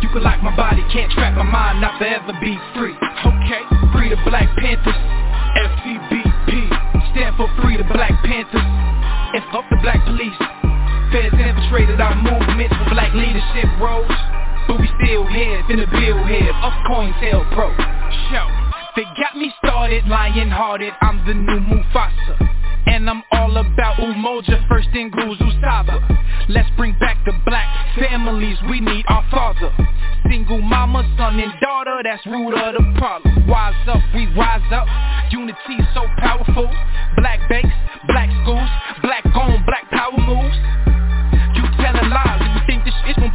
You can lock my body, can't trap my mind, I'll forever be free. Okay, Free the Black Panthers, FTBP. Stand for Free the Black Panthers, and fuck the black police. Feds infiltrated our movements for black leadership roles, but we still here, finna build here, up Cointel Pro. Show, they got me started, lion-hearted, I'm the new Mufasa. And I'm all about Umoja First and Gru's Usaba. Let's bring back the black families, we need our father. Single mama, son and daughter, that's root of the problem. Wise up, we wise up, unity so powerful. Black banks, black schools, black on, black power moves. You telling lies, you think this shit won't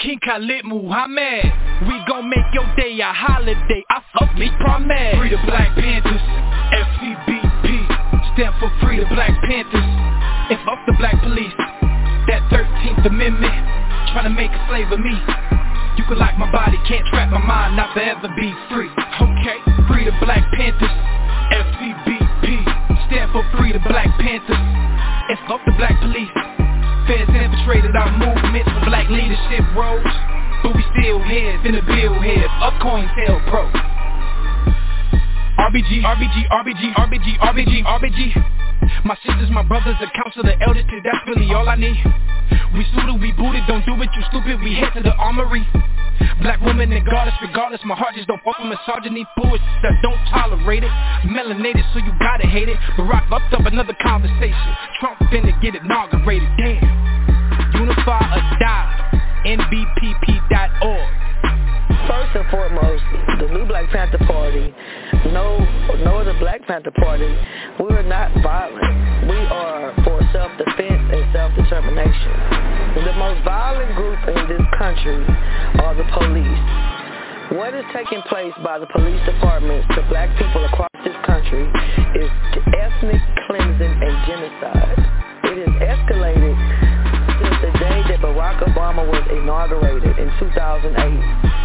King Khalid Muhammad. We gon' make your day a holiday, I fuck me prime. Free the Black Panthers, FTBP. Stand for Free the Black Panthers, and fuck the black police. That 13th Amendment, trying to make a slave of me. You can lock my body, can't trap my mind, I'll forever be free. Okay, Free the Black Panthers, FTBP. Stand for Free the Black Panthers, and fuck the black police. Feds infiltrated our movements for black leadership roles, but we still here, finna build here, up Cointel Pro. RBG. My sisters, my brothers, the council, the elders, till that's really all I need. We suited, we booted, don't do it, you stupid, we head to the armory. Black women and goddess, regardless, my heart just don't fuck with misogyny, fools that don't tolerate it. Melanated, so you gotta hate it, but rock up another conversation. Trump finna get inaugurated, damn. Unify or die, NBPP.org. First and foremost, the new Black Panther Party, no other Black Panther Party, we are not violent. We are for self-defense and self-determination. The most violent group in this country are the police. What is taking place by the police departments to black people across this country is ethnic cleansing and genocide. It has escalated since the day that Barack Obama was inaugurated in 2008.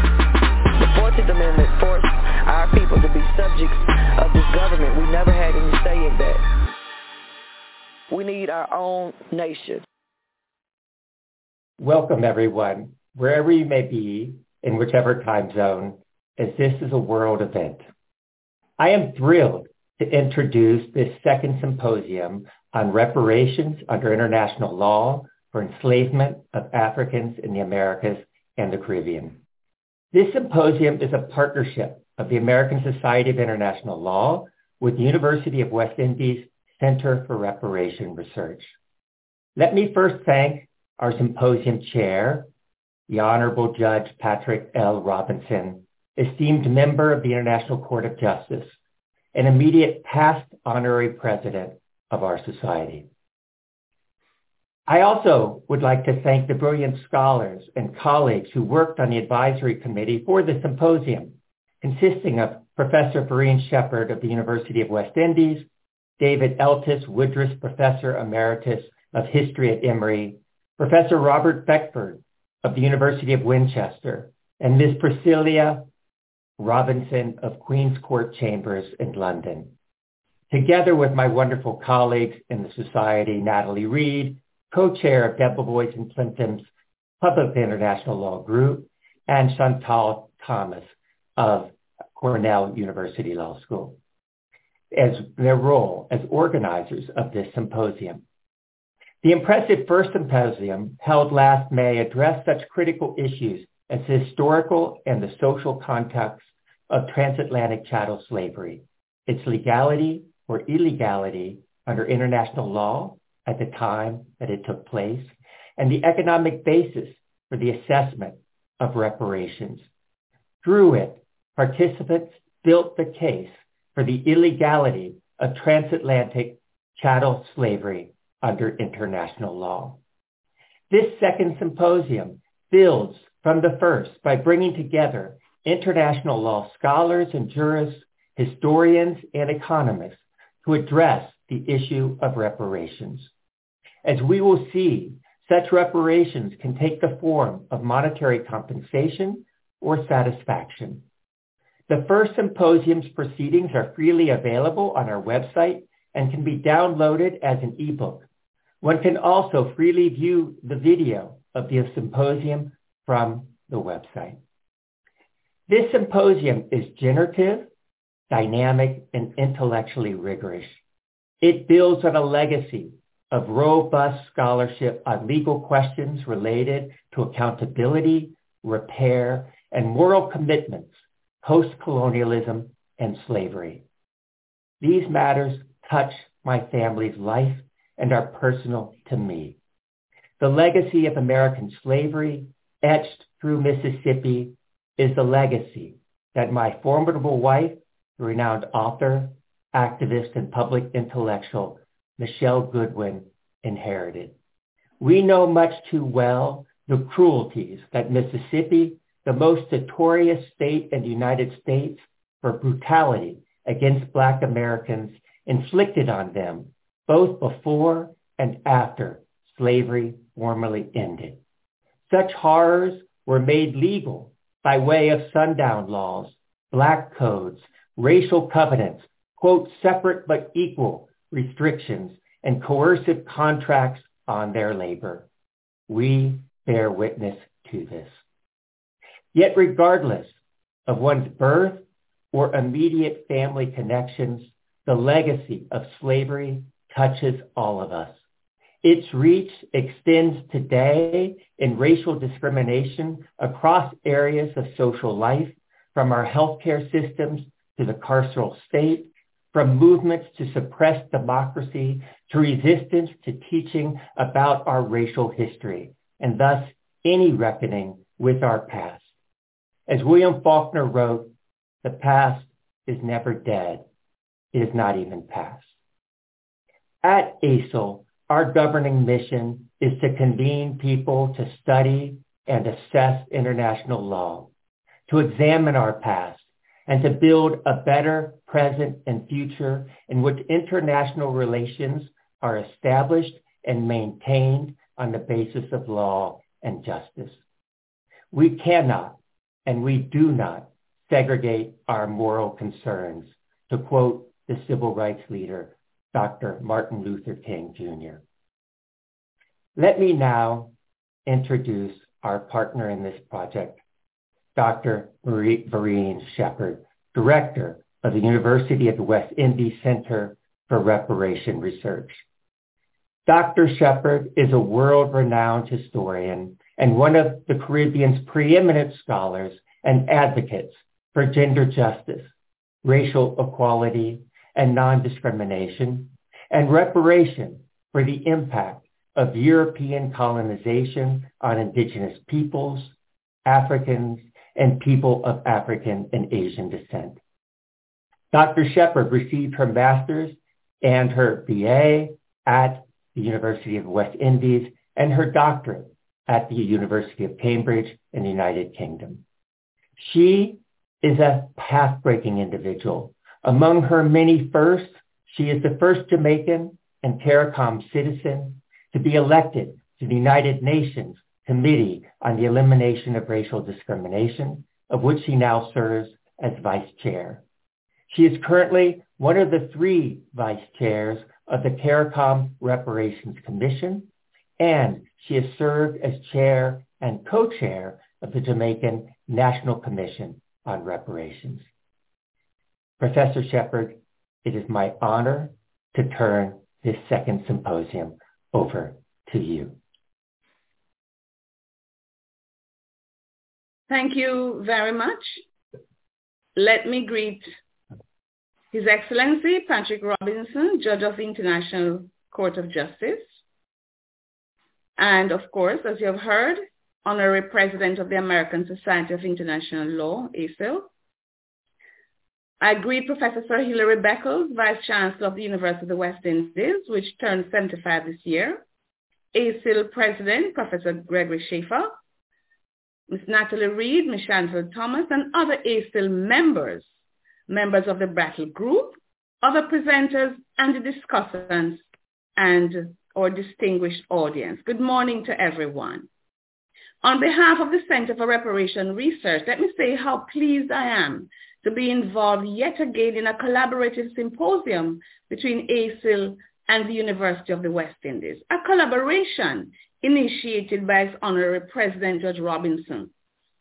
The 14th Amendment forced our people to be subjects of this government. We never had any say in that. We need our own nation. Welcome, everyone, wherever you may be, in whichever time zone, as this is a world event. I am thrilled to introduce this second symposium on reparations under international law for enslavement of Africans in the Americas and the Caribbean. This symposium is a partnership of the American Society of International Law with the University of West Indies Center for Reparation Research. Let me first thank our symposium chair, the Honorable Judge Patrick L. Robinson, esteemed member of the International Court of Justice, an immediate past honorary president of our society. I also would like to thank the brilliant scholars and colleagues who worked on the advisory committee for the symposium, consisting of Professor Verene Shepherd of the University of West Indies, David Eltis Woodruff, Professor Emeritus of History at Emory, Professor Robert Beckford of the University of Winchester, and Ms. Priscilla Robinson of Queen's Court Chambers in London. together with my wonderful colleagues in the Society, Natalie Reed, co-chair of Debevoise and Plimpton's Public International Law Group, and Chantal Thomas of Cornell University Law School, as their role as organizers of this symposium. The impressive first symposium held last May addressed such critical issues as historical and the social context of transatlantic chattel slavery, its legality or illegality under international law at the time that it took place, and the economic basis for the assessment of reparations. Through it, participants built the case for the illegality of transatlantic chattel slavery under international law. This second symposium builds from the first by bringing together international law scholars and jurists, historians, and economists to address the issue of reparations. As we will see, such reparations can take the form of monetary compensation or satisfaction. The first symposium's proceedings are freely available on our website and can be downloaded as an ebook. One can also freely view the video of the symposium from the website. This symposium is generative, dynamic, and intellectually rigorous. It builds on a legacy of robust scholarship on legal questions related to accountability, repair, and moral commitments, post-colonialism, and slavery. These matters touch my family's life and are personal to me. The legacy of American slavery, etched through Mississippi, is the legacy that my formidable wife, the renowned author, activist, and public intellectual, Michelle Goodwin, inherited. We know much too well the cruelties that Mississippi, the most notorious state in the United States for brutality against Black Americans, inflicted on them both before and after slavery formally ended. Such horrors were made legal by way of sundown laws, black codes, racial covenants, quote, separate but equal restrictions, and coercive contracts on their labor. We bear witness to this. Yet regardless of one's birth or immediate family connections, the legacy of slavery touches all of us. Its reach extends today in racial discrimination across areas of social life, from our healthcare systems to the carceral state, from movements to suppress democracy to resistance to teaching about our racial history, and thus any reckoning with our past. As William Faulkner wrote, the past is never dead. It is not even past. At ASIL, our governing mission is to convene people to study and assess international law, to examine our past, and to build a better present and future in which international relations are established and maintained on the basis of law and justice. We cannot, and we do not, segregate our moral concerns, to quote the civil rights leader, Dr. Martin Luther King, Jr. Let me now introduce our partner in this project, Dr. Verene Shepherd, Director of the University of the West Indies Center for Reparation Research. Dr. Shepherd is a world-renowned historian and one of the Caribbean's preeminent scholars and advocates for gender justice, racial equality, and non-discrimination, and reparation for the impact of European colonization on indigenous peoples, Africans, and people of African and Asian descent. Dr. Shepherd received her master's and her BA at the University of West Indies and her doctorate at the University of Cambridge in the United Kingdom. She is a path-breaking individual. Among her many firsts, she is the first Jamaican and CARICOM citizen to be elected to the United Nations Committee on the Elimination of Racial Discrimination, of which she now serves as vice chair. She is currently one of the three vice chairs of the CARICOM Reparations Commission, and she has served as chair and co-chair of the Jamaican National Commission on Reparations. Professor Shepherd, it is my honor to turn this second symposium over to you. Thank you very much. Let me greet His Excellency Patrick Robinson, Judge of the International Court of Justice, and of course, as you have heard, Honorary President of the American Society of International Law, ASIL. I greet Professor Sir Hilary Beckles, Vice Chancellor of the University of the West Indies, which turned 75 this year, ASIL President Professor Gregory Schaefer, Ms. Natalie Reed, Ms. Chantal Thomas, and other ASIL members of the Brattle Group, other presenters and the discussants, and our distinguished audience. Good morning to everyone. On behalf of the Center for Reparation Research, let me say how pleased I am to be involved yet again in a collaborative symposium between ASIL and the University of the West Indies, a collaboration initiated by its Honorary President, Judge Robinson,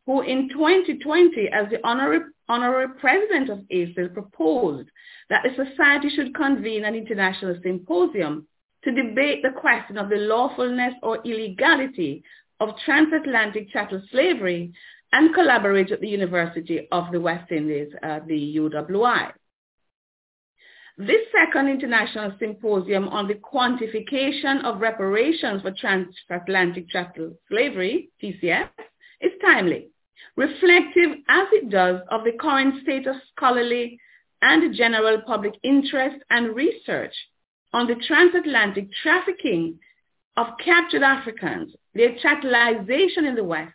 who in 2020, as the Honorary President of ASIL, proposed that the society should convene an international symposium to debate the question of the lawfulness or illegality of transatlantic chattel slavery and collaborate with the University of the West Indies, the UWI. This second international symposium on the quantification of reparations for transatlantic chattel slavery, TCS, is timely, reflective as it does of the current state of scholarly and general public interest and research on the transatlantic trafficking of captured Africans, their chattelization in the West,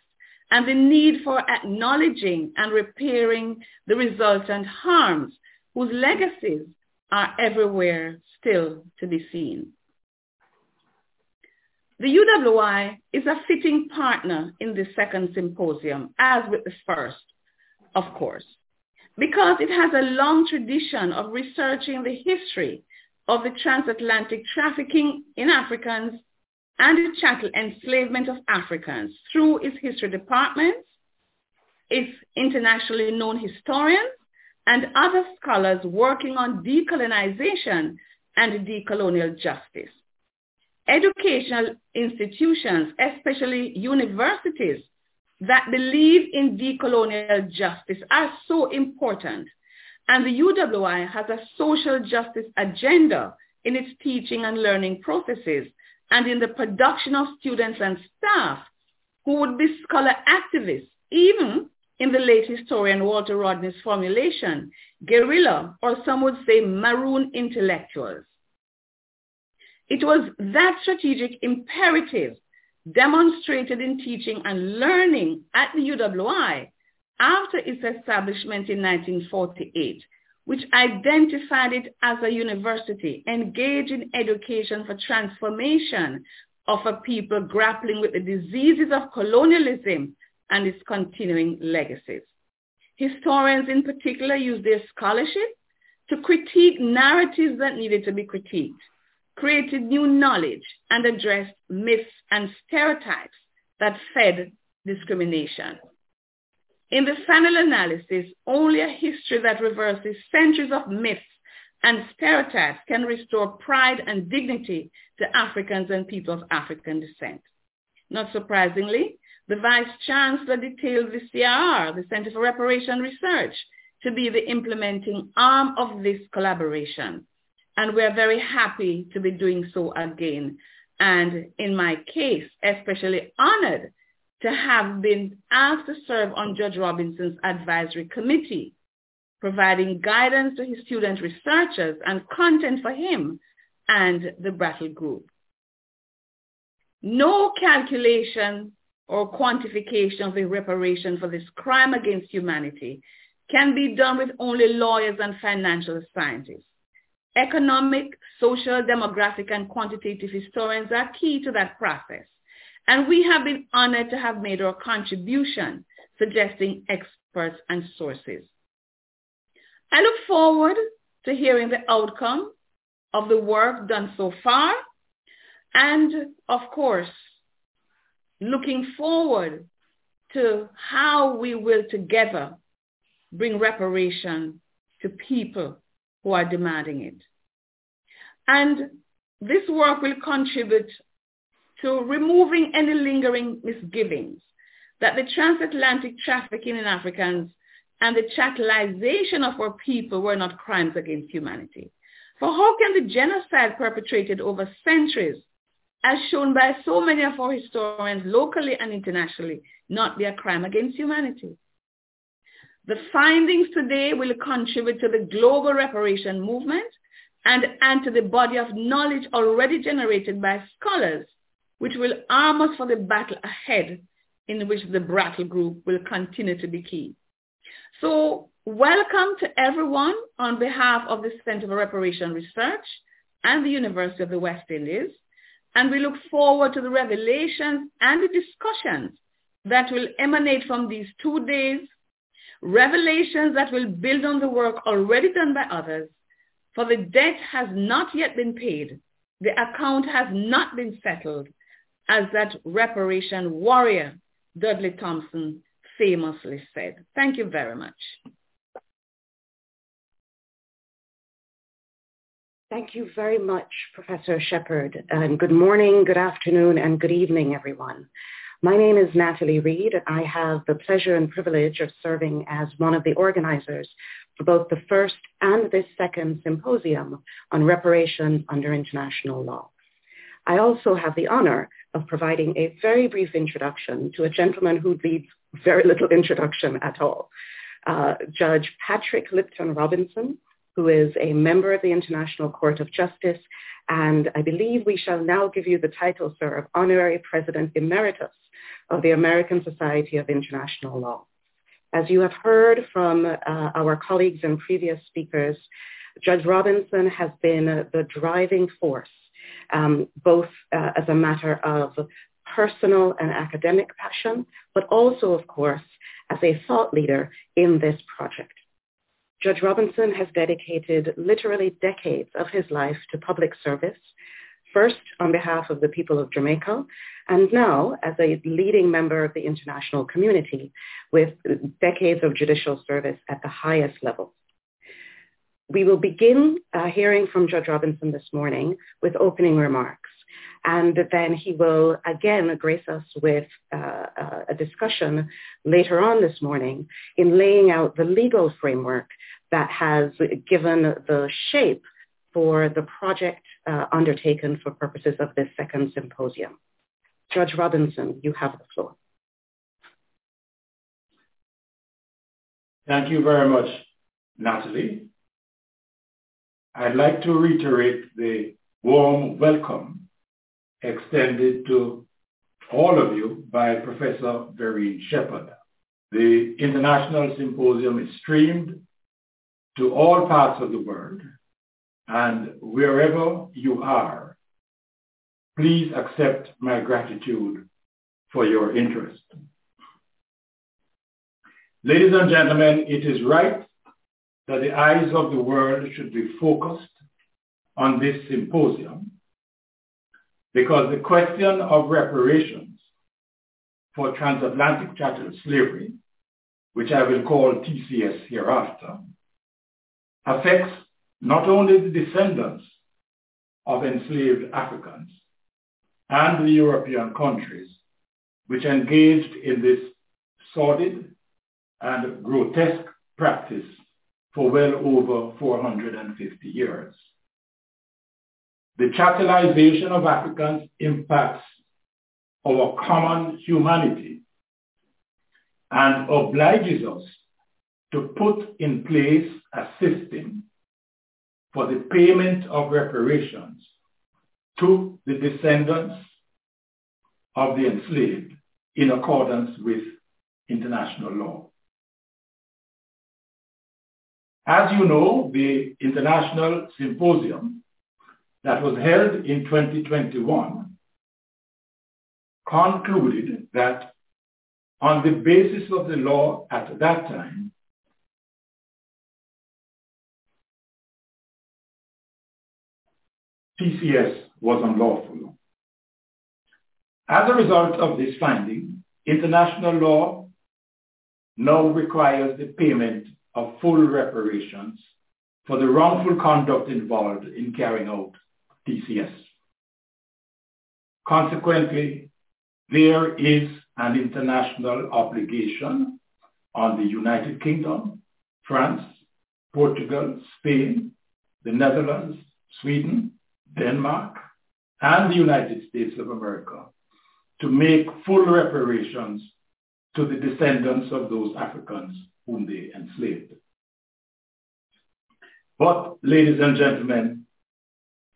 and the need for acknowledging and repairing the resultant harms whose legacies are everywhere still to be seen. The UWI is a fitting partner in this second symposium, as with the first, of course, because it has a long tradition of researching the history of the transatlantic trafficking in Africans and the chattel enslavement of Africans through its history department, its internationally known historians, and other scholars working on decolonization and decolonial justice. Educational institutions, especially universities, that believe in decolonial justice are so important, and the UWI has a social justice agenda in its teaching and learning processes and in the production of students and staff who would be scholar activists, even in the late historian Walter Rodney's formulation, guerrilla, or some would say maroon intellectuals. It was that strategic imperative demonstrated in teaching and learning at the UWI after its establishment in 1948, which identified it as a university engaged in education for transformation of a people grappling with the diseases of colonialism and its continuing legacies. Historians in particular used their scholarship to critique narratives that needed to be critiqued, created new knowledge, and addressed myths and stereotypes that fed discrimination. In the final analysis, only a history that reverses centuries of myths and stereotypes can restore pride and dignity to Africans and people of African descent. Not surprisingly, the Vice Chancellor detailed the CRR, the Center for Reparation Research, to be the implementing arm of this collaboration. And we're very happy to be doing so again. And in my case, especially honored to have been asked to serve on Judge Robinson's advisory committee, providing guidance to his student researchers and content for him and the Brattle Group. No calculation or quantification of the reparation for this crime against humanity can be done with only lawyers and financial scientists. Economic, social, demographic, and quantitative historians are key to that process. And we have been honored to have made our contribution, suggesting experts and sources. I look forward to hearing the outcome of the work done so far, and of course, looking forward to how we will together bring reparation to people who are demanding it. And this work will contribute to removing any lingering misgivings that the transatlantic trafficking in Africans and the chattelization of our people were not crimes against humanity. For how can the genocide perpetrated over centuries, as shown by so many of our historians locally and internationally, not be a crime against humanity? The findings today will contribute to the global reparation movement and to the body of knowledge already generated by scholars, which will arm us for the battle ahead, in which the Brattle Group will continue to be key. So welcome to everyone on behalf of the Center for Reparation Research and the University of the West Indies, and we look forward to the revelations and the discussions that will emanate from these 2 days, revelations that will build on the work already done by others, for the debt has not yet been paid, the account has not been settled, as that reparation warrior, Dudley Thompson, famously said. Thank you very much. Thank you very much, Professor Shepherd, and good morning, good afternoon, and good evening, everyone. My name is Natalie Reed, and I have the pleasure and privilege of serving as one of the organizers for both the first and this second symposium on reparations under international law. I also have the honor of providing a very brief introduction to a gentleman who needs very little introduction at all, Judge Patrick Lipton Robinson, who is a member of the International Court of Justice, and I believe we shall now give you the title, sir, of Honorary President Emeritus of the American Society of International Law. As you have heard from our colleagues and previous speakers, Judge Robinson has been the driving force both as a matter of personal and academic passion, but also, of course, as a thought leader in this project. Judge Robinson has dedicated literally decades of his life to public service, first on behalf of the people of Jamaica, and now as a leading member of the international community with decades of judicial service at the highest level. We will begin hearing from Judge Robinson this morning with opening remarks, and then he will again grace us with a discussion later on this morning in laying out the legal framework that has given the shape for the project undertaken for purposes of this second symposium. Judge Robinson, you have the floor. Thank you very much, Natalie. I'd like to reiterate the warm welcome extended to all of you by Professor Verene Shepherd. The International Symposium is streamed to all parts of the world, and wherever you are, please accept my gratitude for your interest. Ladies and gentlemen, it is right that the eyes of the world should be focused on this symposium, because the question of reparations for transatlantic chattel slavery, which I will call TCS hereafter, affects not only the descendants of enslaved Africans and the European countries which engaged in this sordid and grotesque practice for well over 450 years. The chattelization of Africans impacts our common humanity and obliges us to put in place a system for the payment of reparations to the descendants of the enslaved in accordance with international law. As you know, the International Symposium that was held in 2021 concluded that on the basis of the law at that time, PCS was unlawful. As a result of this finding, international law now requires the payment of full reparations for the wrongful conduct involved in carrying out TCS. Consequently, there is an international obligation on the United Kingdom, France, Portugal, Spain, the Netherlands, Sweden, Denmark, and the United States of America to make full reparations to the descendants of those Africans whom they enslaved. But, ladies and gentlemen,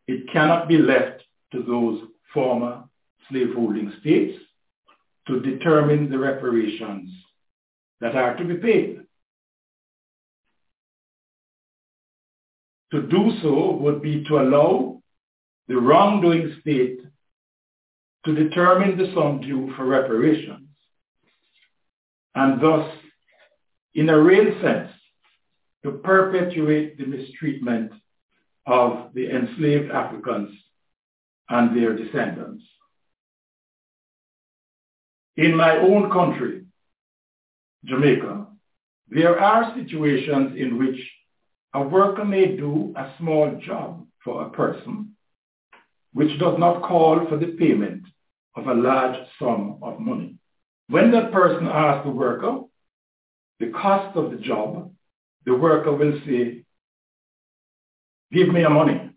it cannot be left to those former slaveholding states to determine the reparations that are to be paid. To do so would be to allow the wrongdoing state to determine the sum due for reparations, and thus, in a real sense, to perpetuate the mistreatment of the enslaved Africans and their descendants. In my own country, Jamaica, there are situations in which a worker may do a small job for a person which does not call for the payment of a large sum of money. When that person asks the worker the cost of the job, the worker will say, "Give me your money,"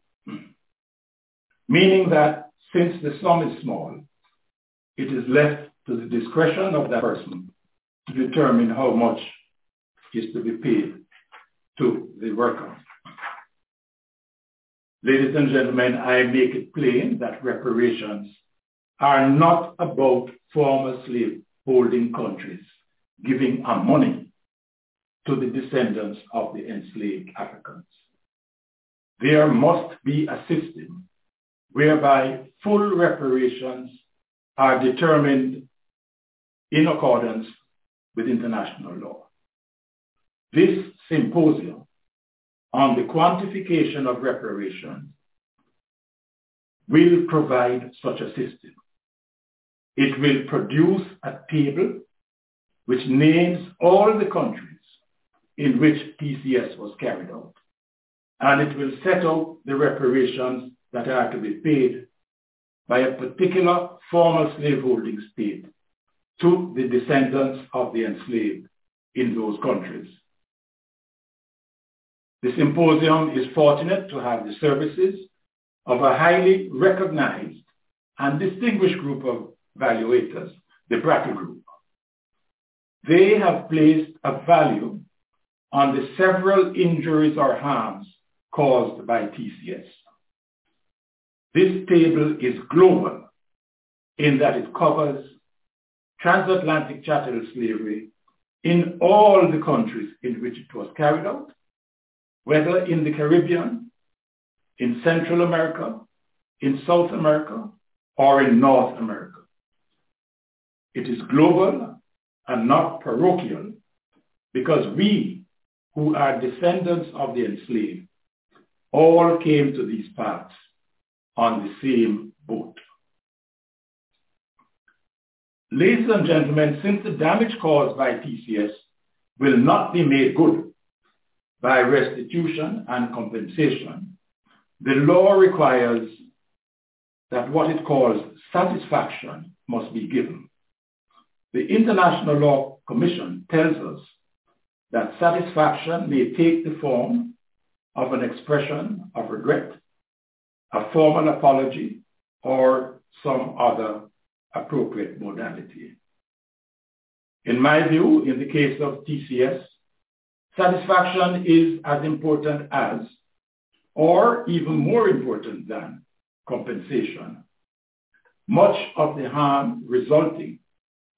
meaning that since the sum is small, it is left to the discretion of that person to determine how much is to be paid to the worker. Ladies and gentlemen, I make it plain that reparations are not about former slave-holding countries giving our money to the descendants of the enslaved Africans. There must be a system whereby full reparations are determined in accordance with international law. This symposium on the quantification of reparations will provide such a system. It will produce a table which names all the countries in which TCS was carried out, and it will set out the reparations that are to be paid by a particular former slaveholding state to the descendants of the enslaved in those countries. The symposium is fortunate to have the services of a highly recognized and distinguished group of evaluators, the Brattle Group. They have placed a value on the several injuries or harms caused by TCS. This table is global in that it covers transatlantic chattel slavery in all the countries in which it was carried out, whether in the Caribbean, in Central America, in South America, or in North America. It is global and not parochial, because we who are descendants of the enslaved all came to these parts on the same boat. Ladies and gentlemen, since the damage caused by TCS will not be made good by restitution and compensation, the law requires that what it calls satisfaction must be given. The International Law Commission tells us that satisfaction may take the form of an expression of regret, a formal apology, or some other appropriate modality. In my view, in the case of TCS, satisfaction is as important as, or even more important than, compensation. Much of the harm resulting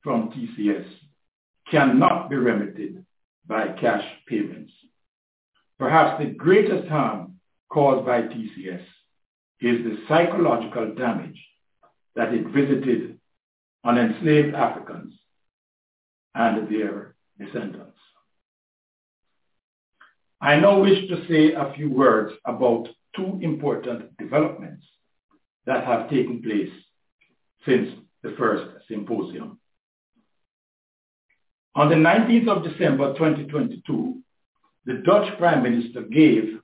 from TCS cannot be remedied by cash payments. Perhaps the greatest harm caused by TCS is the psychological damage that it visited on enslaved Africans and their descendants. I now wish to say a few words about two important developments that have taken place since the first symposium. On the 19th of December 2022, the Dutch Prime Minister gave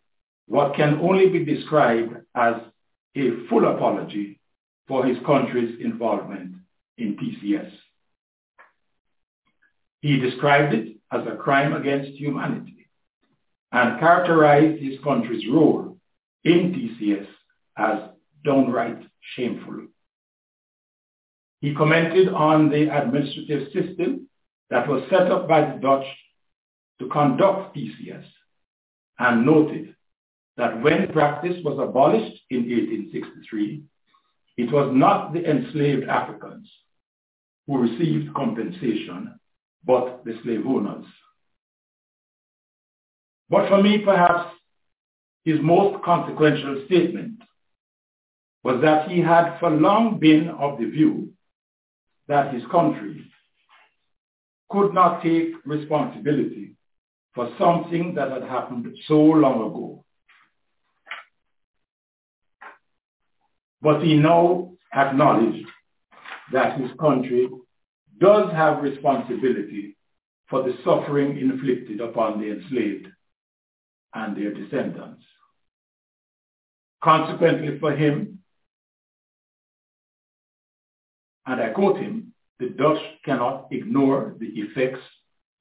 what can only be described as a full apology for his country's involvement in TCS. He described it as a crime against humanity and characterized his country's role in TCS as downright shameful. He commented on the administrative system that was set up by the Dutch to conduct TCS and noted that when practice was abolished in 1863, it was not the enslaved Africans who received compensation, but the slave owners. But for me, perhaps his most consequential statement was that he had for long been of the view that his country could not take responsibility for something that had happened so long ago. But he now acknowledged that his country does have responsibility for the suffering inflicted upon the enslaved and their descendants. Consequently for him, and I quote him, the Dutch cannot ignore the effects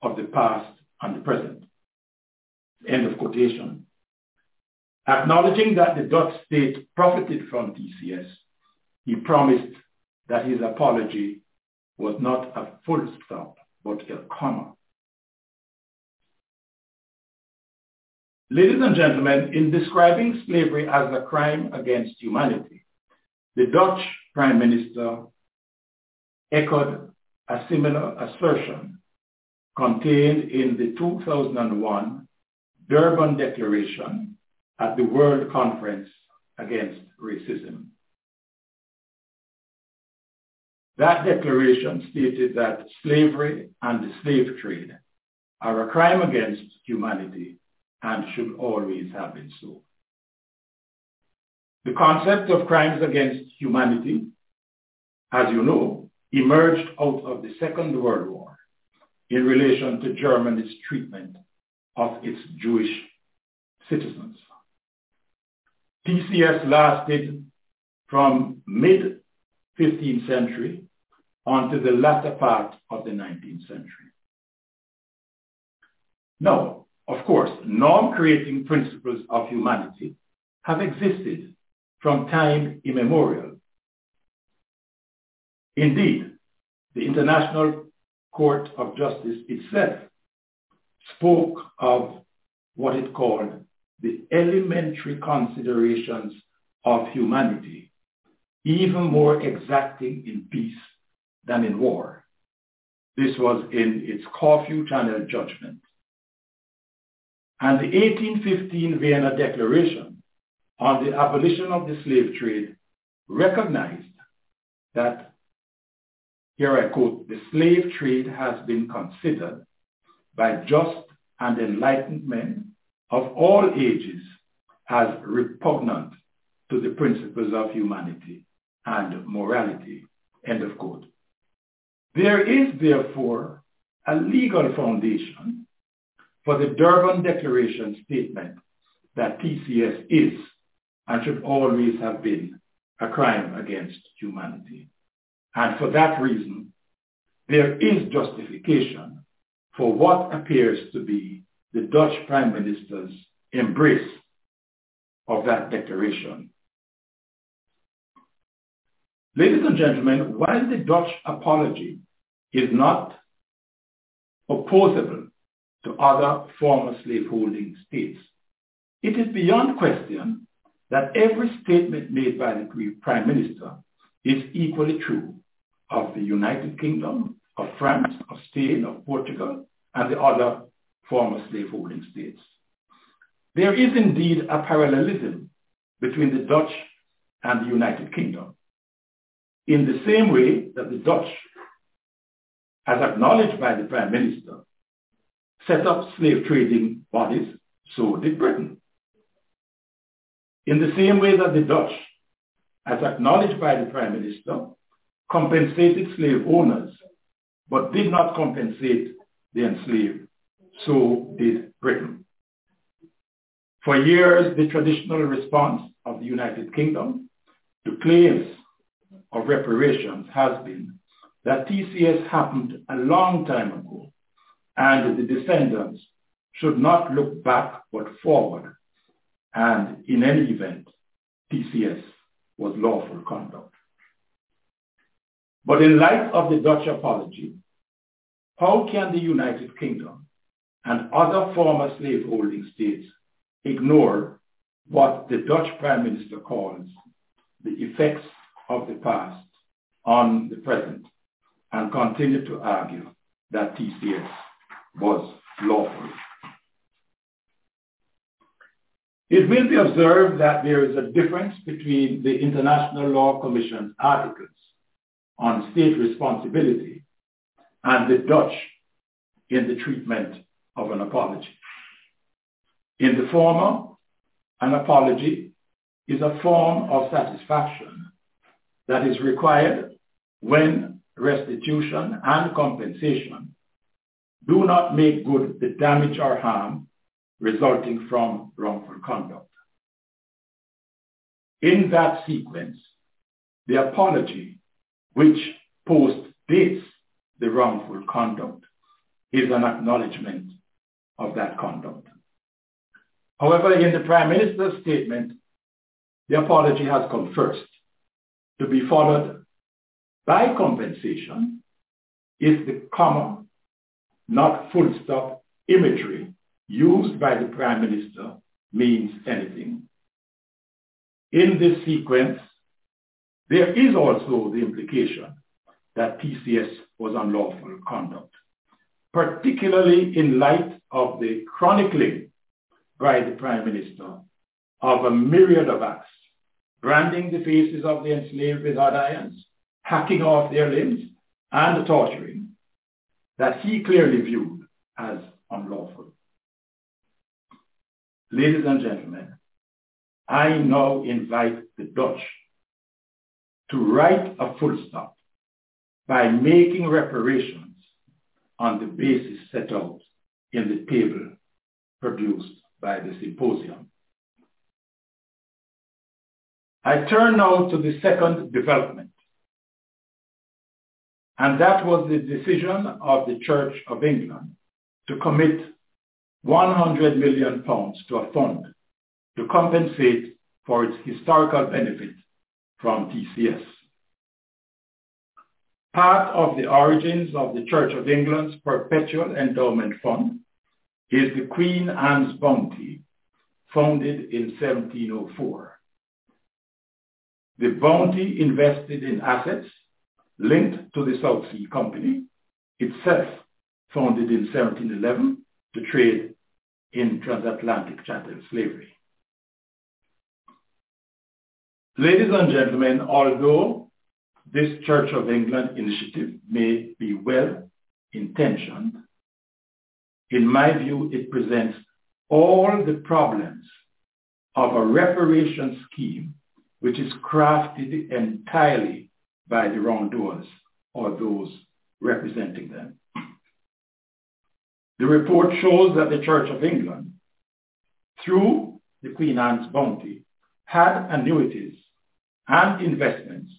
of the past and the present. End of quotation. Acknowledging that the Dutch state profited from TCS, he promised that his apology was not a full stop, but a comma. Ladies and gentlemen, in describing slavery as a crime against humanity, the Dutch Prime Minister echoed a similar assertion contained in the 2001 Durban Declaration at the World Conference Against Racism. That declaration stated that slavery and the slave trade are a crime against humanity and should always have been so. The concept of crimes against humanity, as you know, emerged out of the Second World War in relation to Germany's treatment of its Jewish citizens. TCS lasted from mid-15th century onto the latter part of the 19th century. Now, of course, norm-creating principles of humanity have existed from time immemorial. Indeed, the International Court of Justice itself spoke of what it called the elementary considerations of humanity, even more exacting in peace than in war. This was in its Corfu Channel judgment. And the 1815 Vienna Declaration on the abolition of the slave trade recognized that, here I quote, the slave trade has been considered by just and enlightened men of all ages as repugnant to the principles of humanity and morality, end of quote. There is therefore a legal foundation for the Durban Declaration statement that TCS is and should always have been a crime against humanity. And for that reason, there is justification for what appears to be the Dutch Prime Minister's embrace of that declaration. Ladies and gentlemen, while the Dutch apology is not opposable to other former slaveholding states, it is beyond question that every statement made by the Prime Minister is equally true of the United Kingdom, of France, of Spain, of Portugal, and the other former slaveholding states. There is indeed a parallelism between the Dutch and the United Kingdom, in the same way that the Dutch, as acknowledged by the Prime Minister, set up slave trading bodies, so did Britain. In the same way that the Dutch, as acknowledged by the Prime Minister, compensated slave owners, but did not compensate the enslaved. So did Britain. For years, the traditional response of the United Kingdom to claims of reparations has been that TCS happened a long time ago, and the descendants should not look back but forward, and in any event, TCS was lawful conduct. But in light of the Dutch apology, how can the United Kingdom and other former slaveholding states ignore what the Dutch Prime Minister calls the effects of the past on the present and continue to argue that TCS was lawful? It will be observed that there is a difference between the International Law Commission's articles on state responsibility and the Dutch in the treatment of an apology. In the former, an apology is a form of satisfaction that is required when restitution and compensation do not make good the damage or harm resulting from wrongful conduct. In that sequence, the apology, which postdates the wrongful conduct, is an acknowledgement of that conduct. However, in the Prime Minister's statement, the apology has come first, to be followed by compensation if the comma, not full stop, imagery used by the Prime Minister means anything. In this sequence, there is also the implication that TCS was unlawful conduct, particularly in light of the chronicling by the Prime Minister of a myriad of acts, branding the faces of the enslaved with hot irons, hacking off their limbs, and torturing, that he clearly viewed as unlawful. Ladies and gentlemen, I now invite the Dutch to write a full stop by making reparations on the basis set out in the table produced by the symposium. I turn now to the second development, and that was the decision of the Church of England to commit £100 million to a fund to compensate for its historical benefit from TCS. Part of the origins of the Church of England's Perpetual Endowment Fund is the Queen Anne's Bounty, founded in 1704. The bounty invested in assets linked to the South Sea Company, itself founded in 1711 to trade in transatlantic chattel slavery. Ladies and gentlemen, although this Church of England initiative may be well-intentioned, in my view, it presents all the problems of a reparation scheme which is crafted entirely by the wrongdoers or those representing them. The report shows that the Church of England, through the Queen Anne's Bounty, had annuities and investments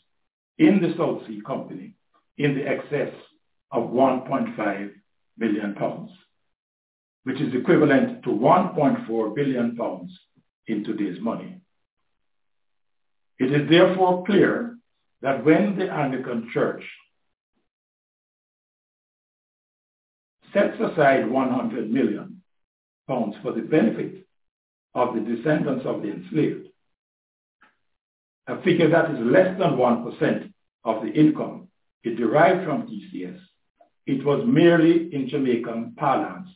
in the South Sea Company in the excess of £1.5 billion, which is equivalent to £1.4 billion in today's money. It is therefore clear that when the Anglican Church sets aside £100 million for the benefit of the descendants of the enslaved, a figure that is less than 1% of the income it derived from TCS, it was merely, in Jamaican parlance,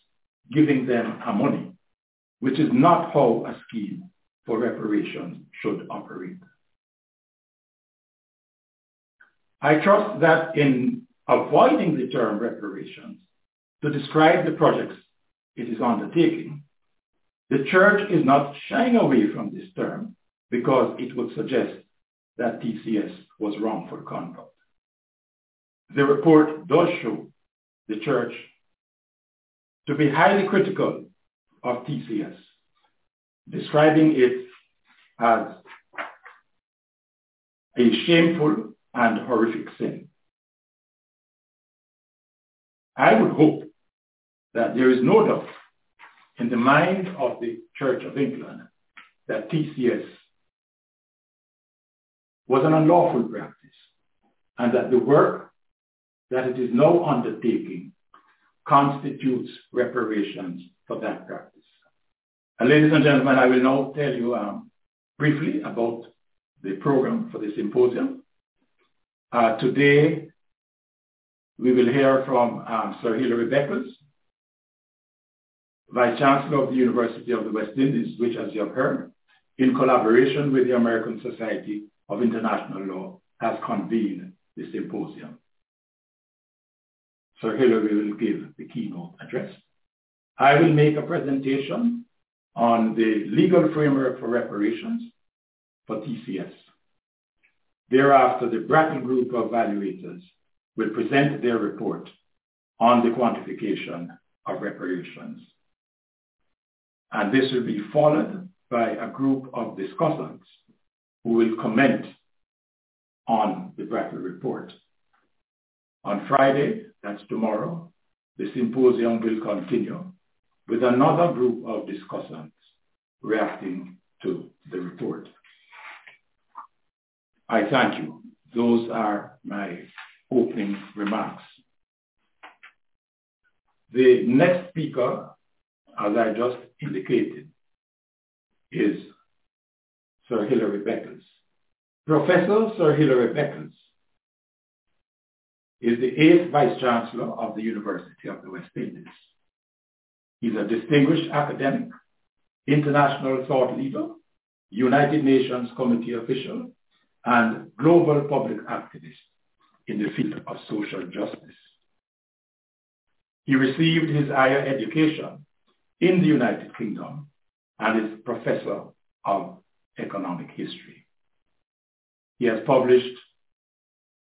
giving them a money, which is not how a scheme for reparations should operate. I trust that in avoiding the term reparations to describe the projects it is undertaking, the Church is not shying away from this term because it would suggest that TCS was wrongful conduct. The report does show the church to be highly critical of TCS, describing it as a shameful and horrific sin. I would hope that there is no doubt in the mind of the Church of England that TCS was an unlawful practice and that the work that it is now undertaking constitutes reparations for that practice. And ladies and gentlemen, I will now tell you briefly about the program for the symposium. Today, we will hear from Sir Hilary Beckles, Vice-Chancellor of the University of the West Indies, which, as you have heard, in collaboration with the American Society of International Law, has convened the symposium. Sir Hilary will give the keynote address. I will make a presentation on the legal framework for reparations for TCS. Thereafter, the Brattle Group of evaluators will present their report on the quantification of reparations. And this will be followed by a group of discussants who will comment on the Brattle report. On Friday, that's tomorrow, the symposium will continue with another group of discussants reacting to the report. I thank you. Those are my opening remarks. The next speaker, as I just indicated, is Sir Hilary Beckles. Professor Sir Hilary Beckles is the 8th Vice-Chancellor of the University of the West Indies. He's a distinguished academic, international thought leader, United Nations Committee official, and global public activist in the field of social justice. He received his higher education in the United Kingdom and is Professor of Economic History. He has published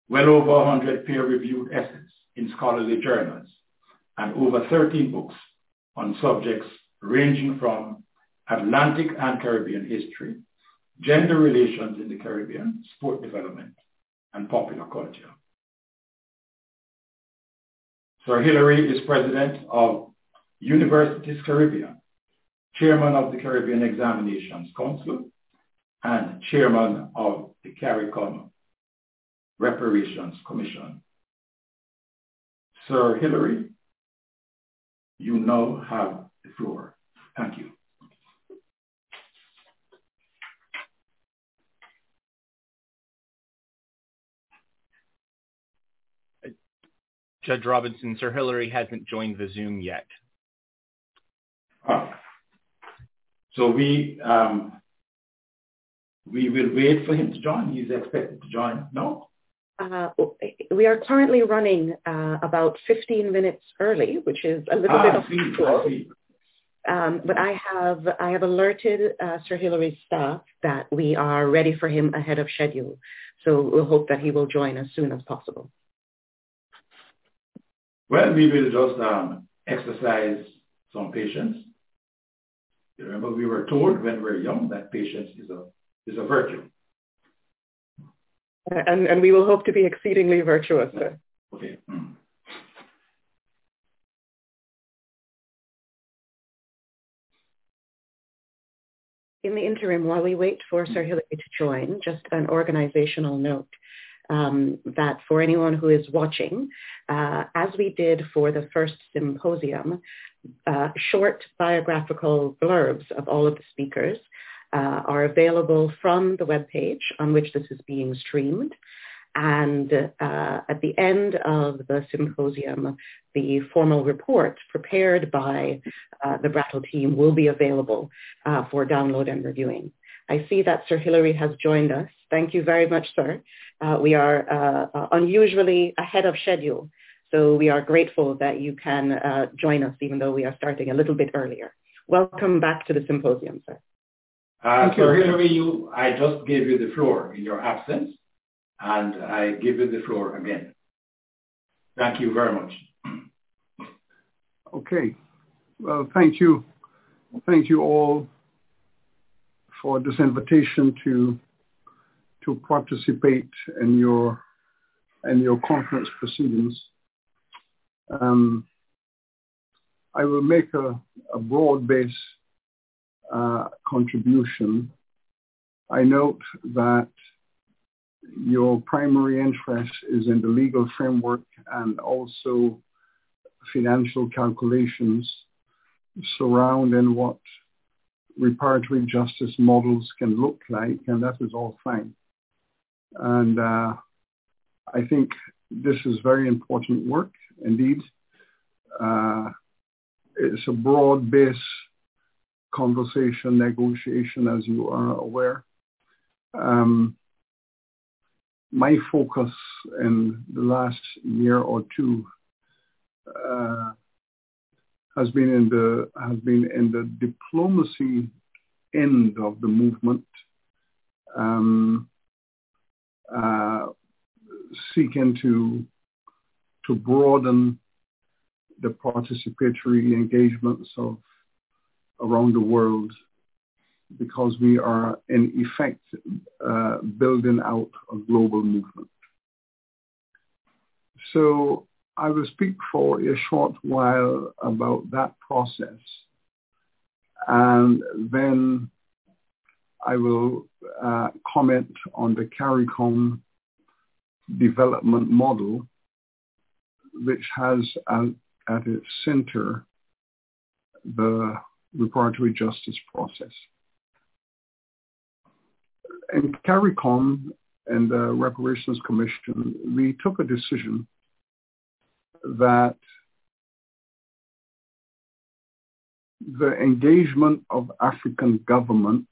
well over 100 peer-reviewed essays in scholarly journals and over 13 books on subjects ranging from Atlantic and Caribbean history, gender relations in the Caribbean, sport development, and popular culture. Sir Hilary is president of Universities Caribbean, chairman of the Caribbean Examinations Council, and chairman of the CARICOM Reparations Commission. Sir Hilary, you now have the floor. Thank you. Judge Robinson, Sir Hilary hasn't joined the Zoom yet. So we will wait for him to join. He's expected to join, no? We are currently running about 15 minutes early, which is a little bit unusual. But I have alerted Sir Hilary's staff that we are ready for him ahead of schedule. So we'll hope that he will join as soon as possible. Well, we will just exercise some patience. You remember, we were told when we were young that patience is a virtue. And we will hope to be exceedingly virtuous. Sir. Okay. In the interim, while we wait for Sir Hilary to join, just an organizational note. That for anyone who is watching, as we did for the first symposium, short biographical blurbs of all of the speakers are available from the webpage on which this is being streamed. And at the end of the symposium, the formal report prepared by the Brattle team will be available for download and reviewing. I see that Sir Hilary has joined us. Thank you very much, sir. We are unusually ahead of schedule, so we are grateful that you can join us, even though we are starting a little bit earlier. Welcome back to the symposium, sir. So Hilary, I just gave you the floor in your absence, and I give you the floor again. Thank you very much. Okay. Well, thank you. Thank you all for this invitation to participate in your conference proceedings. I will make a broad-based contribution. I note that your primary interest is in the legal framework and also financial calculations surrounding what reparatory justice models can look like, and that is all fine. And I think this is very important work indeed. It's a broad-based conversation, negotiation, as you are aware. My focus in the last year or two has been in the diplomacy end of the movement, seeking to broaden the participatory engagements of around the world, because we are in effect building out a global movement. So I will speak for a short while about that process, and then I will comment on the CARICOM development model, which has at its center the reparatory justice process. In CARICOM and the Reparations Commission, we took a decision that the engagement of African governments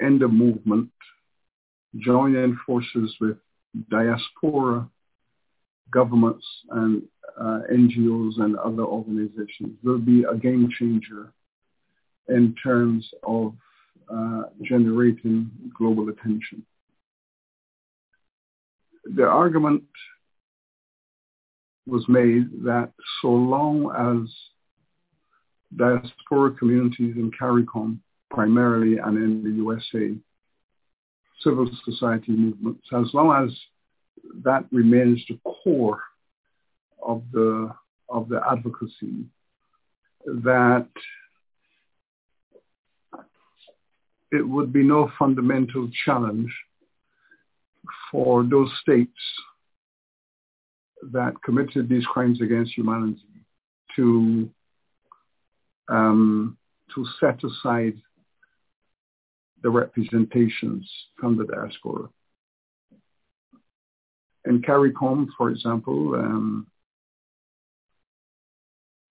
in the movement, joining forces with diaspora governments and NGOs and other organizations, will be a game changer in terms of generating global attention. The argument was made that so long as diaspora communities in CARICOM primarily and in the USA, civil society movements, as long as that remains the core of the advocacy, that it would be no fundamental challenge for those states that committed these crimes against humanity to set aside the representations from the diaspora. In CARICOM, for example,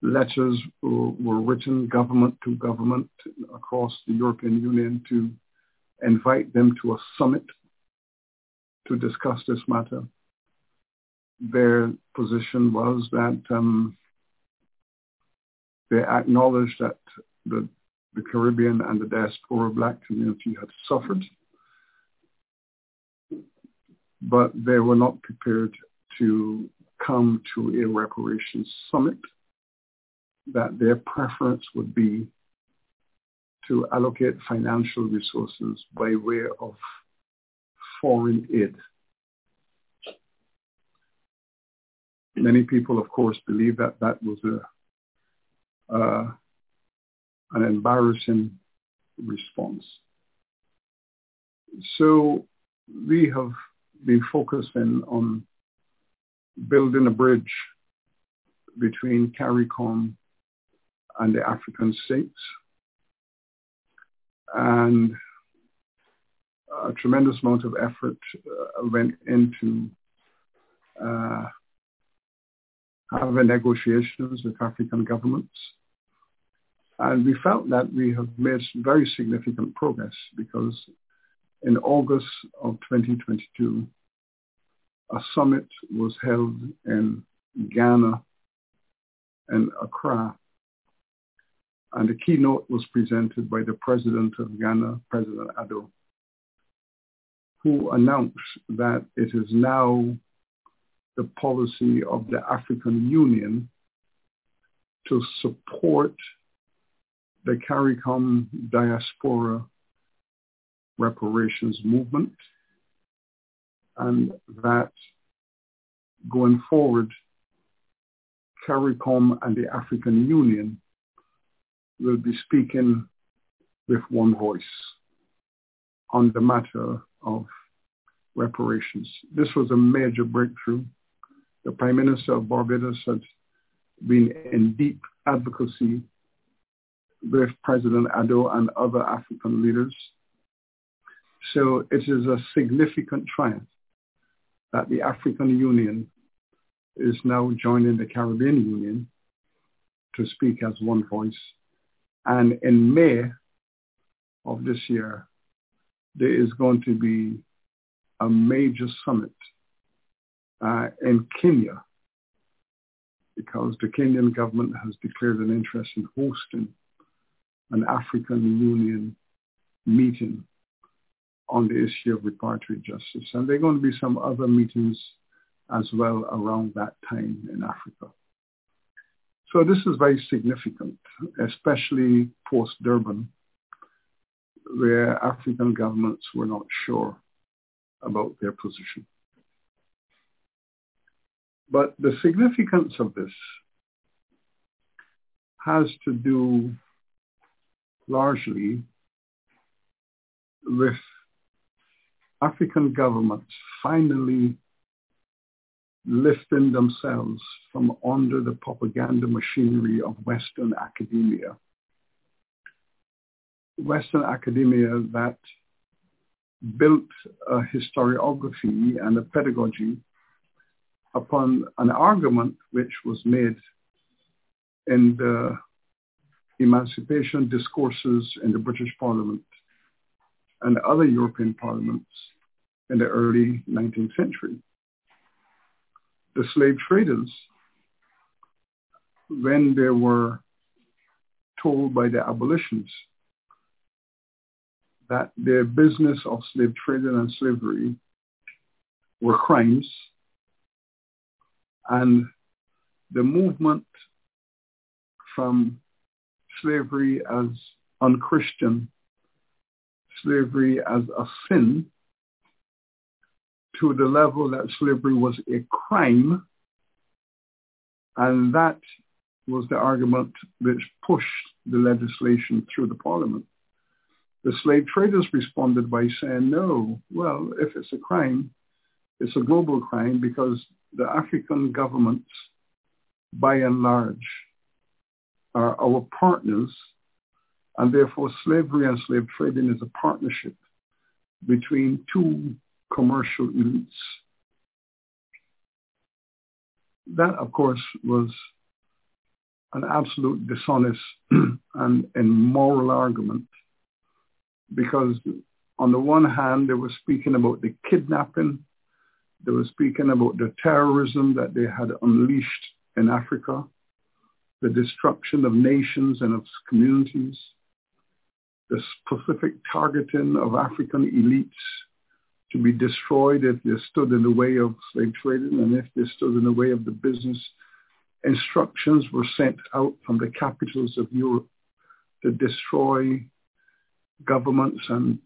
letters were written government to government across the European Union to invite them to a summit to discuss this matter. Their position was that they acknowledged that the Caribbean and the diaspora Black community had suffered, but they were not prepared to come to a reparations summit, that their preference would be to allocate financial resources by way of foreign aid. Many people, of course, believe that that was an embarrassing response. So we have been focusing on building a bridge between CARICOM and the African states, and a tremendous amount of effort went into having negotiations with African governments. And we felt that we have made very significant progress, because in August of 2022, a summit was held in Ghana and Accra and the keynote was presented by the President of Ghana, President Addo, who announced that it is now the policy of the African Union to support the CARICOM diaspora reparations movement, and that going forward, CARICOM and the African Union will be speaking with one voice on the matter of reparations. This was a major breakthrough. The Prime Minister of Barbados had been in deep advocacy with President Addo and other African leaders. So it is a significant triumph that the African Union is now joining the Caribbean Union to speak as one voice. And in May of this year, there is going to be a major summit in Kenya, because the Kenyan government has declared an interest in hosting an African Union meeting on the issue of reparatory justice. And there are going to be some other meetings as well around that time in Africa. So this is very significant, especially post-Durban, where African governments were not sure about their position. But the significance of this has to do largely with African governments finally lifting themselves from under the propaganda machinery of Western academia. Western academia that built a historiography and a pedagogy upon an argument which was made in the emancipation discourses in the British Parliament and other European parliaments in the early 19th century. The slave traders, when they were told by the abolitionists that their business of slave trading and slavery were crimes, and the movement from slavery as unchristian, slavery as a sin, to the level that slavery was a crime, and that was the argument which pushed the legislation through the parliament. The slave traders responded by saying, no, well, if it's a crime, it's a global crime, because the African governments, by and large, are our partners, and therefore slavery and slave trading is a partnership between two commercial elites. That, of course, was an absolute dishonest and immoral argument, because on the one hand, they were speaking about the kidnapping, they were speaking about the terrorism that they had unleashed in Africa, the destruction of nations and of communities, the specific targeting of African elites to be destroyed if they stood in the way of slave trading and if they stood in the way of the business. Instructions were sent out from the capitals of Europe to destroy governments and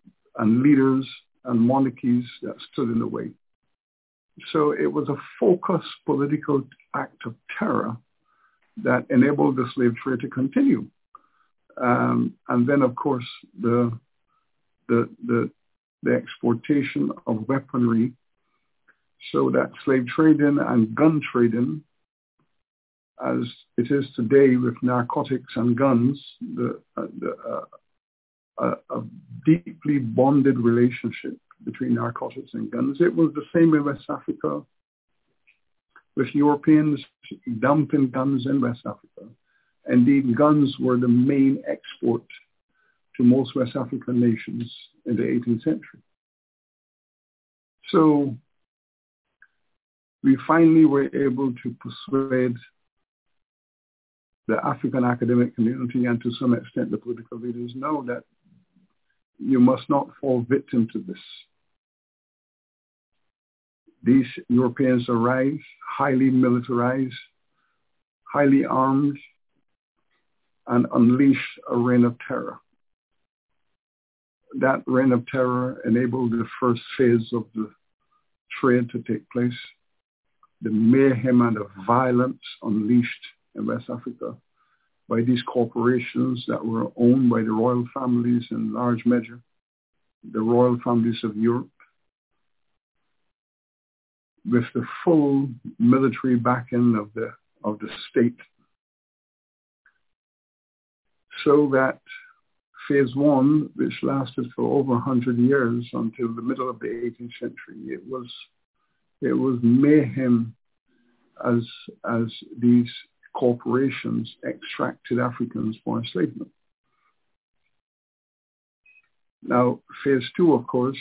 leaders and monarchies that stood in the way. So it was a focused political act of terror that enabled the slave trade to continue. And then, of course, the exportation of weaponry, so that slave trading and gun trading, as it is today with narcotics and guns, a deeply bonded relationship between narcotics and guns. It was the same in West Africa, with Europeans dumping guns in West Africa. Indeed, guns were the main export to most West African nations in the 18th century. So we finally were able to persuade the African academic community and to some extent the political leaders know that you must not fall victim to this. These Europeans arrive highly militarized, highly armed, and unleash a reign of terror. That reign of terror enabled the first phase of the trade to take place. The mayhem and the violence unleashed in West Africa by these corporations that were owned by the royal families in large measure, the royal families of Europe, with the full military backing of the state. So that phase one, which lasted for over 100 years until the middle of the 18th century, it was mayhem as these corporations extracted Africans for enslavement. Now, phase two, of course,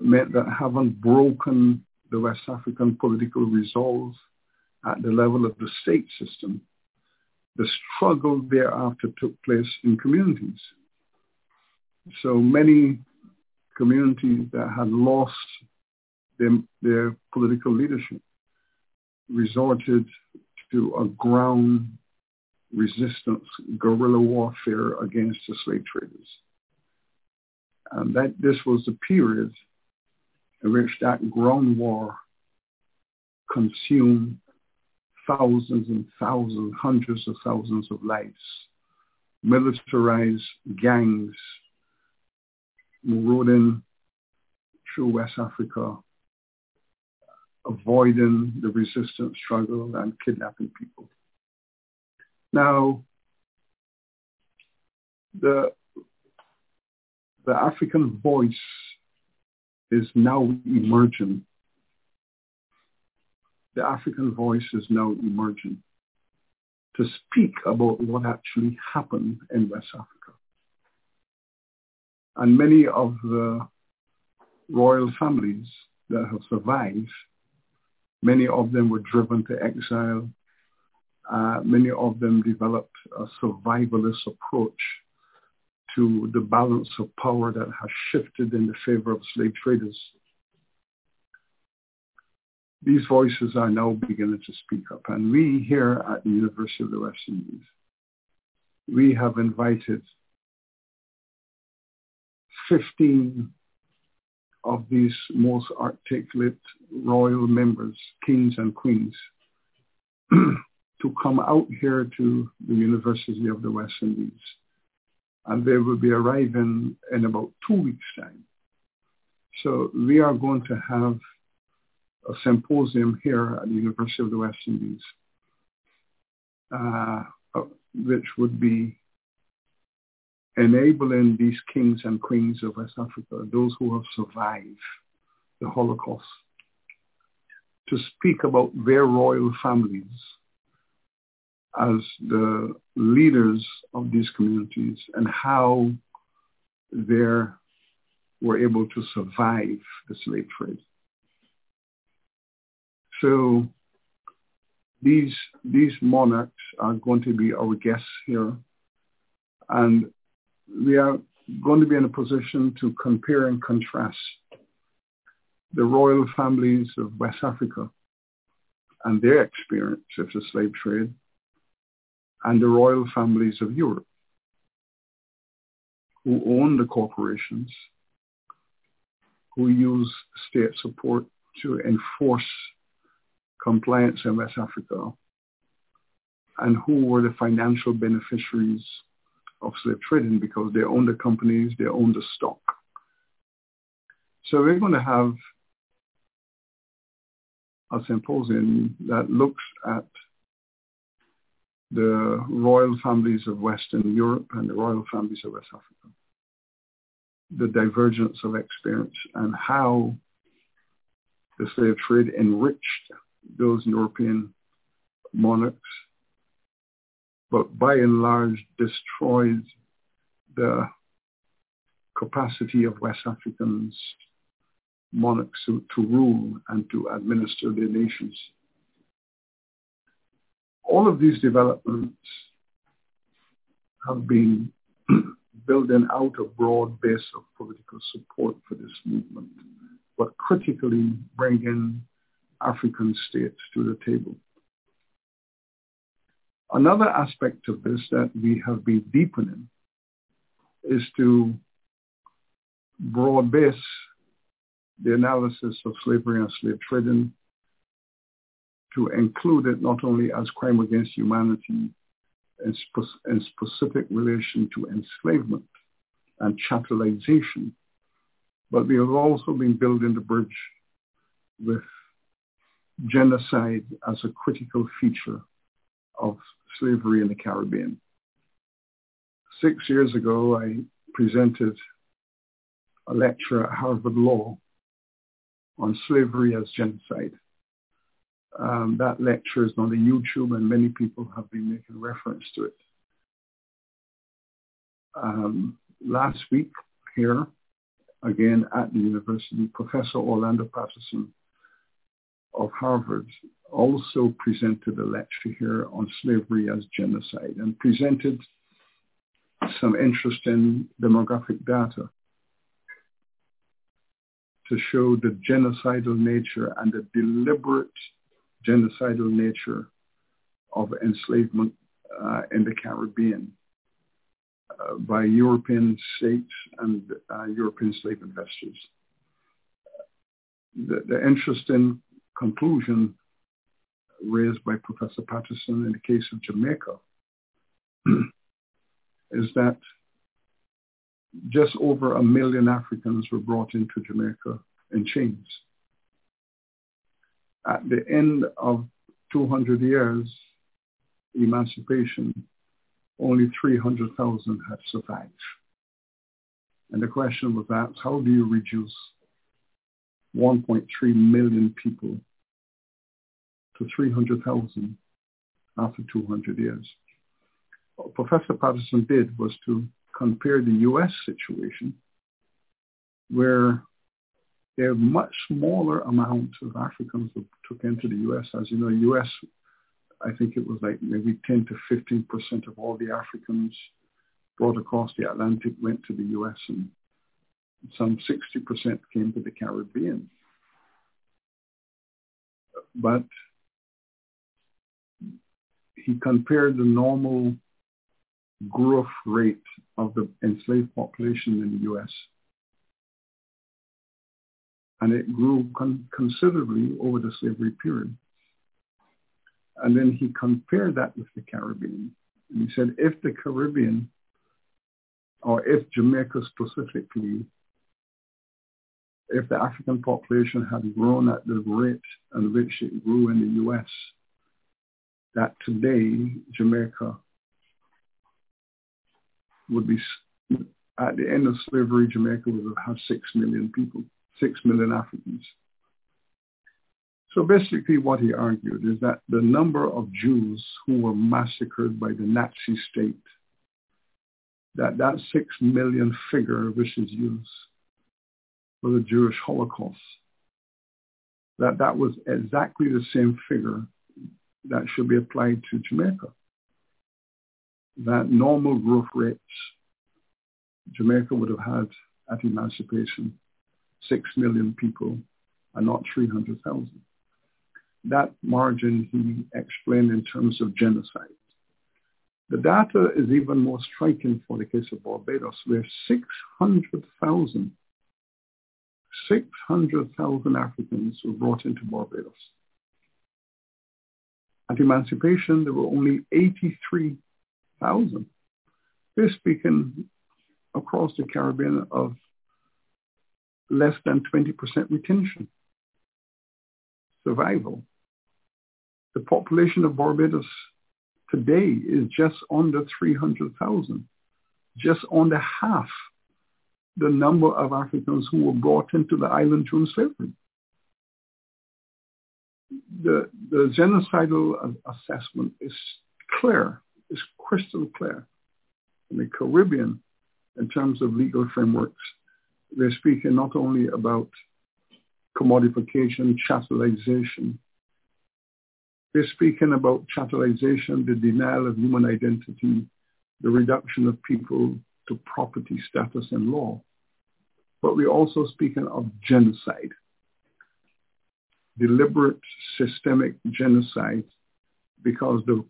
meant that having broken the West African political resolve at the level of the state system, the struggle thereafter took place in communities. So many communities that had lost their political leadership resorted to a ground resistance, guerrilla warfare against the slave traders. And this was the period in which that ground war consumed thousands and thousands, hundreds of thousands of lives, militarized gangs marauding through West Africa, avoiding the resistance struggle and kidnapping people. Now, the African voice is now emerging. The African voice is now emerging to speak about what actually happened in West Africa. And many of the royal families that have survived, many of them were driven to exile. Many of them developed a survivalist approach to the balance of power that has shifted in the favor of slave traders. These voices are now beginning to speak up. And we here at the University of the West Indies, we have invited 15 of these most articulate royal members, kings and queens, to come out here to the University of the West Indies. And they will be arriving in about 2 weeks' time. So we are going to have a symposium here at the University of the West Indies, which would be enabling these kings and queens of West Africa, those who have survived the Holocaust, to speak about their royal families as the leaders of these communities and how they were able to survive the slave trade. So these monarchs are going to be our guests here, and we are going to be in a position to compare and contrast the royal families of West Africa and their experience of the slave trade and the royal families of Europe, who own the corporations, who use state support to enforce compliance in West Africa, and who were the financial beneficiaries of slave trading because they owned the companies, they owned the stock. So we're going to have a symposium that looks at the royal families of Western Europe and the royal families of West Africa, the divergence of experience, and how the slave trade enriched those European monarchs, but by and large destroyed the capacity of West Africans, monarchs to rule and to administer their nations. all of these developments have been building out a broad base of political support for this movement, but critically bringing African states to the table. Another aspect of this that we have been deepening is to broad base the analysis of slavery and slave trading to include it not only as crime against humanity in specific relation to enslavement and chattelization, but we have also been building the bridge with genocide as a critical feature of slavery in the Caribbean. 6 years ago, I presented a lecture at Harvard Law on slavery as genocide. That lecture is on the YouTube, and many people have been making reference to it. Last week here, again at the university, Professor Orlando Patterson of Harvard also presented a lecture here on slavery as genocide and presented some interesting demographic data to show the genocidal nature and the deliberate genocidal nature of enslavement in the Caribbean by European states and European slave investors. The interesting conclusion raised by Professor Patterson in the case of Jamaica is that just over 1 million Africans were brought into Jamaica in chains. At the end of 200 years emancipation, only 300,000 had survived. And the question was asked, how do you reduce 1.3 million people to 300,000 after 200 years? What Professor Patterson did was to compare the U.S. situation, where there are much smaller amounts of Africans that took into the U.S. As you know, U.S., I think it was like maybe 10 to 15% of all the Africans brought across the Atlantic went to the U.S., and some 60% came to the Caribbean. But he compared the normal growth rate of the enslaved population in the U.S., and it grew considerably over the slavery period. And then he compared that with the Caribbean, and he said if the Caribbean, or if Jamaica specifically, if the African population had grown at the rate at which it grew in the U.S., that today Jamaica would be, at the end of slavery, Jamaica would have 6 million people, 6 million Africans. So basically what he argued is that the number of Jews who were massacred by the Nazi state, that 6 million figure which is used for the Jewish Holocaust, that was exactly the same figure that should be applied to Jamaica. That normal growth rates, Jamaica would have had at emancipation 6 million people and not 300,000. That margin he explained in terms of genocide. The data is even more striking for the case of Barbados, where 600,000 Africans were brought into Barbados. At emancipation, there were only 83,000. They're speaking across the Caribbean of less than 20% retention, survival. The population of Barbados today is just under 300,000, just under half the number of Africans who were brought into the island during slavery. The genocidal assessment is clear, is crystal clear. In the Caribbean, in terms of legal frameworks, they're speaking not only about commodification, chattelization, They're speaking about chattelization, the denial of human identity, the reduction of people to property, status, and law. But we're also speaking of genocide, deliberate systemic genocide, because the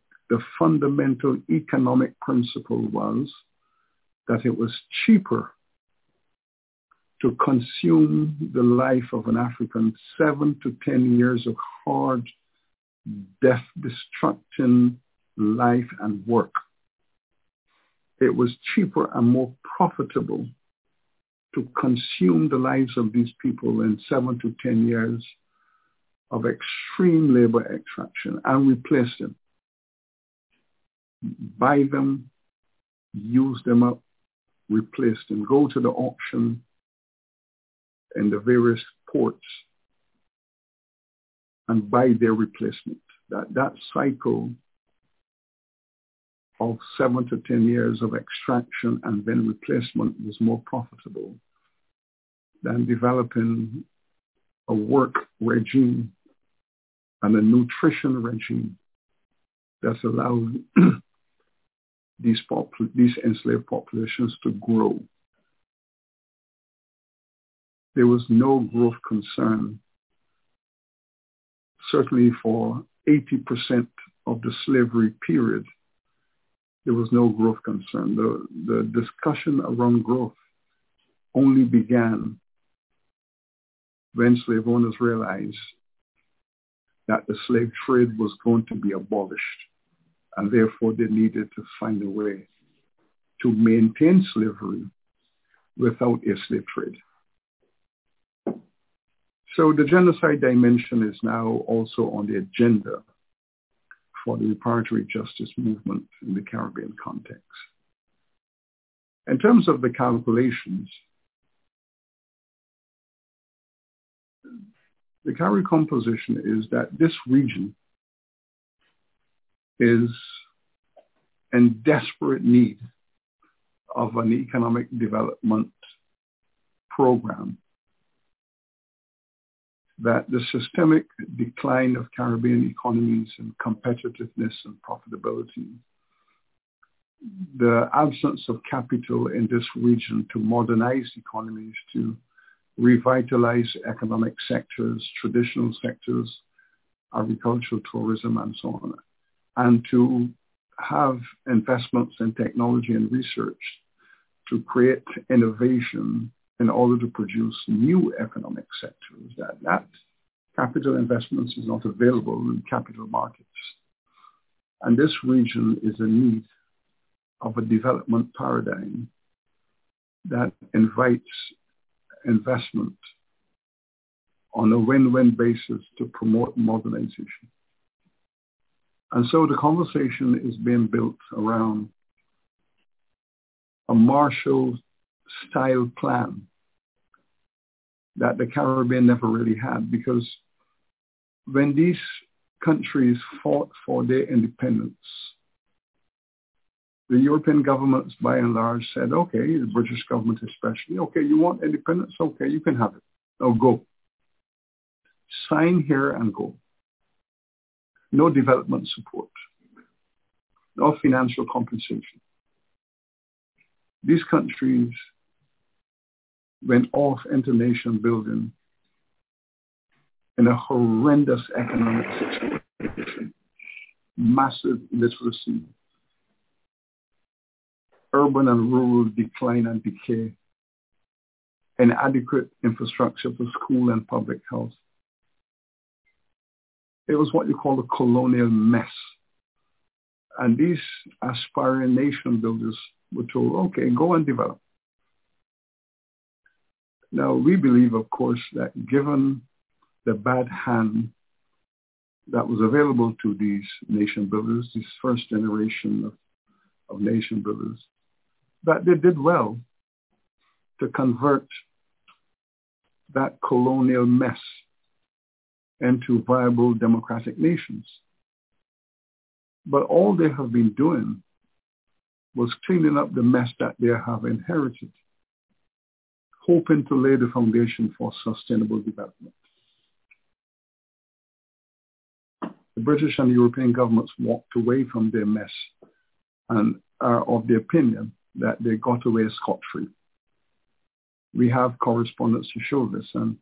fundamental economic principle was that it was cheaper to consume the life of an African, 7 to 10 years of hard, death-destructing life and work. It was cheaper and more profitable to consume the lives of these people in 7 to 10 years of extreme labor extraction and replace them. Buy them, use them up, replace them. Go to the auction in the various ports and buy their replacement. That cycle of 7 to 10 years of extraction and then replacement was more profitable than developing a work regime and a nutrition regime that's allowed these enslaved populations to grow. There was no growth concern, certainly for 80% of the slavery period. There was no growth concern. The discussion around growth only began when slave owners realized that the slave trade was going to be abolished, and therefore they needed to find a way to maintain slavery without a slave trade. So the genocide dimension is now also on the agenda for the reparatory justice movement in the Caribbean context. In terms of the calculations, the CARICOM position is that this region is in desperate need of an economic development program, that the systemic decline of Caribbean economies and competitiveness and profitability, the absence of capital in this region to modernize economies, to revitalize economic sectors, traditional sectors, agricultural, tourism, and so on, and to have investments in technology and research to create innovation in order to produce new economic sectors, that capital investments is not available in capital markets. And this region is in need of a development paradigm that invites investment on a win-win basis to promote modernization. And so the conversation is being built around a Marshall style plan that the Caribbean never really had, because when these countries fought for their independence, the European governments by and large said, okay, the British government especially, okay, you want independence? Okay, you can have it. Now go. Sign here and go. No development support. No financial compensation. These countries went off into nation building in a horrendous economic situation, massive illiteracy, urban and rural decline and decay, inadequate infrastructure for school and public health. It was what you call a colonial mess. And these aspiring nation builders were told, okay, go and develop. Now, we believe, of course, that given the bad hand that was available to these nation builders, this first generation of nation builders, that they did well to convert that colonial mess into viable democratic nations. But all they have been doing was cleaning up the mess that they have inherited, hoping to lay the foundation for sustainable development. The British and the European governments walked away from their mess and are of the opinion that they got away scot-free. We have correspondence to show this, and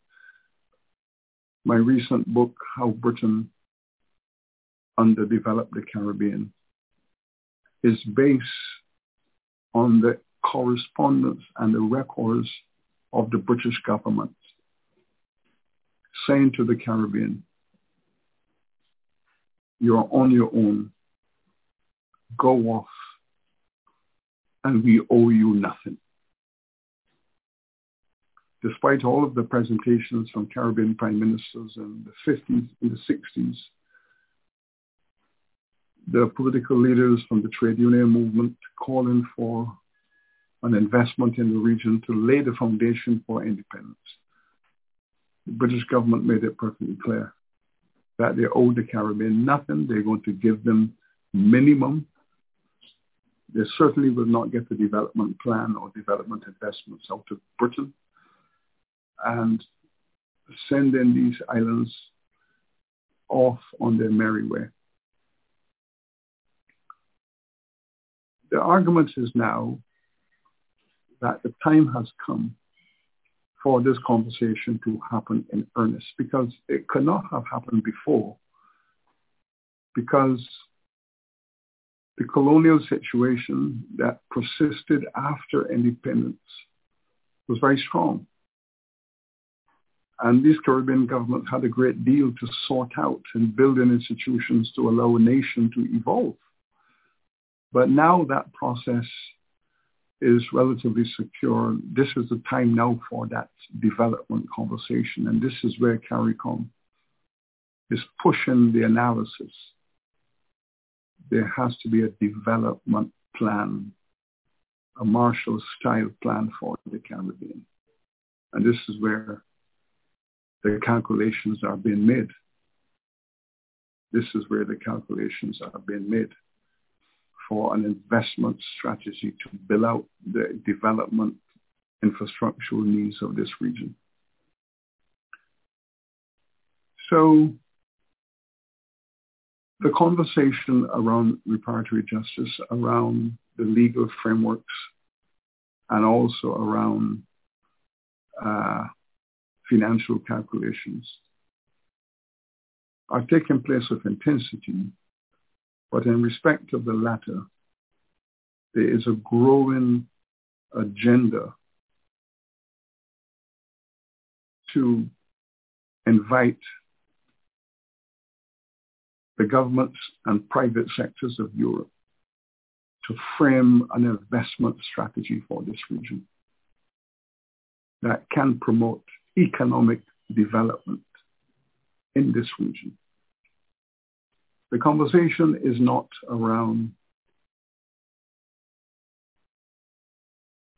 my recent book, How Britain Underdeveloped the Caribbean, is based on the correspondence and the records of the British government saying to the Caribbean, you're on your own, go off, and we owe you nothing. Despite all of the presentations from Caribbean prime ministers in the 50s, in the 60s, the political leaders from the trade union movement calling for an investment in the region to lay the foundation for independence, the British government made it perfectly clear that they owe the Caribbean nothing. They're going to give them minimum. They certainly will not get the development plan or development investments out of Britain. And sending these islands off on their merry way. The argument is now that the time has come for this conversation to happen in earnest, because it could not have happened before, because the colonial situation that persisted after independence was very strong. And these Caribbean governments had a great deal to sort out in building institutions to allow a nation to evolve. But now that process is relatively secure. This is the time now for that development conversation. And this is where CARICOM is pushing the analysis. There has to be a development plan, a Marshall-style plan for the Caribbean. And this is where the calculations are being made. This is where the calculations are being made for an investment strategy to build out the development infrastructural needs of this region. So the conversation around reparatory justice, around the legal frameworks, and also around financial calculations are taking place with intensity, but in respect of the latter, there is a growing agenda to invite the governments and private sectors of Europe to frame an investment strategy for this region that can promote economic development in this region. The conversation is not around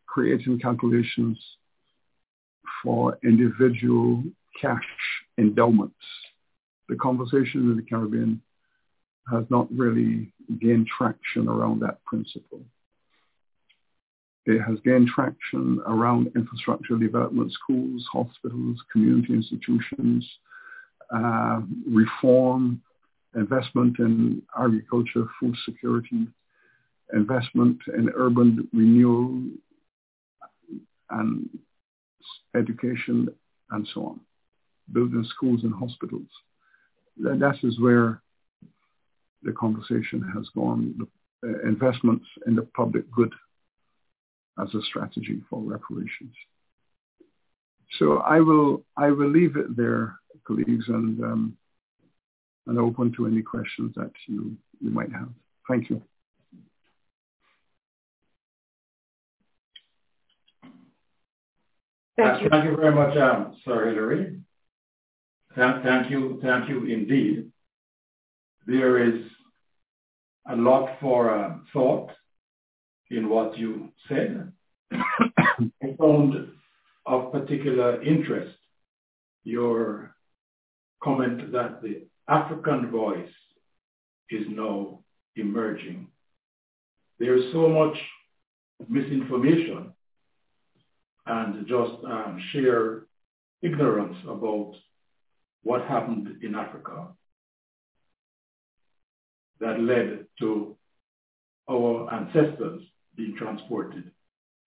creating calculations for individual cash endowments. The conversation in the Caribbean has not really gained traction around that principle. It has gained traction around infrastructure development, schools, hospitals, community institutions, reform, investment in agriculture, food security, investment in urban renewal and education, and so on, building schools and hospitals. That is where the conversation has gone, the investments in the public good as a strategy for reparations. So I will leave it there, colleagues, and open to any questions that you might have. Thank you. Thank you. Thank you very much, Sir Hilary. Thank you indeed. There is a lot for thought in what you said. I found of particular interest your comment that the African voice is now emerging. There is so much misinformation and just sheer ignorance about what happened in Africa. that led to our ancestors being transported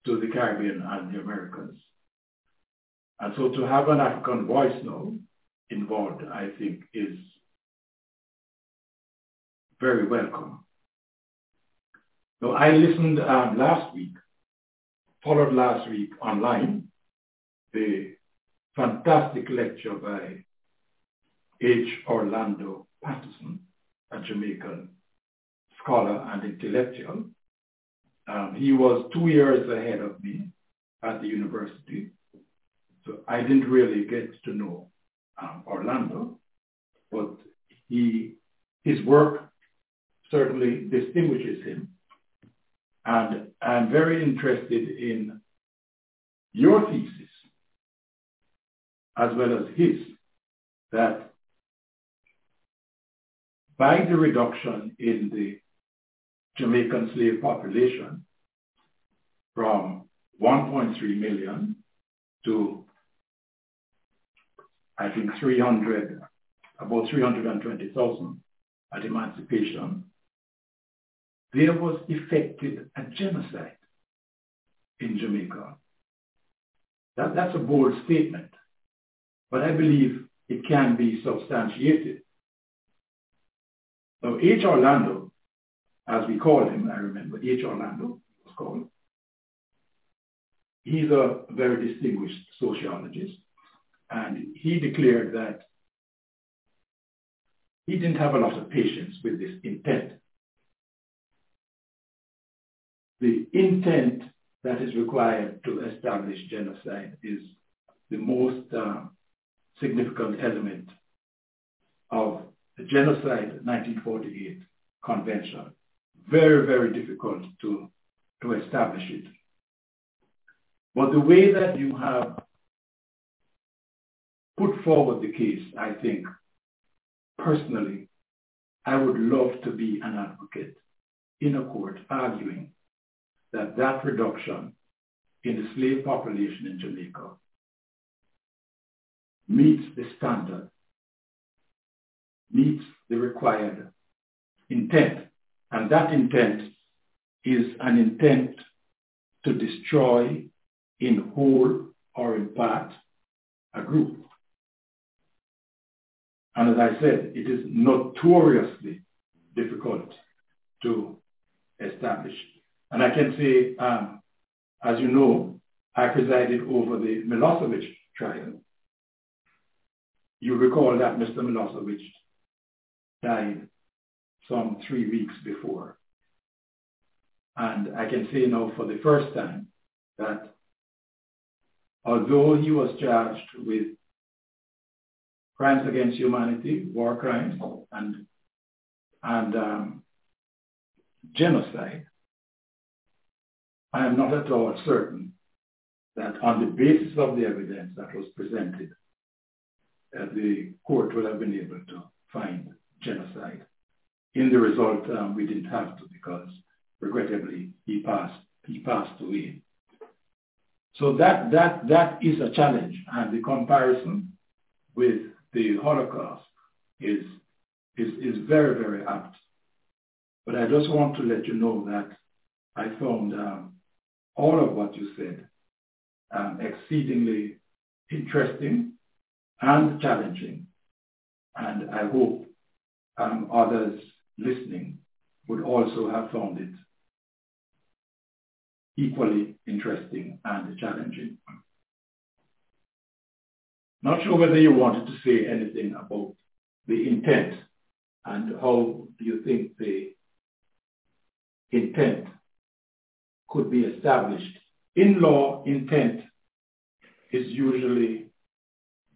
to the Caribbean and the Americas. And so to have an African voice now involved, I think, is very welcome. So I listened followed last week online, the fantastic lecture by Orlando Patterson, a Jamaican scholar and intellectual. He was 2 years ahead of me at the university, so I didn't really get to know Orlando, but his work certainly distinguishes him. And I'm very interested in your thesis, as well as his, that by the reduction in the Jamaican slave population from 1.3 million to, I think, about 320,000 at emancipation, there was effected a genocide in Jamaica. That's a bold statement, but I believe it can be substantiated. Now, H. Orlando, as we call him, I remember, H. Orlando was called. He's a very distinguished sociologist, and he declared that he didn't have a lot of patience with this intent. The intent that is required to establish genocide is the most significant element of the Genocide 1948 Convention. Very, very difficult to establish it. But the way that you have put forward the case, I think, personally, I would love to be an advocate in a court arguing that reduction in the slave population in Jamaica meets the standard, meets the required intent. And that intent is an intent to destroy in whole or in part a group. And as I said, it is notoriously difficult to establish. And I can say, as you know, I presided over the Milosevic trial. You recall that Mr. Milosevic died some 3 weeks before. And I can say now for the first time that although he was charged with crimes against humanity, war crimes, and genocide, I am not at all certain that on the basis of the evidence that was presented, the court would have been able to find genocide. In the result, we didn't have to, because regrettably he passed away. So that is a challenge, and the comparison with the Holocaust is very, very apt. But I just want to let you know that I found all of what you said exceedingly interesting and challenging. And I hope others listening would also have found it equally interesting and challenging. Not sure whether you wanted to say anything about the intent, and how do you think the intent could be established. In law, intent is usually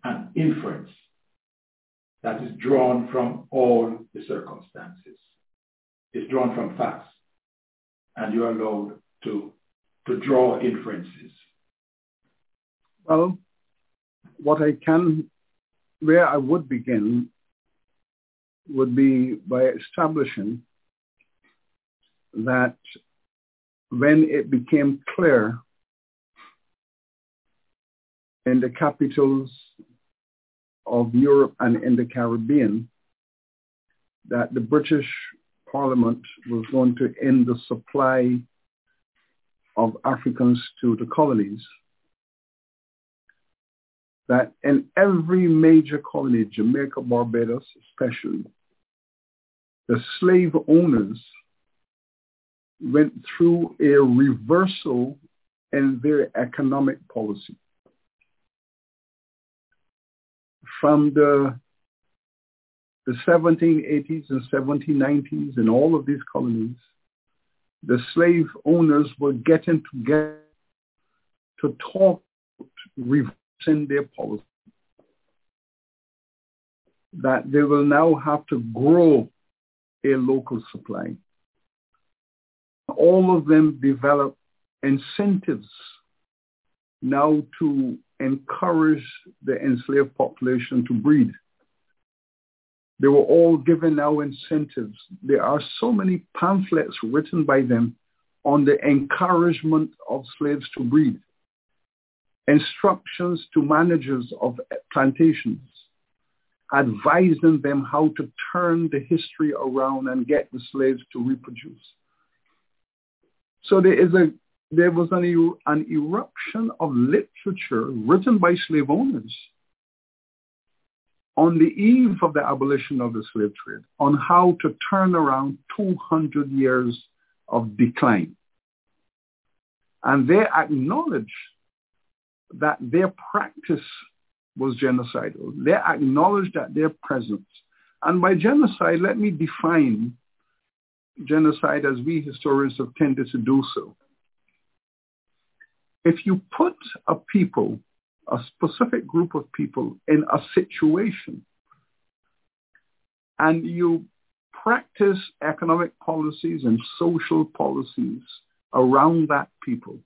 an inference that is drawn from all the circumstances. It's drawn from facts, and you're allowed to draw inferences. Well, where I would begin would be by establishing that when it became clear in the capitals of Europe and in the Caribbean that the British Parliament was going to end the supply of Africans to the colonies, that in every major colony, Jamaica, Barbados especially, the slave owners went through a reversal in their economic policy. From the 1780s and 1790s in all of these colonies, the slave owners were getting together to talk about reversing their policy, that they will now have to grow a local supply. All of them developed incentives now to encourage the enslaved population to breed. They were all given now incentives. There are so many pamphlets written by them on the encouragement of slaves to breed, instructions to managers of plantations, advising them how to turn the history around and get the slaves to reproduce. So there was an eruption of literature written by slave owners on the eve of the abolition of the slave trade, on how to turn around 200 years of decline. And they acknowledged that their practice was genocidal. They acknowledged that their presence. And by genocide, let me define genocide as we historians have tended to do so. If you put a people, a specific group of people, in a situation, and you practice economic policies and social policies around that people,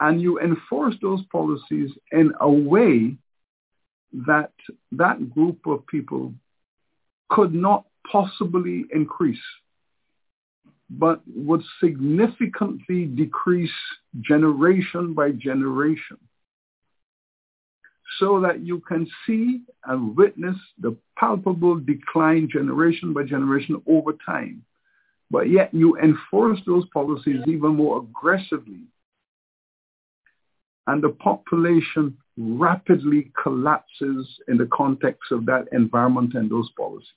and you enforce those policies in a way that that group of people could not possibly increase, but would significantly decrease generation by generation, so that you can see and witness the palpable decline generation by generation over time. But yet you enforce those policies even more aggressively, and the population rapidly collapses in the context of that environment and those policies.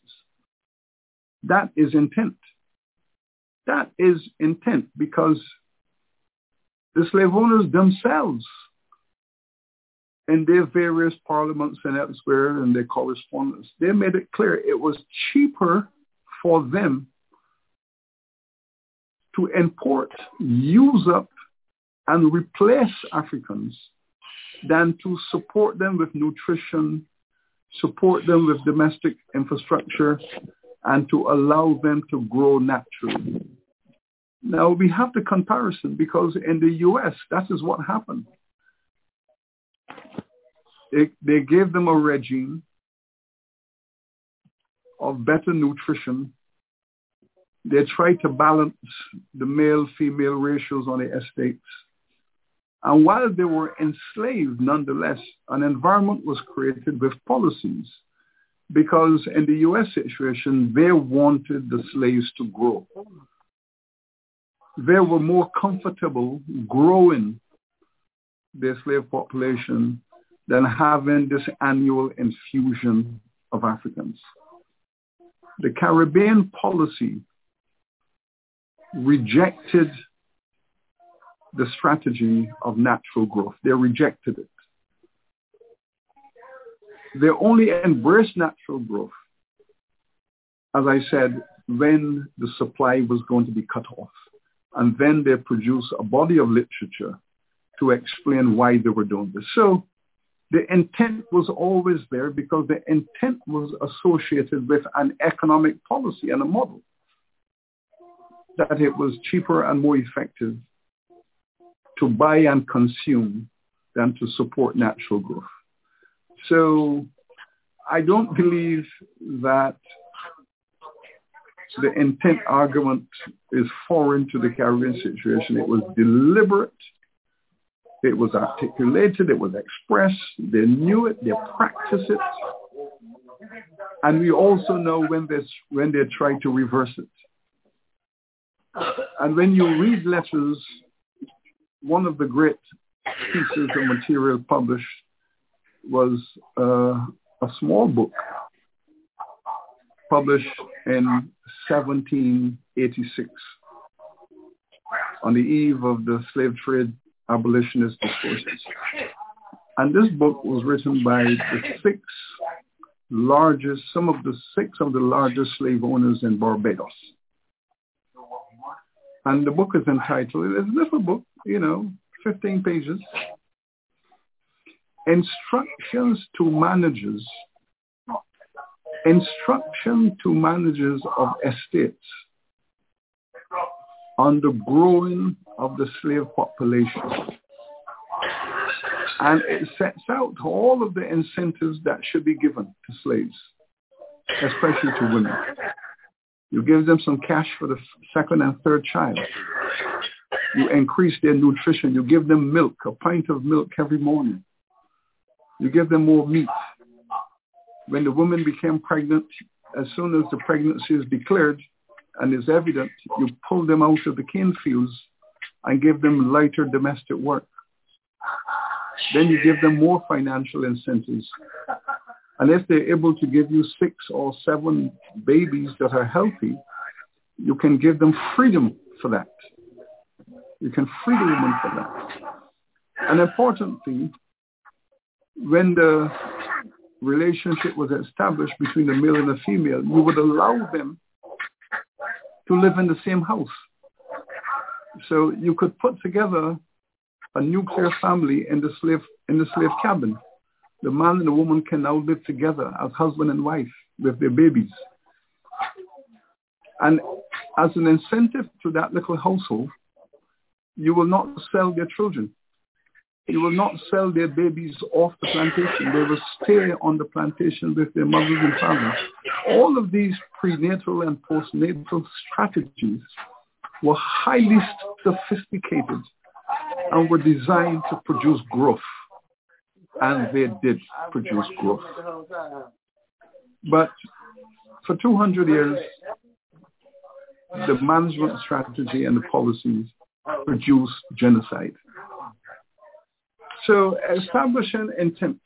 That is intent. That is intent, because the slave owners themselves, in their various parliaments and elsewhere and their correspondence, they made it clear it was cheaper for them to import, use up, and replace Africans than to support them with nutrition, support them with domestic infrastructure, and to allow them to grow naturally. Now, we have the comparison because in the U.S., that is what happened. They gave them a regime of better nutrition. They tried to balance the male-female ratios on the estates. And while they were enslaved, nonetheless, an environment was created with policies, because in the U.S. situation, they wanted the slaves to grow. They were more comfortable growing their slave population than having this annual infusion of Africans. The Caribbean policy rejected the strategy of natural growth. They rejected it. They only embraced natural growth, as I said, when the supply was going to be cut off. And then they produced a body of literature to explain why they were doing this. So the intent was always there, because the intent was associated with an economic policy and a model, that it was cheaper and more effective to buy and consume than to support natural growth. So I don't believe that the intent argument is foreign to the Caribbean situation. It was deliberate. It was articulated. It was expressed. They knew it. They practiced it. And we also know when they try to reverse it. And when you read letters, one of the great pieces of material published was a small book published in 1786 on the eve of the slave trade abolitionist discourses. And this book was written by some of the six largest slave owners in Barbados. And the book is entitled, it's a little book, 15 pages, Instruction to managers of estates on the growing of the slave population. And it sets out all of the incentives that should be given to slaves, especially to women. You give them some cash for the second and third child. You increase their nutrition. You give them milk, a pint of milk every morning. You give them more meat. When the woman became pregnant, as soon as the pregnancy is declared and is evident, you pull them out of the cane fields and give them lighter domestic work. Then you give them more financial incentives. And if they're able to give you 6 or 7 babies that are healthy, you can give them freedom for that. You can free the woman for that. And importantly, when the relationship was established between the male and the female, you would allow them to live in the same house. So you could put together a nuclear family in the slave cabin. The man and the woman can now live together as husband and wife with their babies. And as an incentive to that little household, you will not sell their children. You will not sell their babies off the plantation. They will stay on the plantation with their mothers and fathers. All of these prenatal and postnatal strategies were highly sophisticated and were designed to produce growth. And they did produce growth. But for 200 years, the management strategy and the policies produced genocide. So establishing intent.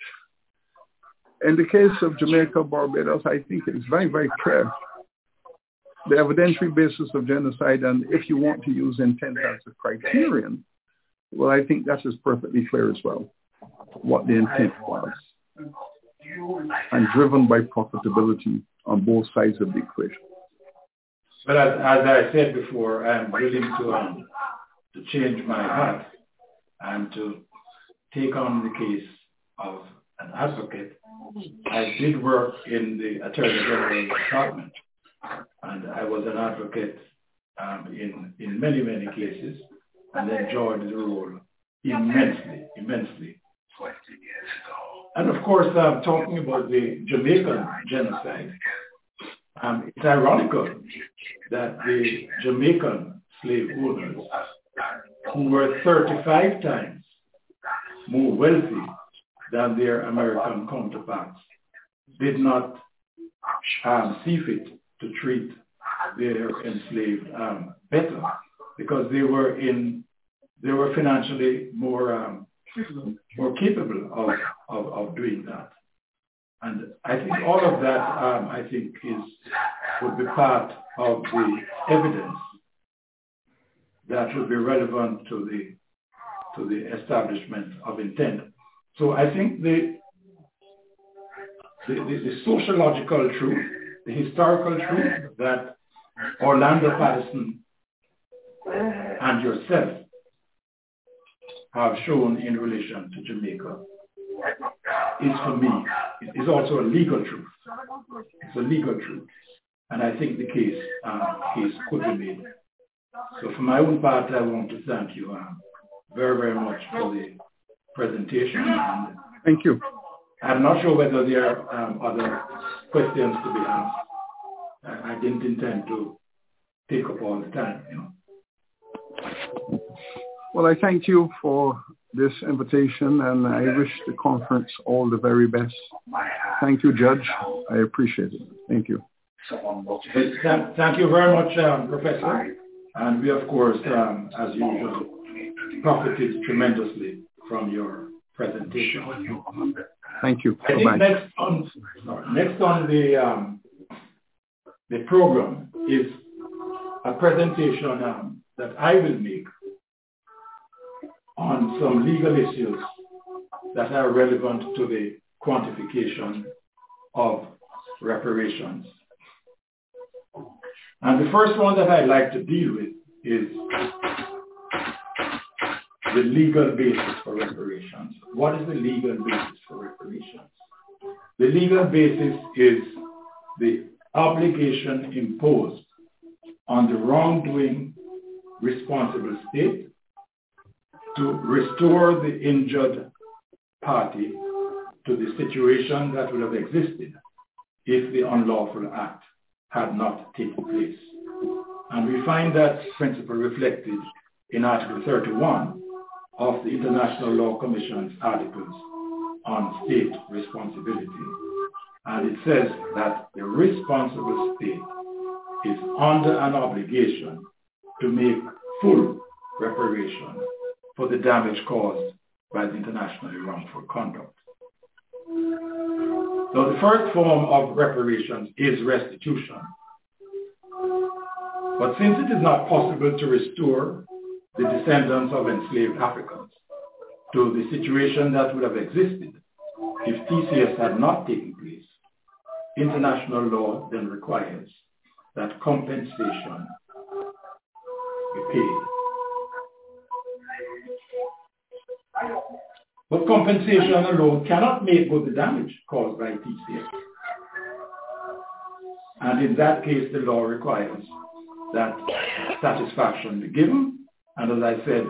In the case of Jamaica, Barbados, I think it's very, very clear. The evidentiary basis of genocide, and if you want to use intent as a criterion, well, I think that is perfectly clear as well, what the intent was, and driven by profitability on both sides of the equation. But as I said before, I'm willing to change my hat and to take on the case of an advocate. I did work in the Attorney General's Department, and I was an advocate in many, many cases, and enjoyed the role immensely. And of course, I'm talking about the Jamaican genocide. It's ironical that the Jamaican slave owners, who were 35 times more wealthy than their American counterparts, did not see fit to treat their enslaved better, because they were financially more capable of doing that. And I think all of that, would be part of the evidence that would be relevant to the establishment of intent. So I think the sociological truth, the historical truth that Orlando Patterson and yourself have shown in relation to Jamaica is, for me, is also a legal truth. It's a legal truth. And I think the case could be made. So for my own part, I want to thank you very, very much for the presentation. And thank you. I'm not sure whether there are other questions to be asked. I didn't intend to take up all the time, Well, I thank you for this invitation, and I wish the conference all the very best. Thank you, Judge. I appreciate it. Thank you. Thank you very much, Professor. And we, of course, as usual, profited tremendously from your presentation. Thank you. I think next on the program is a presentation that I will make on some legal issues that are relevant to the quantification of reparations. And the first one that I'd like to deal with is the legal basis for reparations. What is the legal basis for reparations? The legal basis is the obligation imposed on the wrongdoing responsible state to restore the injured party to the situation that would have existed if the unlawful act had not taken place. And we find that principle reflected in Article 31 of the International Law Commission's Articles on State Responsibility. And it says that the responsible state is under an obligation to make full reparation for the damage caused by the internationally wrongful conduct. So the first form of reparations is restitution. But since it is not possible to restore the descendants of enslaved Africans to the situation that would have existed if TCS had not taken place, international law then requires that compensation be paid. But compensation alone cannot make good the damage caused by TCS. And in that case, the law requires that satisfaction be given. And as I said,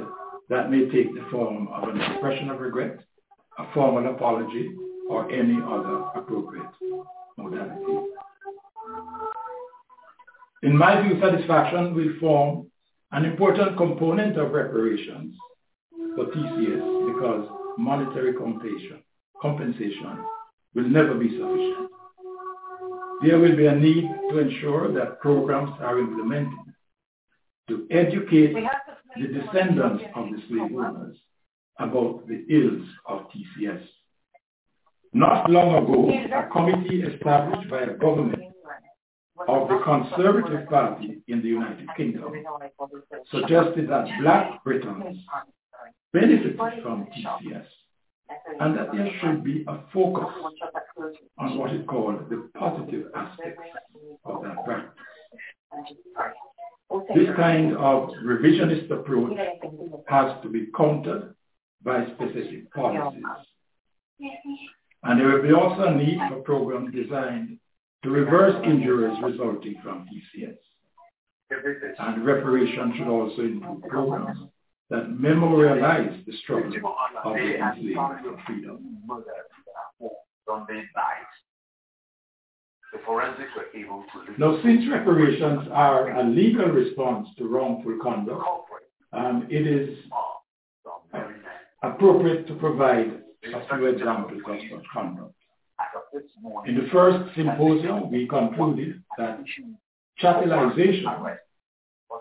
that may take the form of an expression of regret, a formal apology, or any other appropriate modality. In my view, satisfaction will form an important component of reparations for TCS because monetary compensation will never be sufficient. There will be a need to ensure that programs are implemented to educate the descendants of the slave owners about the ills of TCS. Not long ago, a committee established by a government of the Conservative Party in the United Kingdom suggested that Black Britons benefited from TCS and that there should be a focus on what it called the positive aspects of that practice. This kind of revisionist approach has to be countered by specific policies. And there will be also a need for programs designed to reverse injuries resulting from TCS. And reparation should also include programs that memorialize the struggle of the enslaved for freedom. Now, since reparations are a legal response to wrongful conduct, it is appropriate to provide a few examples of such conduct. In the first symposium, we concluded that chattelization,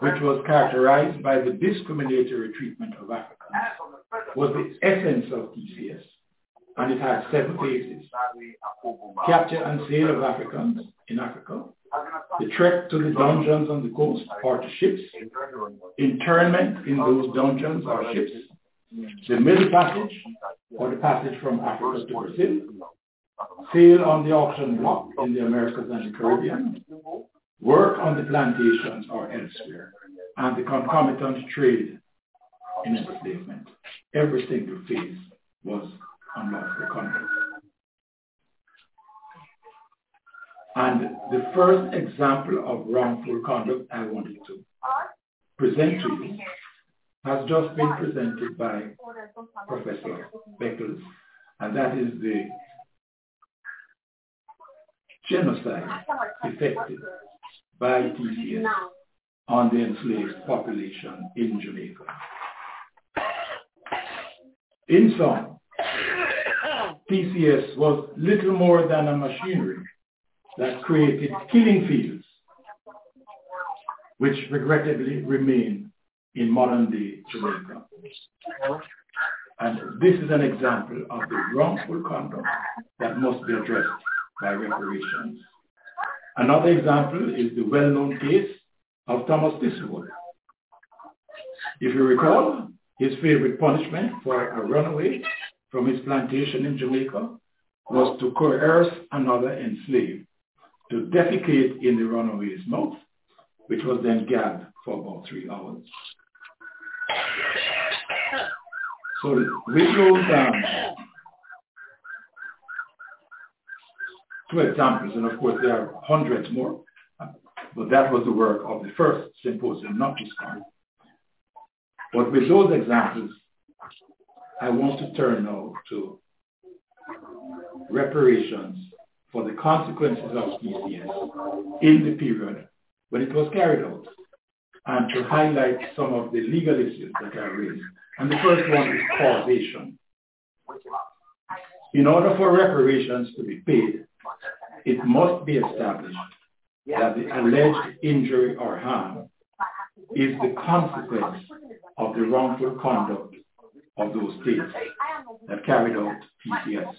which was characterized by the discriminatory treatment of Africans, was the essence of TCS, and it had 7 phases: capture and sale of Africans in Africa, the trek to the dungeons on the coast or to ships, internment in those dungeons or ships, the middle passage or the passage from Africa to Brazil, sale on the auction block in the Americas and the Caribbean, work on the plantations or elsewhere, and the concomitant trade in enslavement. Every single phase was unlawful conduct. And the first example of wrongful conduct I wanted to present to you has just been presented by Professor Beckles, and that is the genocide effected by TCS on the enslaved population in Jamaica. In sum, PCS was little more than a machinery that created killing fields, which regrettably remain in modern-day Jamaica. And this is an example of the wrongful conduct that must be addressed by reparations. Another example is the well-known case of Thomas Thiswood. If you recall, his favorite punishment for a runaway from his plantation in Jamaica was to coerce another enslaved to defecate in the runaway's mouth, which was then gagged for about 3 hours. So with those two examples, and of course there are hundreds more, but that was the work of the first symposium, not this one. But with those examples, I want to turn now to reparations for the consequences of PCS in the period when it was carried out, and to highlight some of the legal issues that are raised. And the first one is causation. In order for reparations to be paid, it must be established that the alleged injury or harm is the consequence of the wrongful conduct of those states that carried out PCS.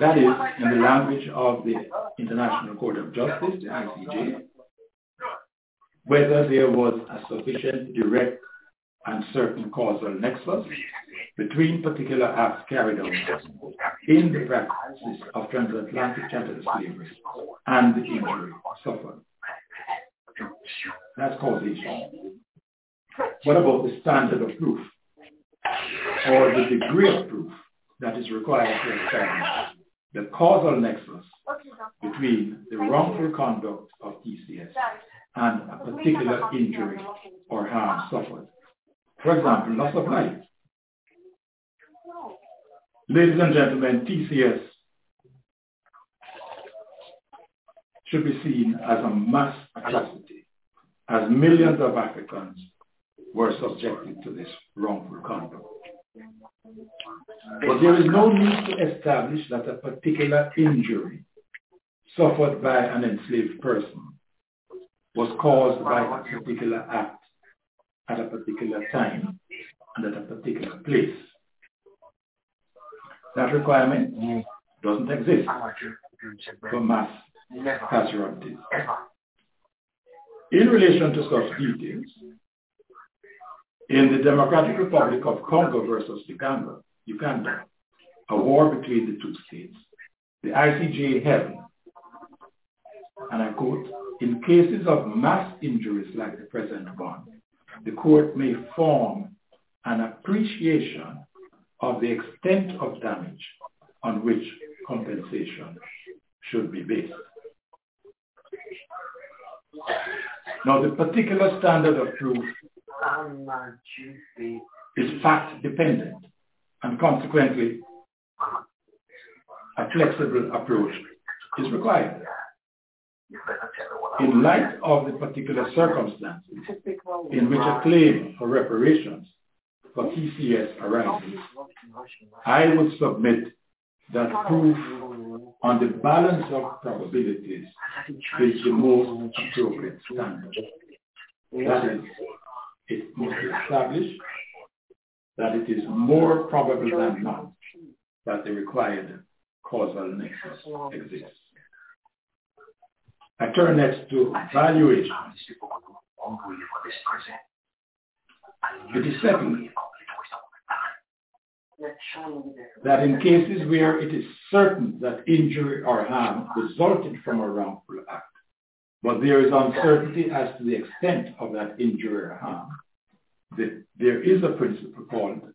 That is, in the language of the International Court of Justice, the ICJ, whether there was a sufficient direct and certain causal nexus between particular acts carried out in the practices of transatlantic chattel slavery and the injury suffered. That's causation. What about the standard of proof or the degree of proof that is required to establish the causal nexus between the wrongful conduct of TCS and a particular injury or harm suffered? For example, loss of life. Ladies and gentlemen, TCS should be seen as a mass atrocity, as millions of Africans were subjected to this wrongful conduct. But there is no need to establish that a particular injury suffered by an enslaved person was caused by a particular act at a particular time and at a particular place. That requirement doesn't exist for mass casualties. In relation to such details, in the Democratic Republic of Congo versus Uganda, a war between the two states, the ICJ held, and I quote, "In cases of mass injuries like the present one, the court may form an appreciation of the extent of damage on which compensation should be based." Now, the particular standard of proof is fact-dependent, and consequently, a flexible approach is required. In light of the particular circumstances in which a claim for reparations for TCS arises, I would submit that proof on the balance of probabilities is the most appropriate standard. That is, it must establish that it is more probable than not that the required causal nexus exists. I turn next to valuation. It is certain that in cases where it is certain that injury or harm resulted from a wrongful act, but there is uncertainty as to the extent of that injury or harm, there is a principle called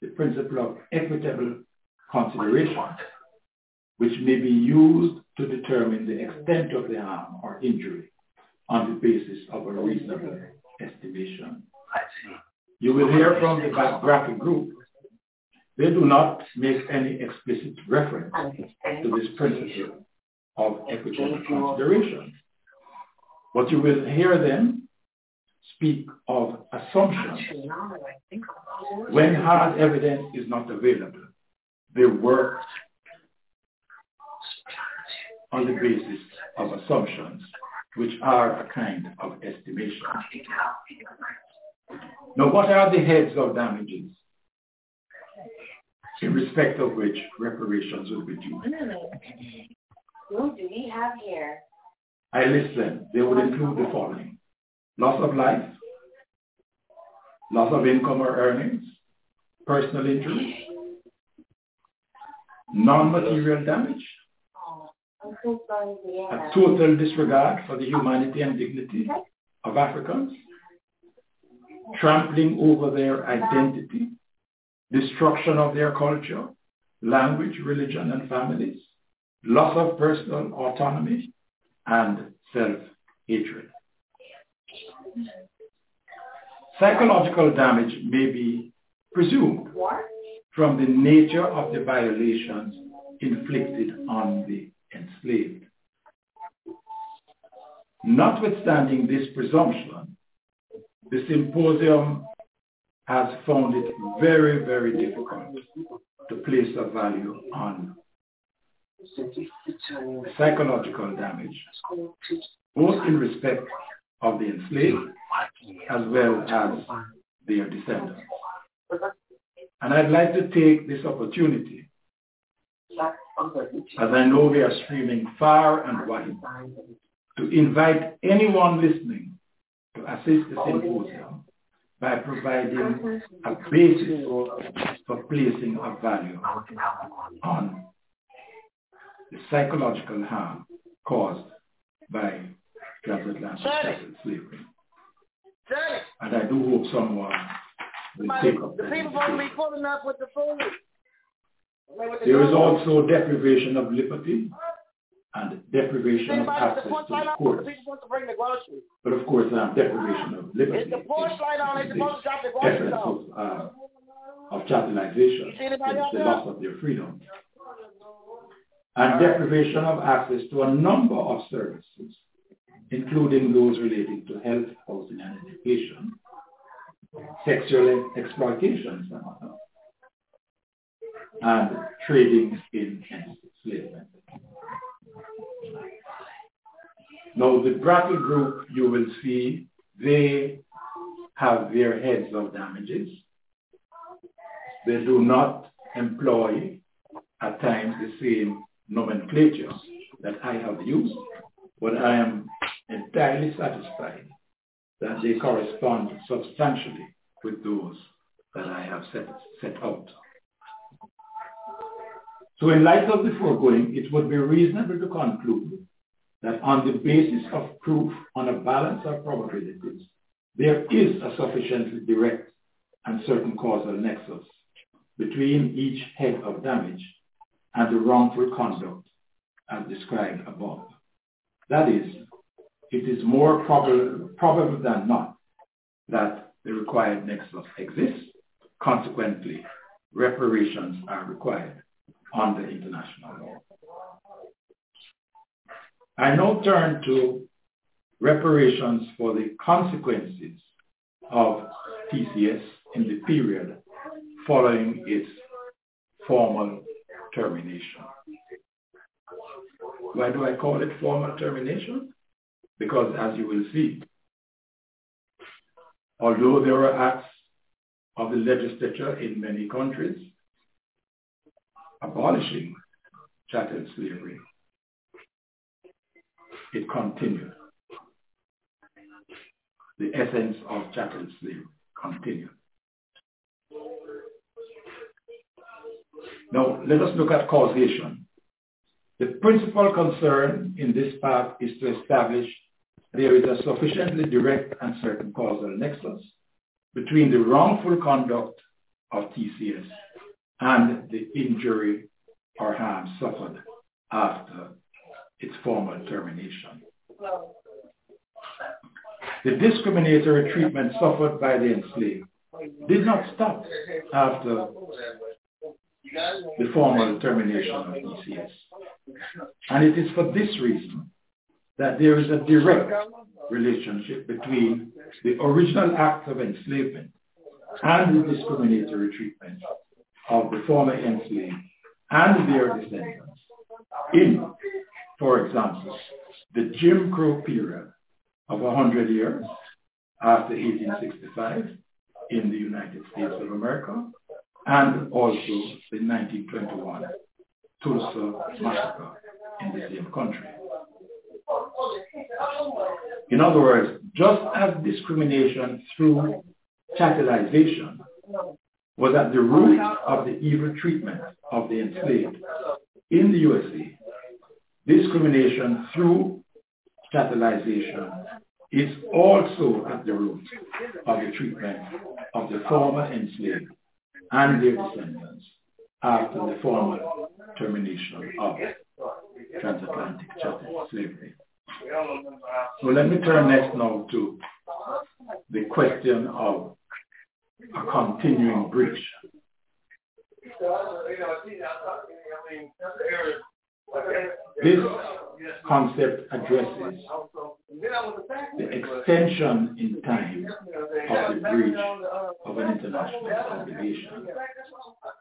the principle of equitable consideration, which may be used to determine the extent of the harm or injury on the basis of a reasonable estimation. You will hear from the Brattle Group. They do not make any explicit reference to this principle of equitable consideration, but you will hear them speak of assumptions when hard evidence is not available they worked on the basis of assumptions, which are a kind of estimation. Now, what are the heads of damages in respect of which reparations will be due? Who do we have here? I listen. They would include the following: loss of life, loss of income or earnings, personal injury, non-material damage, a total disregard for the humanity and dignity of Africans, trampling over their identity, destruction of their culture, language, religion, and families, loss of personal autonomy, and self-hatred. Psychological damage may be presumed from the nature of the violations inflicted on the enslaved. Notwithstanding this presumption, the symposium has found it very, very difficult to place a value on psychological damage, both in respect of the enslaved as well as their descendants. And I'd like to take this opportunity, as I know we are streaming far and wide, to invite anyone listening to assist the symposium by providing a basis for placing a value on the psychological harm caused by transatlantic slavery. And I do hope someone will take up that. The people won't be pulling up with the police. There is also deprivation of liberty and deprivation of access to the courts. But of course, deprivation of liberty is the of chatelization, the loss of their freedom, and deprivation of access to a number of services, including those relating to health, housing, and education, sexual exploitation, and others, and trading in enslavement. Now, the Brattle Group, you will see, they have their heads of damages. They do not employ, at times, the same nomenclature that I have used, but I am entirely satisfied that they correspond substantially with those that I have set out. So in light of the foregoing, it would be reasonable to conclude that on the basis of proof on a balance of probabilities, there is a sufficiently direct and certain causal nexus between each head of damage and the wrongful conduct as described above. That is, it is more probable than not that the required nexus exists. Consequently, reparations are required under international law. I now turn to reparations for the consequences of TCS in the period following its formal termination. Why do I call it formal termination? Because as you will see, although there were acts of the legislature in many countries abolishing chattel slavery, it continued. The essence of chattel slavery continued. Now, let us look at causation. The principal concern in this part is to establish there is a sufficiently direct and certain causal nexus between the wrongful conduct of TCS and the injury or harm suffered after its formal termination. The discriminatory treatment suffered by the enslaved did not stop after the formal termination of TCS. And it is for this reason that there is a direct relationship between the original act of enslavement and the discriminatory treatment of the former enslaved and their descendants in, for example, the Jim Crow period of 100 years after 1865 in the United States of America, and also the 1921 Tulsa massacre in the same country. In other words, just as discrimination through chattelization was at the root of the evil treatment of the enslaved in the USA, discrimination through chattelization is also at the root of the treatment of the former enslaved and their descendants after the formal termination of transatlantic chattel slavery. So let me turn next now to the question of a continuing breach. This concept addresses the extension in time of the breach of an international obligation.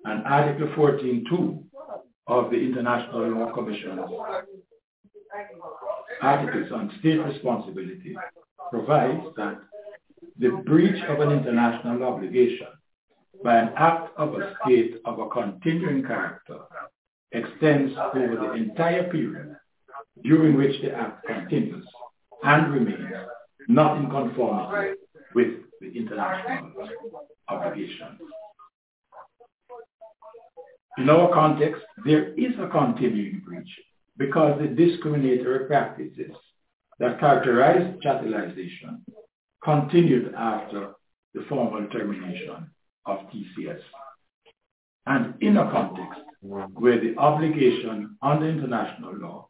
And Article 14.2 of the International Law Commission's Articles on State Responsibility provides that the breach of an international obligation by an act of a state of a continuing character extends over the entire period during which the act continues and remains not in conformity with the international obligation. In our context, there is a continuing breach because the discriminatory practices that characterize chattelization continued after the formal termination of TCS. And in a context where the obligation under international law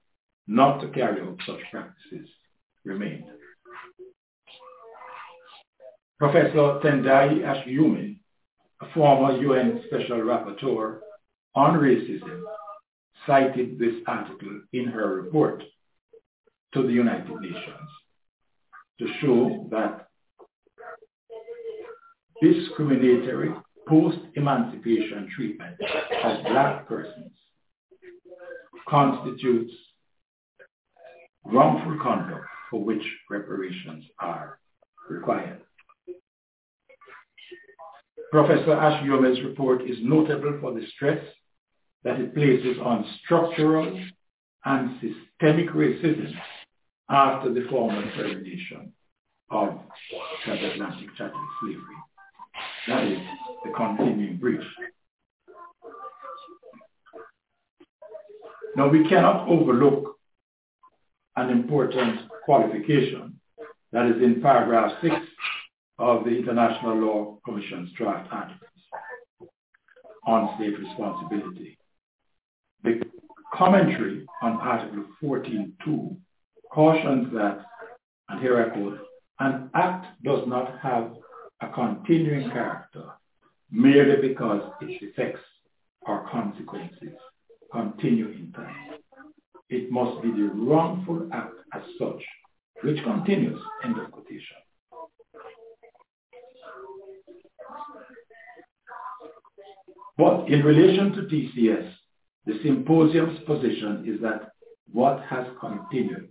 not to carry out such practices remained. Professor Tendai Ashiyume, a former UN Special Rapporteur on Racism, cited this article in her report to the United Nations to show that discriminatory post-emancipation treatment of black persons constitutes wrongful conduct for which reparations are required. Professor Ashiyume's report is notable for the stress that it places on structural and systemic racism after the formal termination of transatlantic chattel slavery. That is the continuing breach. Now, we cannot overlook an important qualification that is in paragraph 6 of the International Law Commission's draft articles on state responsibility. The commentary on Article 14.2 cautions that, and here I quote, an act does not have a continuing character merely because its effects or consequences continue in time. It must be the wrongful act as such, which continues, end of quotation. But in relation to TCS, the symposium's position is that what has continued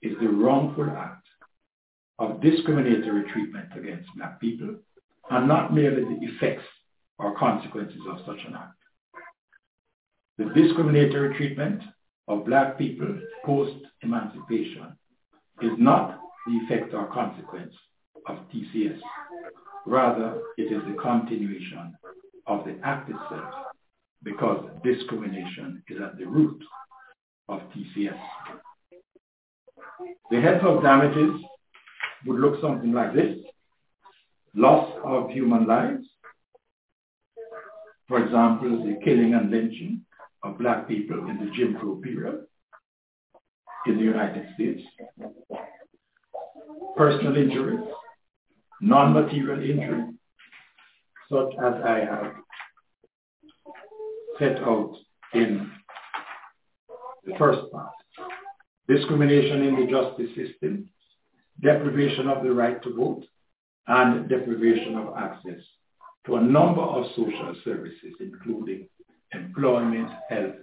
is the wrongful act of discriminatory treatment against black people, and not merely the effects or consequences of such an act. The discriminatory treatment of black people post-emancipation is not the effect or consequence of TCS. Rather, it is the continuation of the act itself, because discrimination is at the root of TCS. The heads of damages would look something like this. Loss of human lives, for example, the killing and lynching of black people in the Jim Crow period in the United States. Personal injuries, non-material injury, such as I have set out in the first part. Discrimination in the justice system, deprivation of the right to vote, and deprivation of access to a number of social services, including employment, health,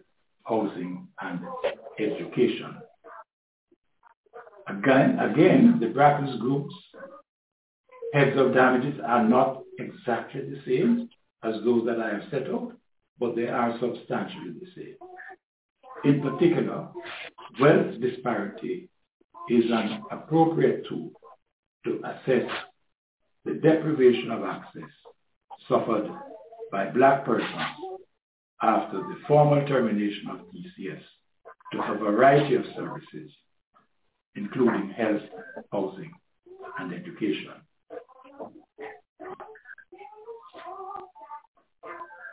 housing, and education. Again, the Brattle Group's heads of damages are not exactly the same as those that I have set up, but they are substantially the same. In particular, wealth disparity is an appropriate tool to assess the deprivation of access suffered by black persons after the formal termination of TCS to a variety of services, including health, housing, and education.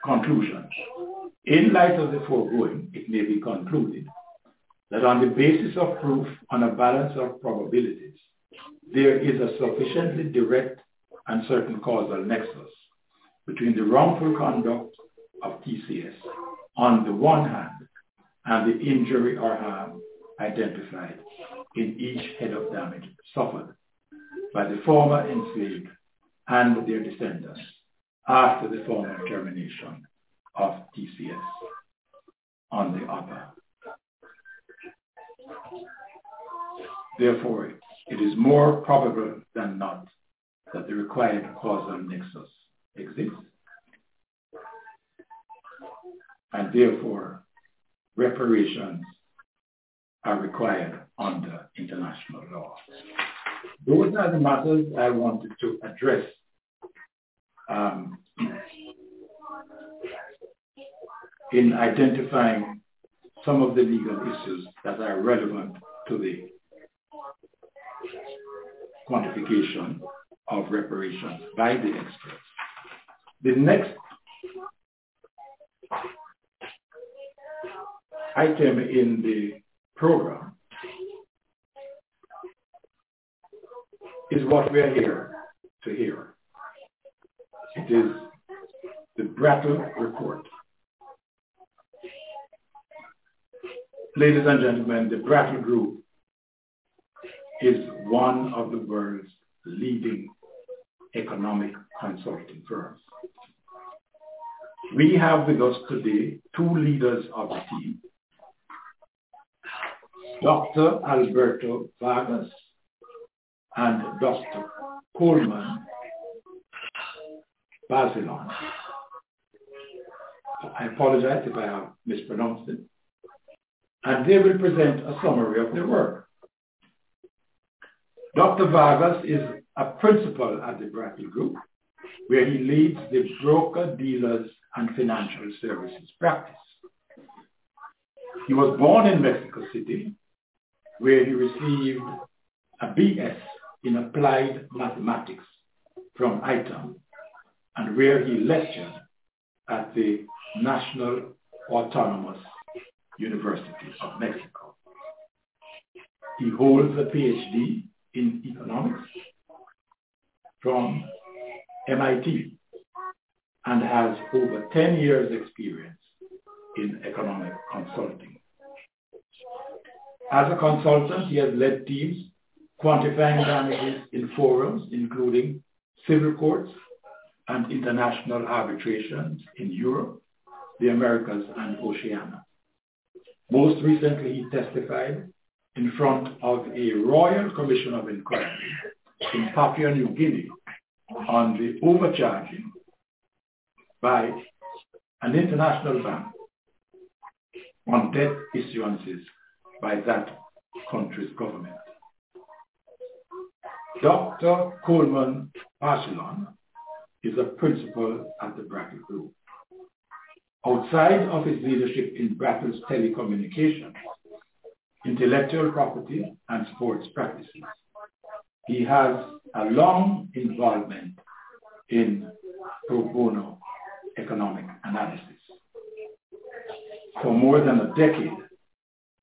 Conclusions. In light of the foregoing, it may be concluded that on the basis of proof on a balance of probabilities, there is a sufficiently direct and certain causal nexus between the wrongful conduct of TCS on the one hand and the injury or harm identified in each head of damage suffered by the former enslaved and their descendants after the formal termination of TCS on the other. Therefore, it is more probable than not that the required causal nexus exists, and therefore reparations are required under international law. Those are the matters I wanted to address in identifying some of the legal issues that are relevant to the quantification of reparations by the experts. The next item in the program is what we are here to hear. It is the Brattle Report. Ladies and gentlemen, the Brattle Group is one of the world's leading economic consulting firms. We have with us today two leaders of the team, Dr. Alberto Vargas and Dr. Coleman Bazelon. I apologize if I have mispronounced it. And they will present a summary of their work. Dr. Vargas is a principal at the Brattle Group, where he leads the broker, dealers, and financial services practice. He was born in Mexico City, where he received a BS in applied mathematics from ITAM, and where he lectured at the National Autonomous University of Mexico. He holds a PhD in economics from MIT and has over 10 years experience in economic consulting. As a consultant, he has led teams quantifying damages in forums, including civil courts and international arbitrations in Europe, the Americas, and Oceania. Most recently, he testified in front of a Royal Commission of Inquiry in Papua New Guinea on the overcharging by an international bank on debt issuances by that country's government. Dr. Coleman Bazelon is a principal at the Brattle Group. Outside of his leadership in Brattle's telecommunications, intellectual property, and sports practices, he has a long involvement in pro bono economic analysis. For more than a decade,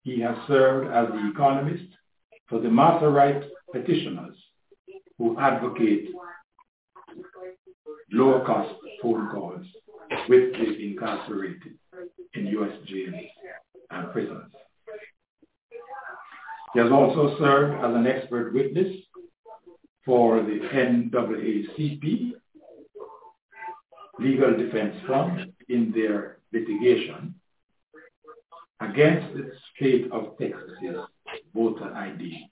he has served as the economist for the master right petitioners who advocate lower cost phone calls with the incarcerated in U.S. jails and prisons. He has also served as an expert witness for the NAACP Legal Defense Fund in their litigation against the state of Texas' voter ID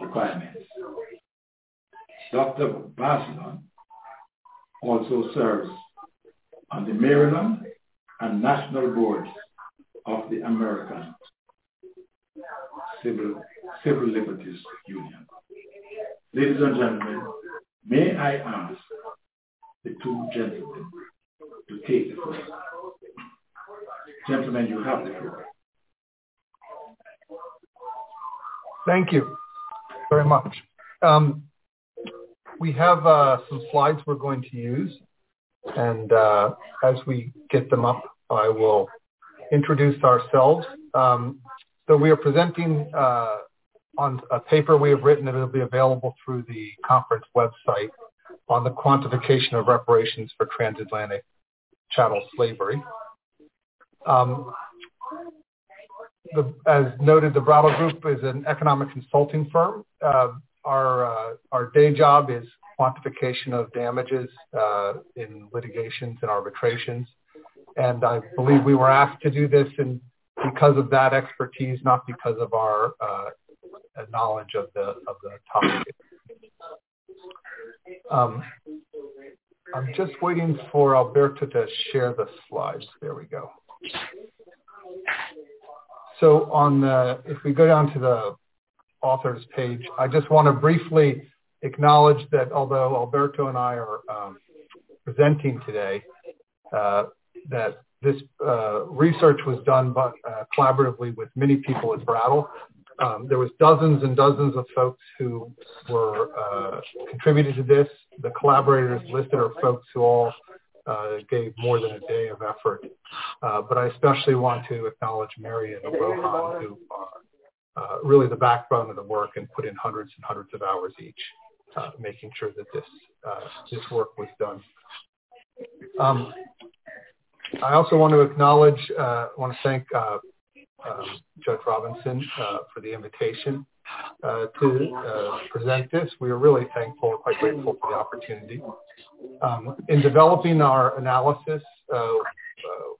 requirements. Dr. Bazelon also serves on the Maryland and National Boards of the American Civil Liberties Union. Ladies and gentlemen, may I ask the two gentlemen to take the floor. Gentlemen, you have the floor. Thank you very much. We have some slides we're going to use, and as we get them up, I will introduce ourselves. So we are presenting on a paper we have written that will be available through the conference website on the quantification of reparations for transatlantic chattel slavery. As noted, the Brattle Group is an economic consulting firm. Our day job is quantification of damages in litigations and arbitrations. And I believe we were asked to do this because of that expertise, not because of our knowledge of the topic. I'm just waiting for Alberto to share the slides. There we go. So if we go down to the author's page, I just want to briefly acknowledge that although Alberto and I are presenting today, that this research was done collaboratively with many people at Brattle. There was dozens and dozens of folks who were contributed to this. The collaborators listed are folks who all gave more than a day of effort. But I especially want to acknowledge Mary and Rohan, who are really the backbone of the work and put in hundreds and hundreds of hours each, making sure that this work was done. I also want to acknowledge, thank Judge Robinson for the invitation to present this. We are really thankful and quite grateful for the opportunity. In developing our analysis,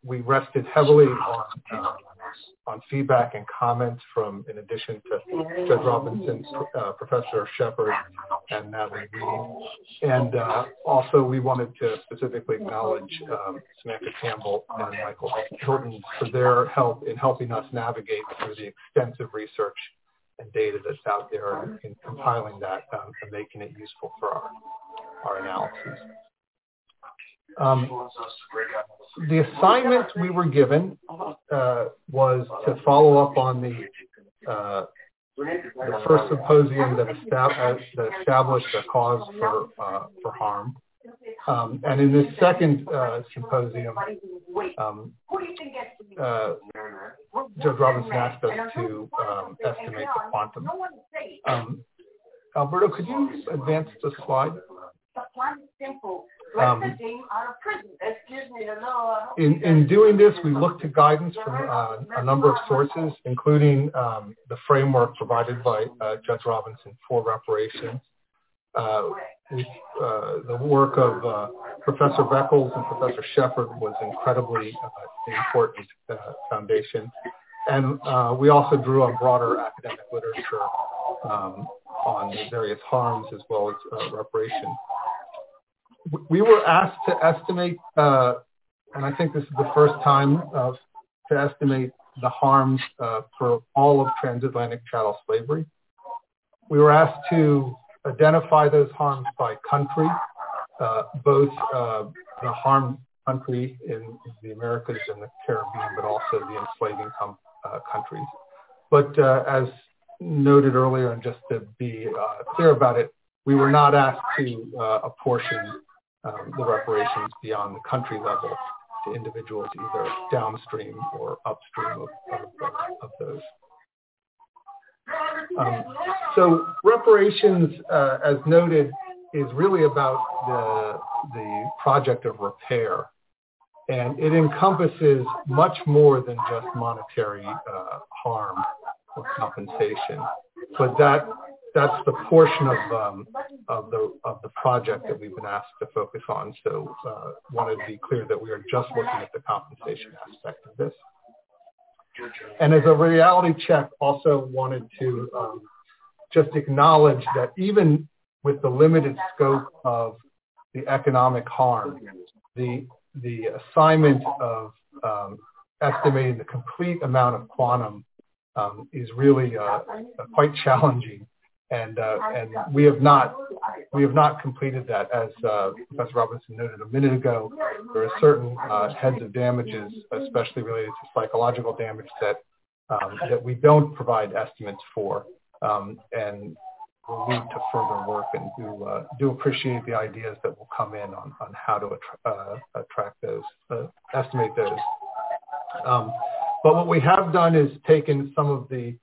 we rested heavily on feedback and comments from, in addition to Judge Robinson, Professor Shepherd, and Natalie Reed. And also we wanted to specifically acknowledge Samantha Campbell and Michael Hilton for their help in helping us navigate through the extensive research and data that's out there and compiling that and making it useful for our analysis. The assignment we were given was to follow up on the first symposium that established a cause for harm. And in this second symposium, Judge Robinson asked us to estimate the quantum. Alberto, could you advance the slide? In doing this, we looked to guidance from a number of sources, including the framework provided by Judge Robinson for reparations, the work of Professor Beckles and Professor Shepherd was incredibly important foundation, and we also drew on broader academic literature on various harms as well as reparation. We were asked to estimate, and I think this is the first time, to estimate the harms for all of transatlantic chattel slavery. We were asked to identify those harms by country, both the harmed country in the Americas and the Caribbean, but also the enslaving countries. But as noted earlier, and just to be clear about it, we were not asked to apportion the reparations beyond the country level to individuals either downstream or upstream of those. So reparations, as noted, is really about the project of repair, and it encompasses much more than just monetary harm or compensation, but that that's the portion of the project that we've been asked to focus on. So wanted to be clear that we are just looking at the compensation aspect of this. And as a reality check, also wanted to just acknowledge that even with the limited scope of the economic harm, the assignment of estimating the complete amount of quantum is really quite challenging, and we have not completed that. As Professor Robinson noted a minute ago, there are certain heads of damages, especially related to psychological damage, that we don't provide estimates for, and will lead to further work. And do appreciate the ideas that will come in on how to attract those, estimate those. But what we have done is taken some of the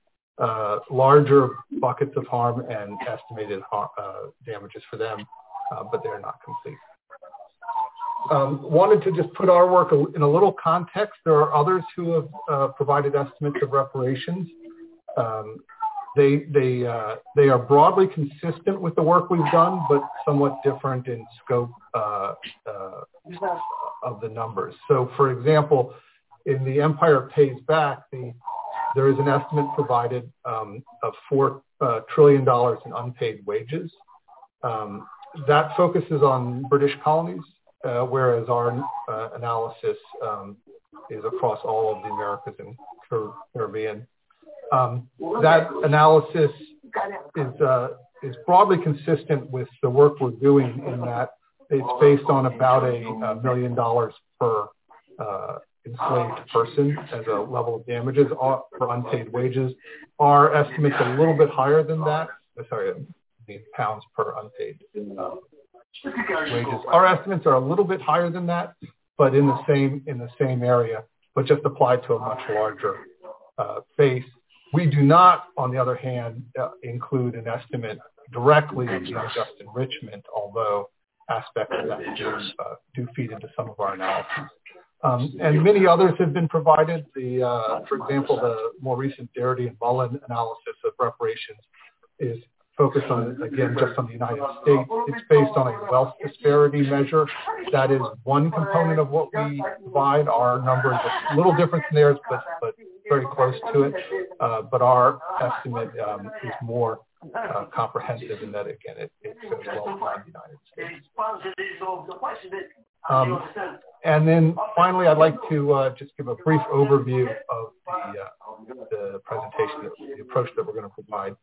larger buckets of harm and estimated damages for them, but they're not complete. Wanted to just put our work in a little context. There are others who have provided estimates of reparations. They are broadly consistent with the work we've done, but somewhat different in scope of the numbers. So, for example, in the Empire Pays Back, there is an estimate provided of $4 trillion in unpaid wages. That focuses on British colonies, whereas our analysis is across all of the Americas and Caribbean. That analysis is broadly consistent with the work we're doing, in that it's based on about $1 million per enslaved person as a level of damages for unpaid wages. Our estimate's a little bit higher than that. Sorry, the pounds per unpaid wages. Our estimates are a little bit higher than that, but in the same area, but just applied to a much larger base. We do not, on the other hand, include an estimate directly of unjust enrichment, although aspects of that do feed into some of our analysis. And many others have been provided. For example, the more recent Doherty and Mullen analysis of reparations is focused on, again, just on the United States. It's based on a wealth disparity measure. That is one component of what we provide. Our numbers are a little different than theirs, but very close to it. But our estimate is more comprehensive in that, again, it goes well beyond the United States. And then finally, I'd like to just give a brief overview of the presentation, the approach that we're going to provide.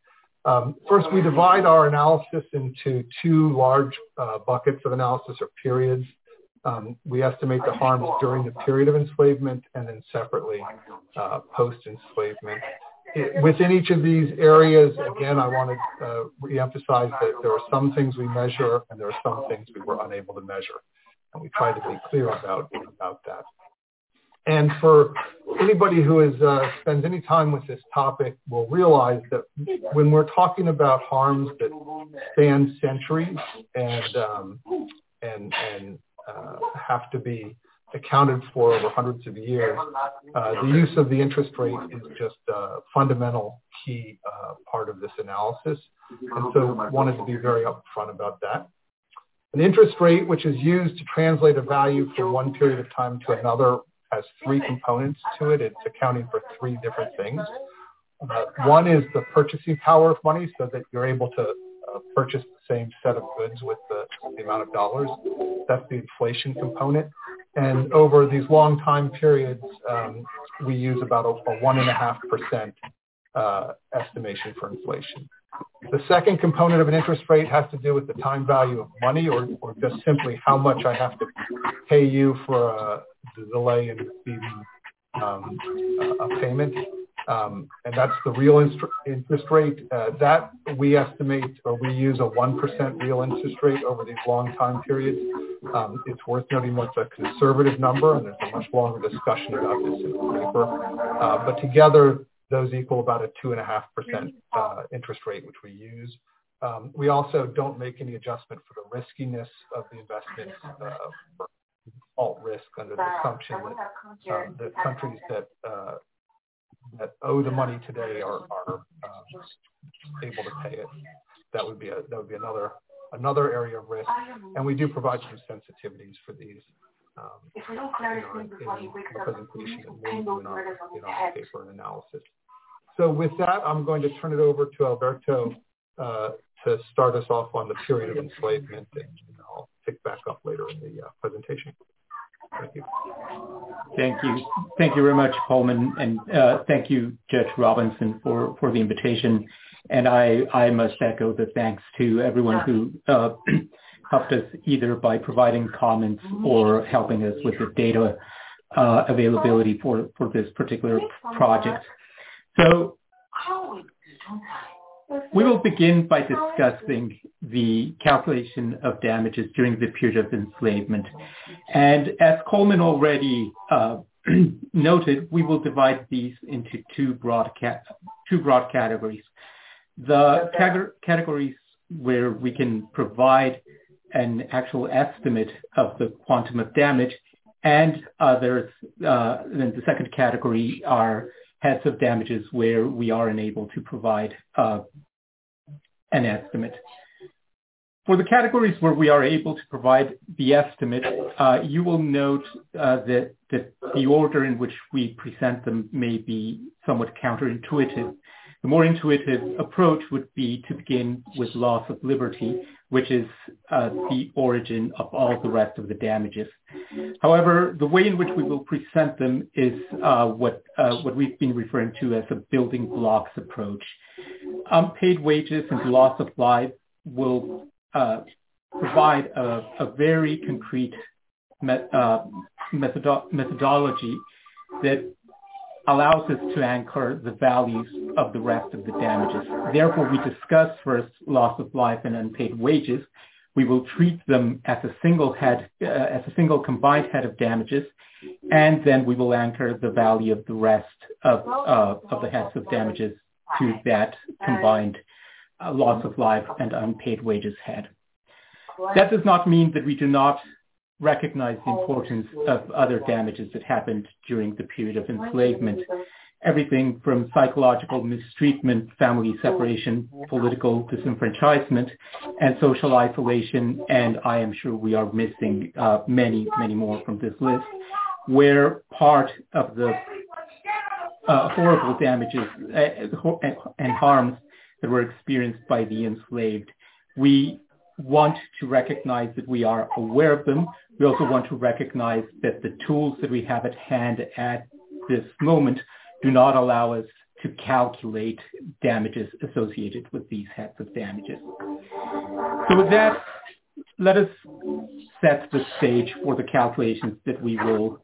First, we divide our analysis into two large buckets of analysis, or periods. We estimate the harms during the period of enslavement, and then separately post-enslavement. Within each of these areas, again, I want to reemphasize that there are some things we measure and there are some things we were unable to measure. And we try to be clear about that. And for anybody who spends any time with this topic will realize that when we're talking about harms that span centuries and have to be accounted for over hundreds of years, the use of the interest rate is just a fundamental key part of this analysis. And so wanted to be very upfront about that. An interest rate, which is used to translate a value from one period of time to another, has three components to it. It's accounting for three different things. One is the purchasing power of money, so that you're able to purchase the same set of goods with the amount of dollars. That's the inflation component. And over these long time periods, we use about a 1.5% estimation for inflation. The second component of an interest rate has to do with the time value of money, or just simply how much I have to pay you for the delay in receiving a payment. And that's the real interest rate. That we estimate, or we use a 1% real interest rate over these long time periods. It's worth noting that's a conservative number, and there's a much longer discussion about this in the paper. But together, those equal about a 2.5% interest rate, which we use. We also don't make any adjustment for the riskiness of the investments, for default risk, under the assumption that the countries that owe the money today are able to pay it. That would be another area of risk. And we do provide some sensitivities for these. If we don't clarify before he wakes up, we need to tangle murders on his head. Paper and analysis. So with that, I'm going to turn it over to Alberto to start us off on the period of enslavement, and I'll pick back up later in the presentation. Thank you. Thank you. Thank you very much, Coleman, and thank you, Judge Robinson, for the invitation. And I must echo the thanks to everyone who helped us either by providing comments or helping us with the data availability for this particular project. So we will begin by discussing the calculation of damages during the period of enslavement. And as Coleman already noted, we will divide these into two broad categories. The categories where we can provide an actual estimate of the quantum of damage, and others, then the second category are heads of damages where we are unable to provide an estimate. For the categories where we are able to provide the estimate, you will note that the order in which we present them may be somewhat counterintuitive. The more intuitive approach would be to begin with loss of liberty, which is the origin of all the rest of the damages. However, the way in which we will present them is what we've been referring to as a building blocks approach. Unpaid wages and loss of life will provide a very concrete methodology that allows us to anchor the values of the rest of the damages. Therefore, we discuss first loss of life and unpaid wages. We will treat them as a single combined head of damages, and then we will anchor the value of the rest of the heads of damages to that combined loss of life and unpaid wages head. That does not mean that we do not recognize the importance of other damages that happened during the period of enslavement. Everything from psychological mistreatment, family separation, political disenfranchisement, and social isolation, and I am sure we are missing many, many more from this list, where part of the horrible damages and harms that were experienced by the enslaved. We want to recognize that we are aware of them. We also want to recognize that the tools that we have at hand at this moment do not allow us to calculate damages associated with these heads of damages. So with that, let us set the stage for the calculations that we will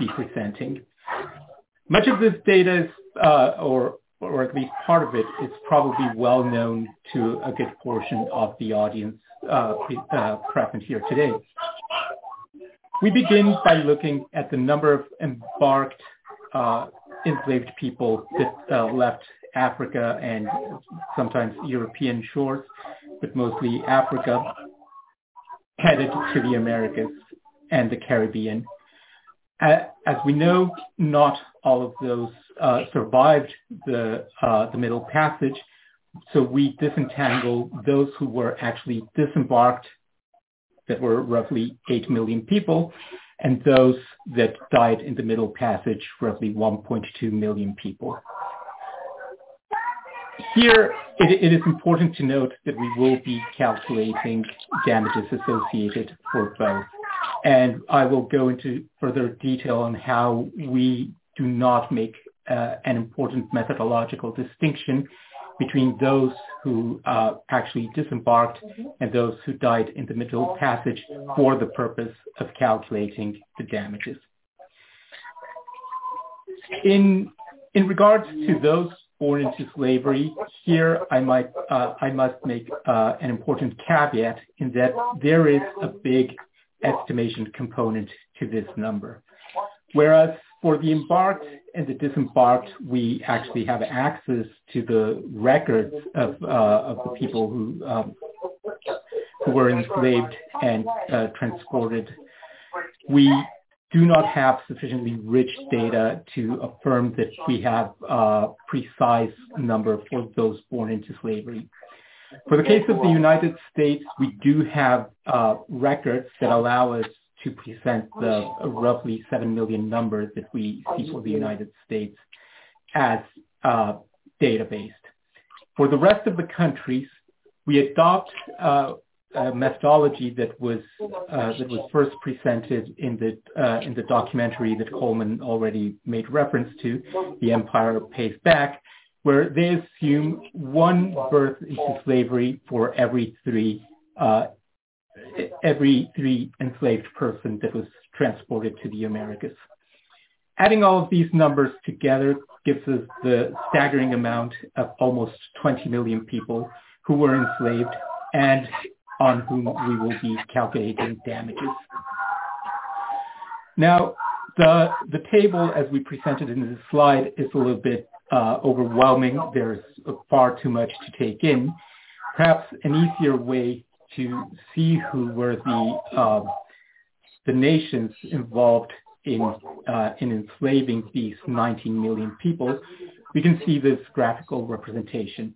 be presenting. Much of this data is, or at least part of it, is probably well known to a good portion of the audience present here today. We begin by looking at the number of embarked enslaved people that left Africa and sometimes European shores, but mostly Africa, headed to the Americas and the Caribbean. As we know, not all of those survived the Middle Passage, so we disentangle those who were actually disembarked, that were roughly 8 million people, and those that died in the Middle Passage, roughly 1.2 million people. Here, it is important to note that we will be calculating damages associated for both. And I will go into further detail on how we do not make an important methodological distinction between those who actually disembarked and those who died in the Middle Passage for the purpose of calculating the damages. In regards to those born into slavery, here I must make an important caveat in that there is a big estimation component to this number. Whereas for the embarked and the disembarked, we actually have access to the records of the people who were enslaved and transported. We do not have sufficiently rich data to affirm that we have a precise number for those born into slavery. For the case of the United States, we do have records that allow us to present the roughly 7 million numbers that we see for the United States as data-based. For the rest of the countries, we adopt a methodology that was first presented in the documentary that Coleman already made reference to, The Empire Pays Back, where they assume one birth into slavery for every three enslaved person that was transported to the Americas. Adding all of these numbers together gives us the staggering amount of almost 20 million people who were enslaved and on whom we will be calculating damages. Now, the table, as we presented in this slide, is a little bit overwhelming. There's far too much to take in. Perhaps an easier way to see who were the nations involved in enslaving these 19 million people, we can see this graphical representation.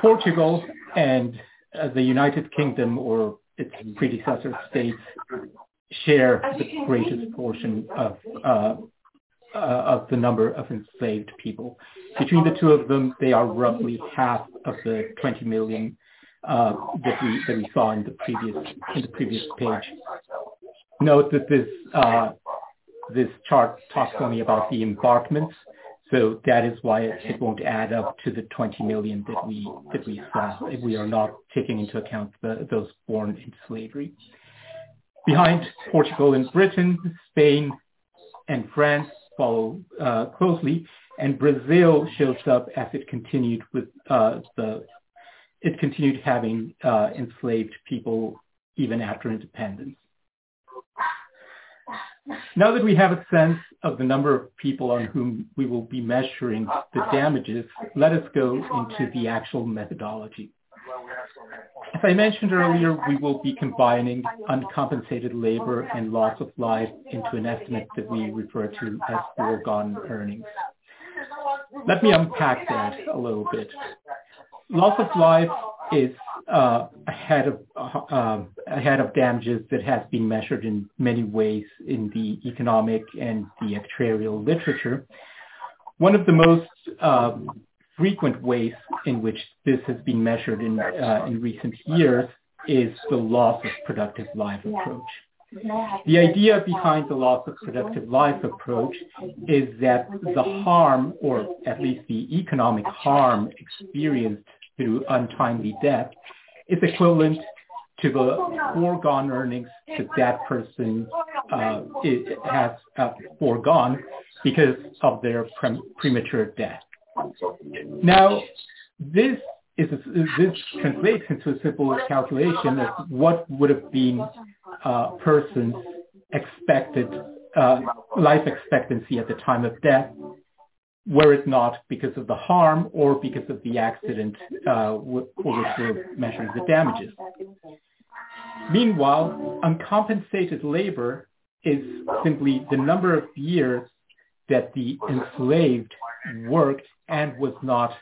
Portugal and the United Kingdom, or its predecessor states, share the greatest portion of the number of enslaved people. Between the two of them, they are roughly half of the 20 million that we saw in the previous page. Note that this chart talks only about the embarkments, so that is why it won't add up to the 20 million that we saw. We are not taking into account those born into slavery. Behind Portugal and Britain, Spain and France follow closely, and Brazil shows up as it continued having enslaved people even after independence. Now that we have a sense of the number of people on whom we will be measuring the damages, let us go into the actual methodology. As I mentioned earlier, we will be combining uncompensated labor and loss of life into an estimate that we refer to as foregone earnings. Let me unpack that a little bit. Loss of life is ahead of damages that has been measured in many ways in the economic and the actuarial literature. One of the most frequent ways in which this has been measured in recent years is the loss of productive life approach. The idea behind the loss of productive life approach is that the harm, or at least the economic harm experienced through untimely death, is equivalent to the foregone earnings that person has foregone because of their premature death. Now, this translates into a simple calculation of what would have been a person's expected life expectancy at the time of death, were it not because of the harm or because of the accident for which we're measuring the damages. Meanwhile, uncompensated labor is simply the number of years that the enslaved worked and was not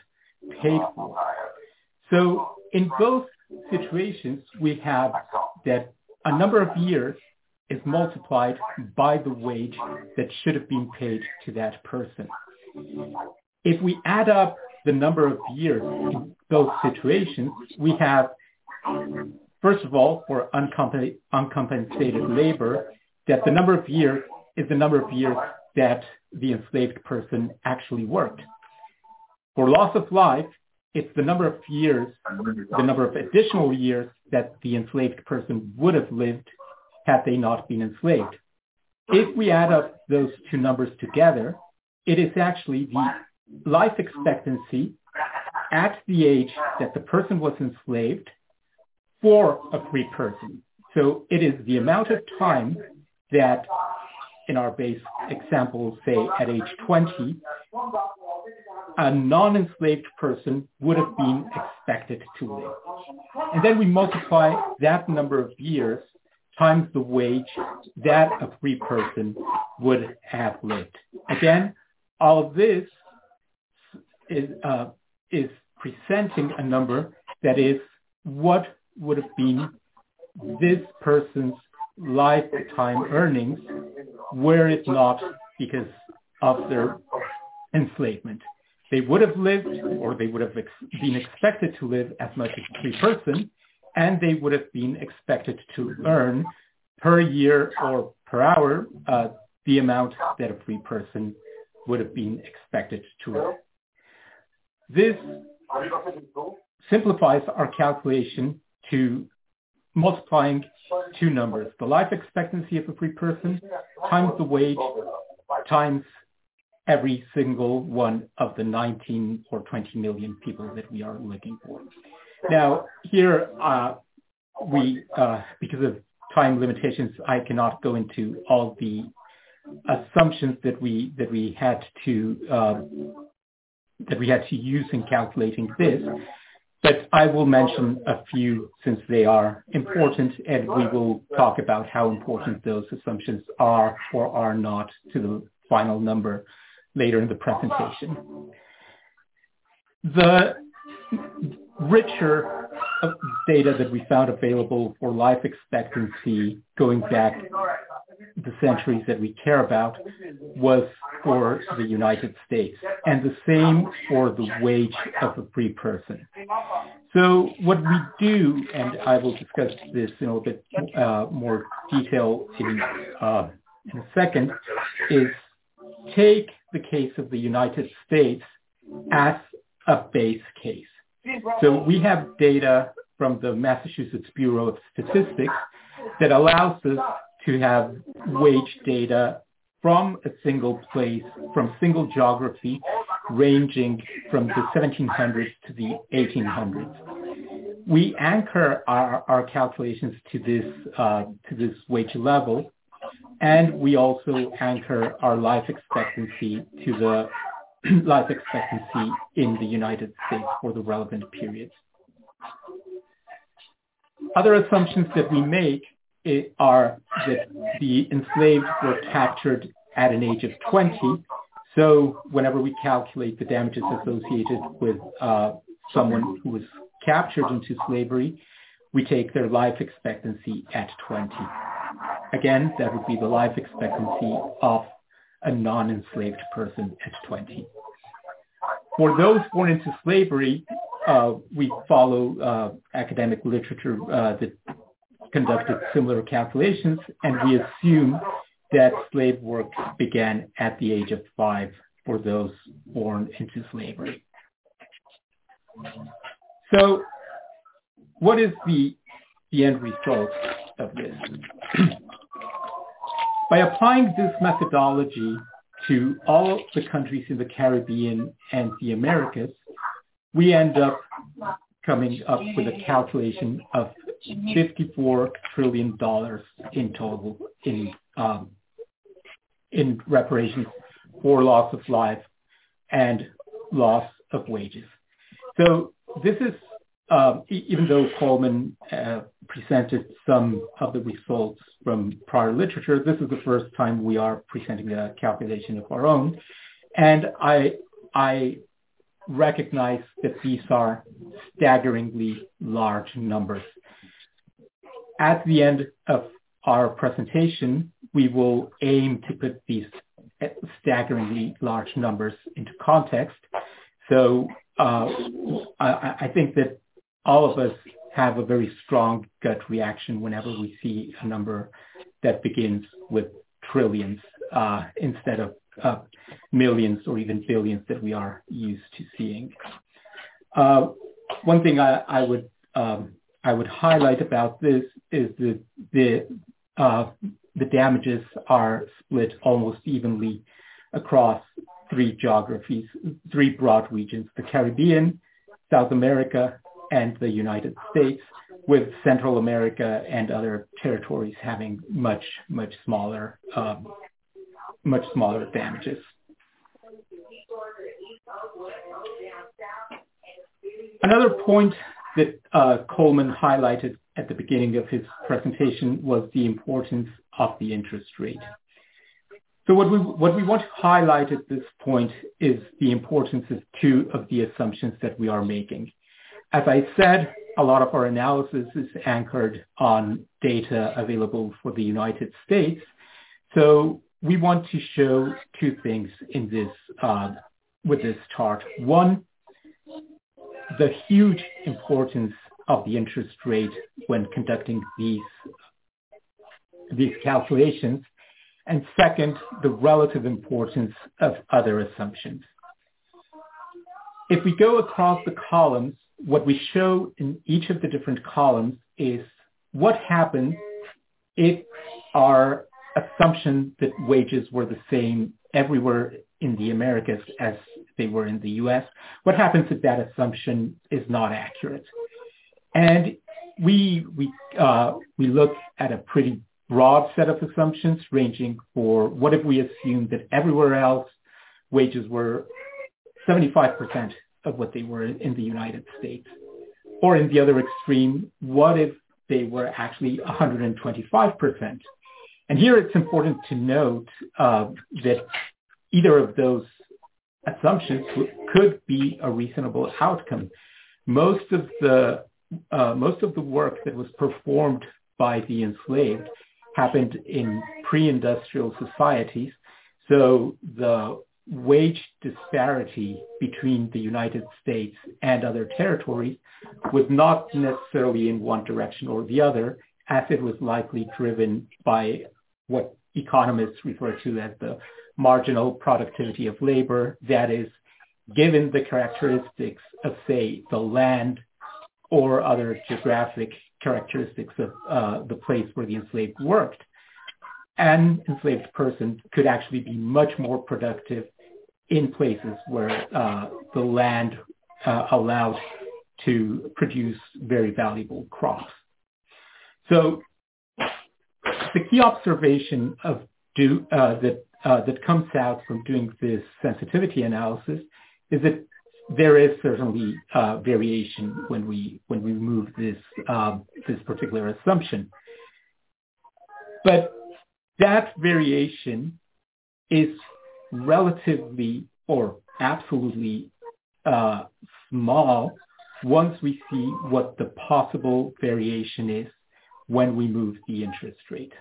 paid for. So in both situations, we have that a number of years is multiplied by the wage that should have been paid to that person. If we add up the number of years in those situations, we have, first of all, for uncompensated labor, that the number of years is the number of years that the enslaved person actually worked. For loss of life, it's the number of years, the number of additional years that the enslaved person would have lived had they not been enslaved. If we add up those two numbers together, it is actually the life expectancy at the age that the person was enslaved for a free person. So it is the amount of time that, in our base example, say at age 20, a non-enslaved person would have been expected to live. And then we multiply that number of years times the wage that a free person would have lived. Again, all of this is presenting a number that is what would have been this person's lifetime earnings were it not because of their enslavement. They would have lived, or they would have been expected to live as much as a free person, and they would have been expected to earn per year or per hour the amount that a free person would have been expected to earn. This simplifies our calculation to multiplying two numbers, the life expectancy of a free person times the wage times every single one of the 19 or 20 million people that we are looking for. Now, here, because of time limitations, I cannot go into all the assumptions that we had to use in calculating this, but I will mention a few since they are important, and we will talk about how important those assumptions are or are not to the final number later in the presentation. The richer data that we found available for life expectancy going back the centuries that we care about was for the United States, and the same for the wage of a free person. So what we do, and I will discuss this in a little bit more detail in a second, is take the case of the United States as a base case. So we have data from the Massachusetts Bureau of Statistics that allows us to have wage data from a single place, from single geography, ranging from the 1700s to the 1800s. We anchor our calculations to this wage level, and we also anchor our life expectancy to the life expectancy in the United States for the relevant periods. Other assumptions that we make are that the enslaved were captured at an age of 20. So whenever we calculate the damages associated with someone who was captured into slavery, we take their life expectancy at 20. Again, that would be the life expectancy of a non-enslaved person at 20. For those born into slavery, we follow academic literature that conducted similar calculations, and we assume that slave work began at the age of 5 for those born into slavery. So what is the end result of this? By applying this methodology to all of the countries in the Caribbean and the Americas, we end up coming up with a calculation of $54 trillion in total in reparations for loss of life and loss of wages. So this is, even though Coleman presented some of the results from prior literature, this is the first time we are presenting a calculation of our own. And I recognize that these are staggeringly large numbers. At the end of our presentation, we will aim to put these staggeringly large numbers into context. So I think that all of us have a very strong gut reaction whenever we see a number that begins with trillions instead of millions or even billions that we are used to seeing. One thing I would highlight about this is that the damages are split almost evenly across three geographies, three broad regions: the Caribbean, South America, and the United States, with Central America and other territories having much smaller damages. Another point that Coleman highlighted at at the beginning of his presentation was the importance of the interest rate. So what we want to highlight at this point is the importance of two of the assumptions that we are making. As I said, a lot of our analysis is anchored on data available for the United States. So we want to show two things in this with this chart. One, the huge importance of the interest rate when conducting these calculations, and second, the relative importance of other assumptions. If we go across the columns, what we show in each of the different columns is what happens if our assumption that wages were the same everywhere in the Americas as they were in the US, what happens if that assumption is not accurate? And we look at a pretty broad set of assumptions ranging for what if we assume that everywhere else wages were 75% of what they were in the United States, or in the other extreme, what if they were actually 125%? And here it's important to note that either of those assumptions could be a reasonable outcome. Most of the work that was performed by the enslaved happened in pre-industrial societies, so the wage disparity between the United States and other territories was not necessarily in one direction or the other, as it was likely driven by what economists refer to as the marginal productivity of labor, that is, given the characteristics of, say, the land or other geographic characteristics of the place where the enslaved worked. An enslaved person could actually be much more productive in places where the land allowed to produce very valuable crops. So the key observation that comes out from doing this sensitivity analysis is that there is certainly variation when we move this particular assumption, but that variation is relatively or absolutely small once we see what the possible variation is when we move the interest rate.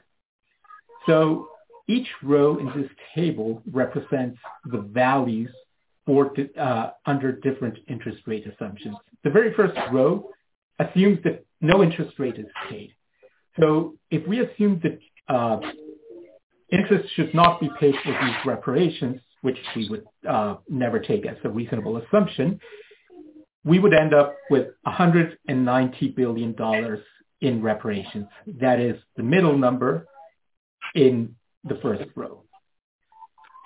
So each row in this table represents the values for under different interest rate assumptions. The very first row assumes that no interest rate is paid. So if we assume that interest should not be paid for these reparations, which we would never take as a reasonable assumption, we would end up with $190 billion in reparations. That is the middle number in the first row.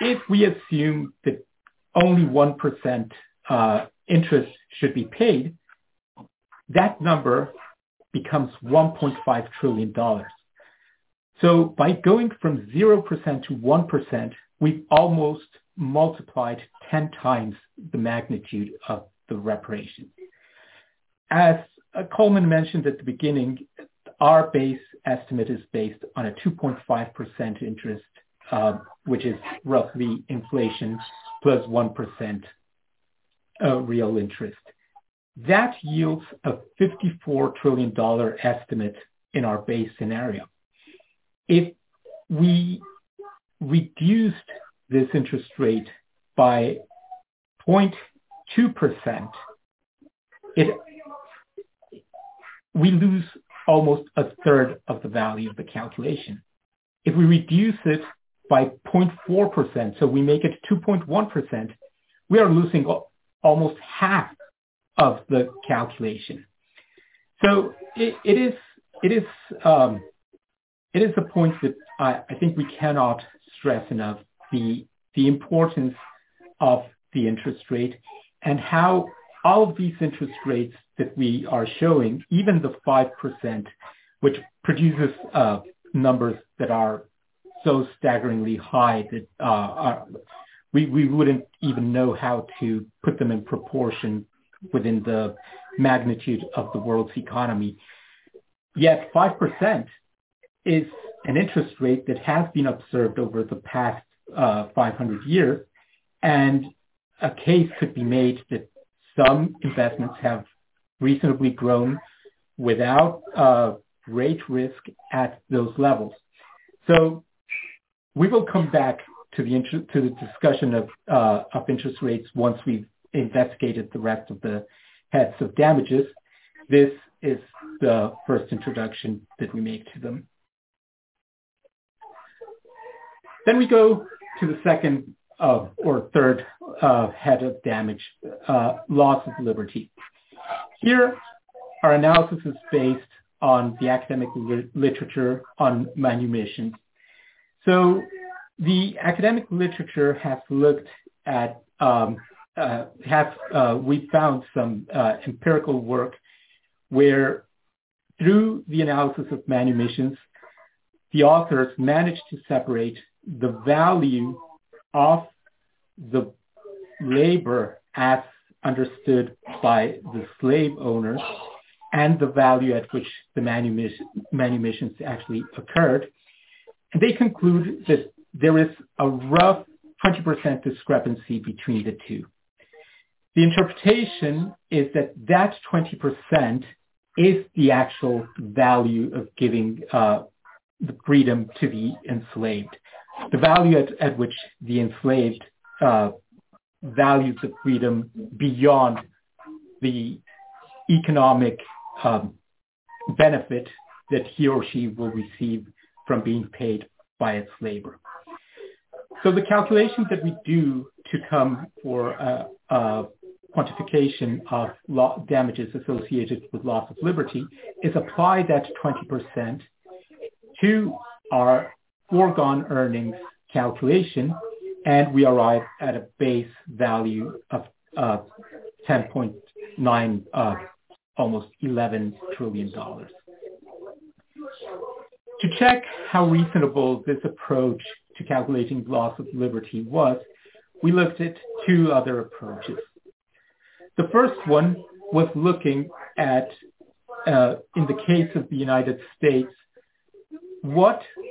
If we assume that only 1% interest should be paid, that number becomes $1.5 trillion. So by going from 0% to 1%, we've almost multiplied 10 times the magnitude of the reparations. As Coleman mentioned at the beginning, our base estimate is based on a 2.5% interest, which is roughly inflation plus 1% real interest. That yields a $54 trillion estimate in our base scenario. If we reduced this interest rate by 0.2%, we lose almost a third of the value of the calculation. If we reduce it by 0.4%, so we make it 2.1%, we are losing almost half of the calculation. So it is a point that I think we cannot stress enough, the importance of the interest rate and how all of these interest rates that we are showing, even the 5%, which produces numbers that are so staggeringly high that we wouldn't even know how to put them in proportion within the magnitude of the world's economy. Yet 5% is an interest rate that has been observed over the past 500 years, and a case could be made that some investments have reasonably grown without rate risk at those levels. So we will come back to the discussion of interest rates once we've investigated the rest of the heads of damages. This is the first introduction that we make to them. Then we go to the second or third head of damage, loss of liberty. Here, our analysis is based on the academic literature on manumissions. So the academic literature has looked at, we found some empirical work where through the analysis of manumissions, the authors managed to separate the value of the labor as understood by the slave owner and the value at which the manumissions actually occurred. And they conclude that there is a rough 20% discrepancy between the two. The interpretation is that that 20% is the actual value of giving the freedom to the enslaved, the value at which the enslaved values the freedom beyond the economic benefit that he or she will receive from being paid by its labor. So the calculations that we do to come for quantification of damages associated with loss of liberty is apply that 20% to our foregone earnings calculation, and we arrive at a base value of 10.9, almost $11 trillion. To check how reasonable this approach to calculating loss of liberty was, we looked at two other approaches. The first one was looking at, in the case of the United States, what is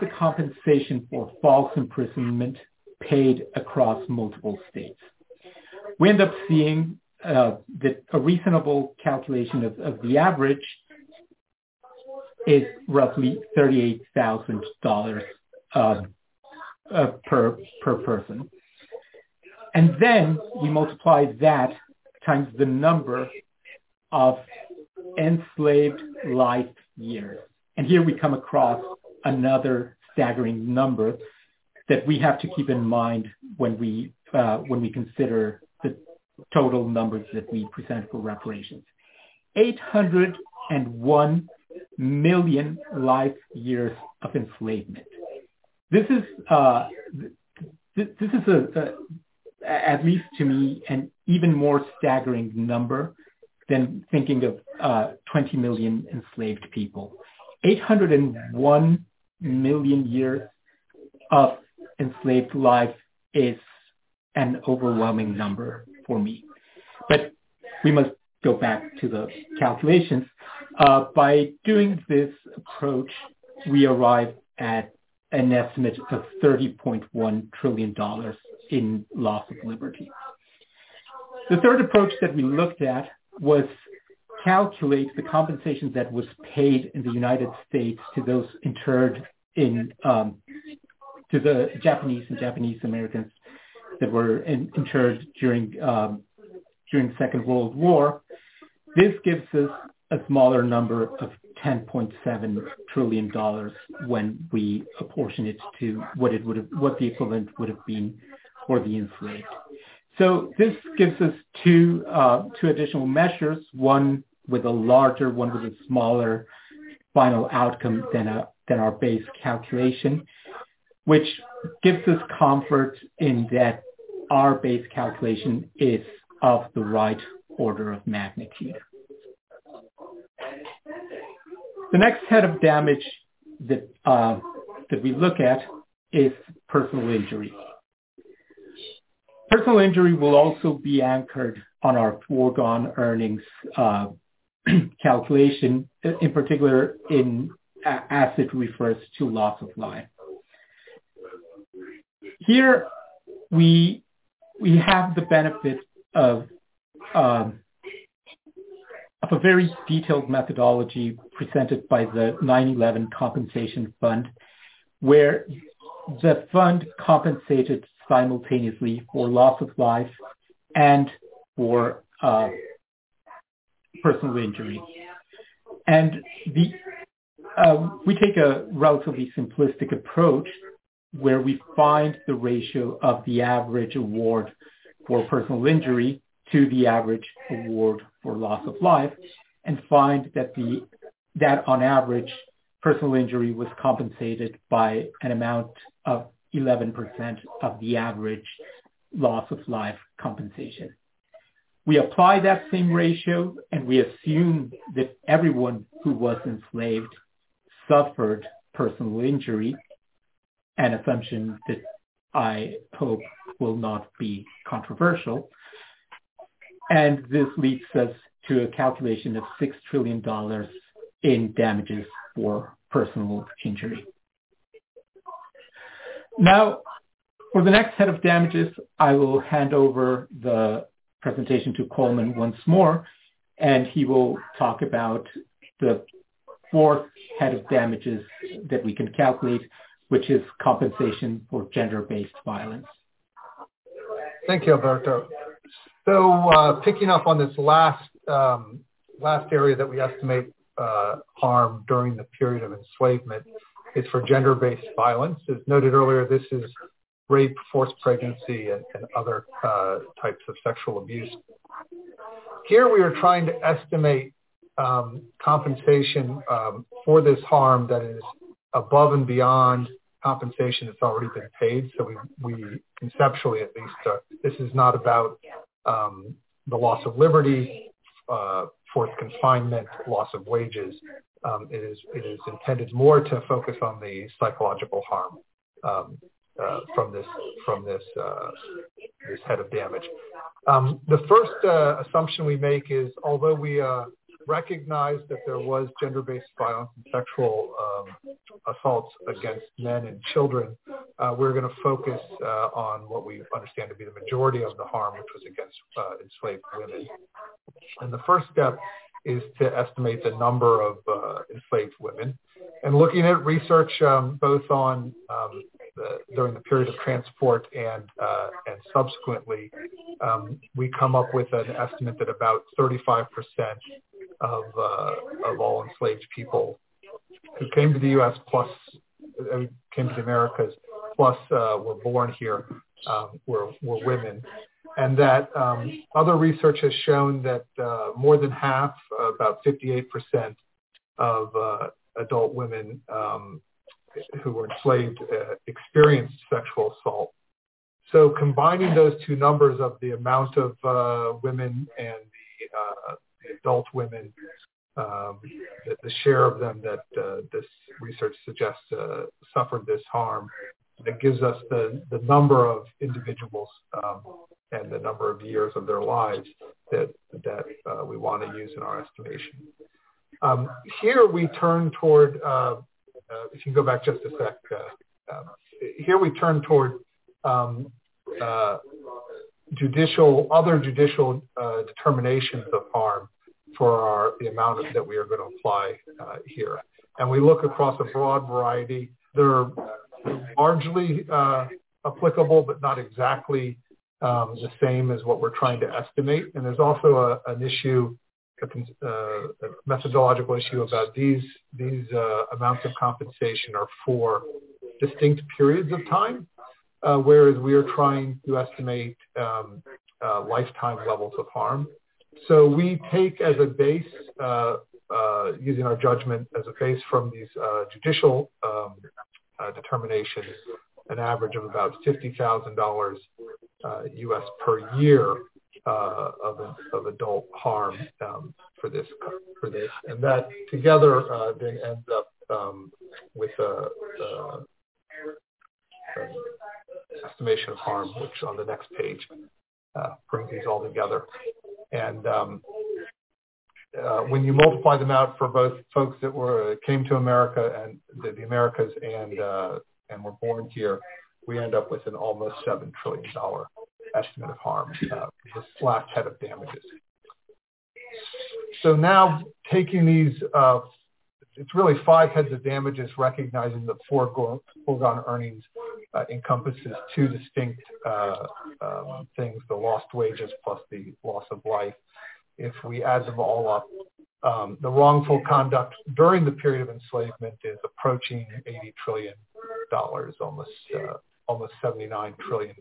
the compensation for false imprisonment paid across multiple states? We end up seeing that a reasonable calculation of the average is roughly $38,000 per person. And then we multiply that times the number of enslaved life years. And here we come across another staggering number that we have to keep in mind when we consider the total numbers that we present for reparations. 801 million life years of enslavement. This is at least to me, an even more staggering number than thinking of 20 million enslaved people. 801 million years of enslaved life is an overwhelming number for me. But we must go back to the calculations. By doing this approach, we arrive at an estimate of $30.1 trillion in loss of liberty. The third approach that we looked at was calculate the compensation that was paid in the United States to those interred in to the Japanese and Japanese Americans that were interred during Second World War. This gives us a smaller number of $10.7 trillion when we apportion it to what the equivalent would have been for the enslaved. So this gives us two additional measures, one with a larger, one with a smaller final outcome than our base calculation, which gives us comfort in that our base calculation is of the right order of magnitude. The next head of damage that we look at is personal injury. Personal injury will also be anchored on our foregone earnings calculation, in particular in as it refers to loss of life. Here we have the benefit of a very detailed methodology presented by the 9/11 Compensation Fund, where the fund compensated simultaneously for loss of life and for personal injury. And we take a relatively simplistic approach where we find the ratio of the average award for personal injury to the average award for loss of life, and find that that on average personal injury was compensated by an amount of 11% of the average loss of life compensation. We apply that same ratio and we assume that everyone who was enslaved suffered personal injury, an assumption that I hope will not be controversial. And this leads us to a calculation of $6 trillion in damages for personal injury. Now, for the next set of damages, I will hand over the presentation to Coleman once more, and he will talk about the fourth head of damages that we can calculate, which is compensation for gender-based violence. Thank you, Alberto. So picking up on this last area that we estimate harm during the period of enslavement is for gender-based violence. As noted earlier, this is rape, forced pregnancy, and other types of sexual abuse. Here we are trying to estimate compensation for this harm that is above and beyond compensation that's already been paid. So we conceptually, at least, this is not about the loss of liberty, forced confinement, loss of wages. It is intended more to focus on the psychological harm from this head of damage. The first assumption we make is, although we recognize that there was gender-based violence and sexual assaults against men and children, we're going to focus on what we understand to be the majority of the harm, which was against enslaved women. And the first step is to estimate the number of enslaved women. And looking at research both on during the period of transport and subsequently, we come up with an estimate that about 35% of all enslaved people who came to the U.S. Came to the Americas, plus were born here, were women. And that other research has shown that more than half, about 58% of adult women who were enslaved experienced sexual assault. So combining those two numbers of the amount of women and the adult women, the share of them that this research suggests suffered this harm, that gives us the number of individuals and the number of years of their lives that we want to use in our estimation. Here we turn toward, if you can go back just a sec, here we turn toward other judicial determinations of harm for the amount that we are going to apply here. And we look across a broad variety. They're largely applicable, but not exactly the same as what we're trying to estimate. And there's also an issue, a methodological issue about these amounts of compensation are for distinct periods of time, whereas we are trying to estimate lifetime levels of harm. So we take as a base, using our judgment as a base from these judicial determinations, an average of about $50,000 U.S. per year of adult harm for this, and that together they end up with an estimation of harm, which on the next page brings these all together. And when you multiply them out for both folks that came to America and the Americas and were born here, we end up with an almost $7 trillion estimate of harm, this last head of damages. So now taking these, it's really five heads of damages, recognizing that foregone earnings encompasses two distinct things, the lost wages plus the loss of life. If we add them all up, the wrongful conduct during the period of enslavement is approaching $80 trillion, almost $79 trillion.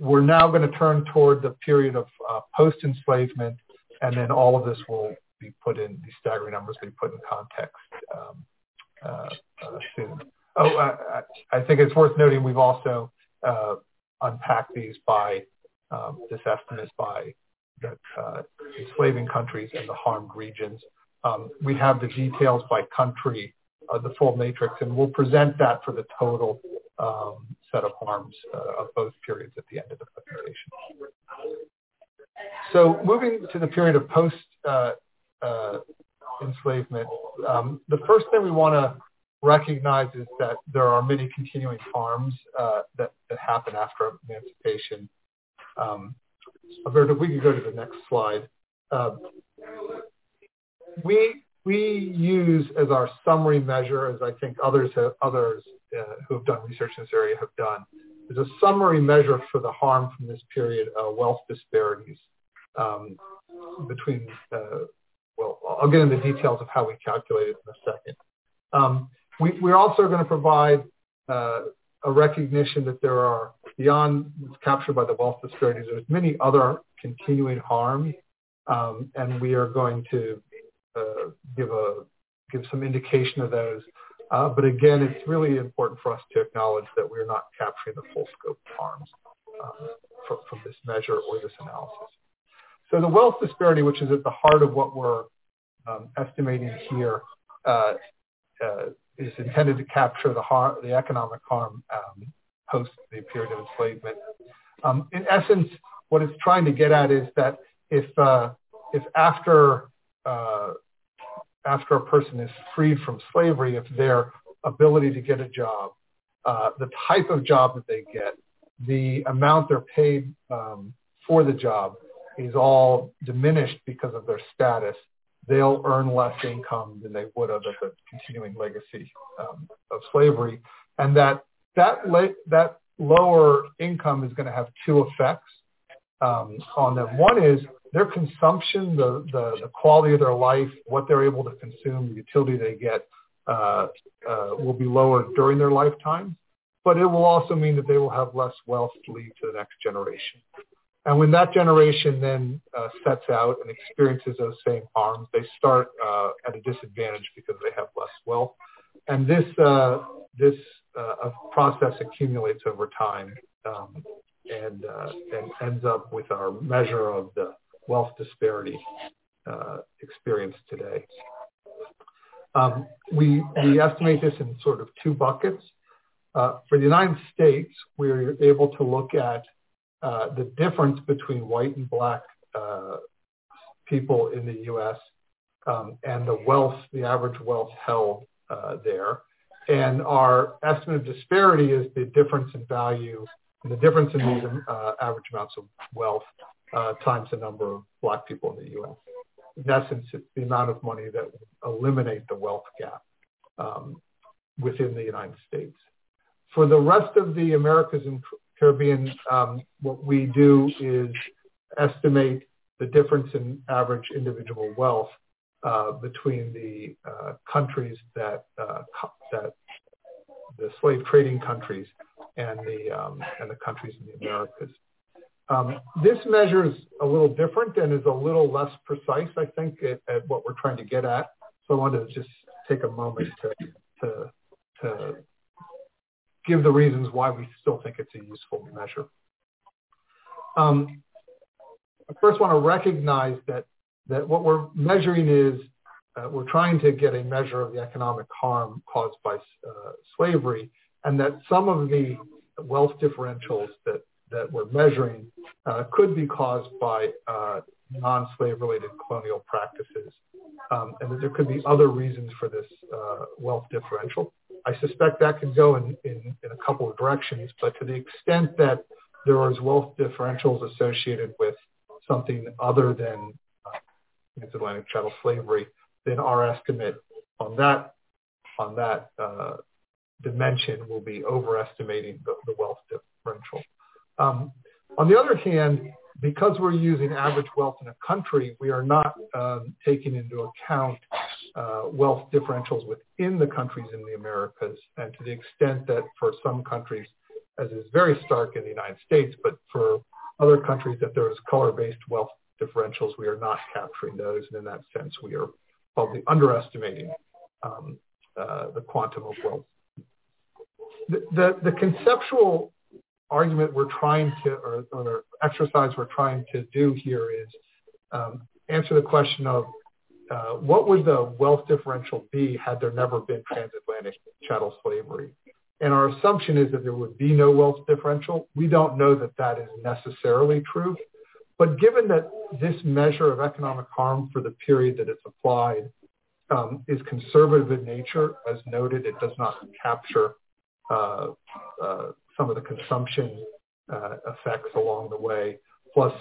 We're now going to turn toward the period of post-enslavement, and then all of this will be put in, these staggering numbers will be put in context soon. I think it's worth noting we've also unpacked these by this estimate by the enslaving countries and the harmed regions. We have the details by country, the full matrix, and we'll present that for the total set of harms of both periods at the end of the presentation. So moving to the period of post-enslavement, the first thing we want to recognize is that there are many continuing harms that happen after emancipation. Alberta, we can go to the next slide. We use as our summary measure, as I think others who have done research in this area have done, is a summary measure for the harm from this period, wealth disparities between, I'll get into the details of how we calculate it in a second. We're also going to provide a recognition that there are, beyond what's captured by the wealth disparities, there's many other continuing harms, and we are going to give some indication of those. But again, it's really important for us to acknowledge that we're not capturing the full scope of harms from this measure or this analysis. So the wealth disparity, which is at the heart of what we're estimating here, is intended to capture the economic harm post the period of enslavement. In essence, what it's trying to get at is that if after a person is freed from slavery, if their ability to get a job, the type of job that they get, the amount they're paid for the job is all diminished because of their status, they'll earn less income than they would have as a continuing legacy of slavery. And that lower income is going to have two effects on them. One is their consumption, the quality of their life, what they're able to consume, the utility they get will be lower during their lifetime, but it will also mean that they will have less wealth to leave to the next generation. And when that generation then sets out and experiences those same harms, they start at a disadvantage because they have less wealth. And this process accumulates over time and ends up with our measure of the wealth disparity experienced today. We estimate this in sort of two buckets. For the United States, we're able to look at the difference between white and black people in the U.S. And the average wealth held there. And our estimate of disparity is the difference in value, and the difference in these average amounts of wealth times the number of black people in the U.S. In essence, it's the amount of money that would eliminate the wealth gap within the United States. For the rest of the Americas and Caribbean, what we do is estimate the difference in average individual wealth between the countries that the slave trading countries and the countries in the Americas. This measure is a little different and is a little less precise, I think, at what we're trying to get at. So I wanted to just take a moment to give the reasons why we still think it's a useful measure. I first want to recognize that what we're measuring is we're trying to get a measure of the economic harm caused by slavery, and that some of the wealth differentials that we're measuring could be caused by non-slave related colonial practices, and that there could be other reasons for this wealth differential. I suspect that could go in a couple of directions, but to the extent that there is wealth differentials associated with something other than transatlantic chattel slavery, then our estimate on that dimension will be overestimating the wealth differential. On the other hand, because we're using average wealth in a country, we are not taking into account wealth differentials within the countries in the Americas. And to the extent that for some countries, as is very stark in the United States, but for other countries that there is color-based wealth differentials, we are not capturing those. And in that sense, we are probably underestimating the quantum of wealth. The conceptual argument we're trying to, or exercise we're trying to do here is answer the question of what would the wealth differential be had there never been transatlantic chattel slavery? And our assumption is that there would be no wealth differential. We don't know that that is necessarily true, but given that this measure of economic harm for the period that it's applied is conservative in nature, as noted, it does not capture some of the consumption effects along the way, plus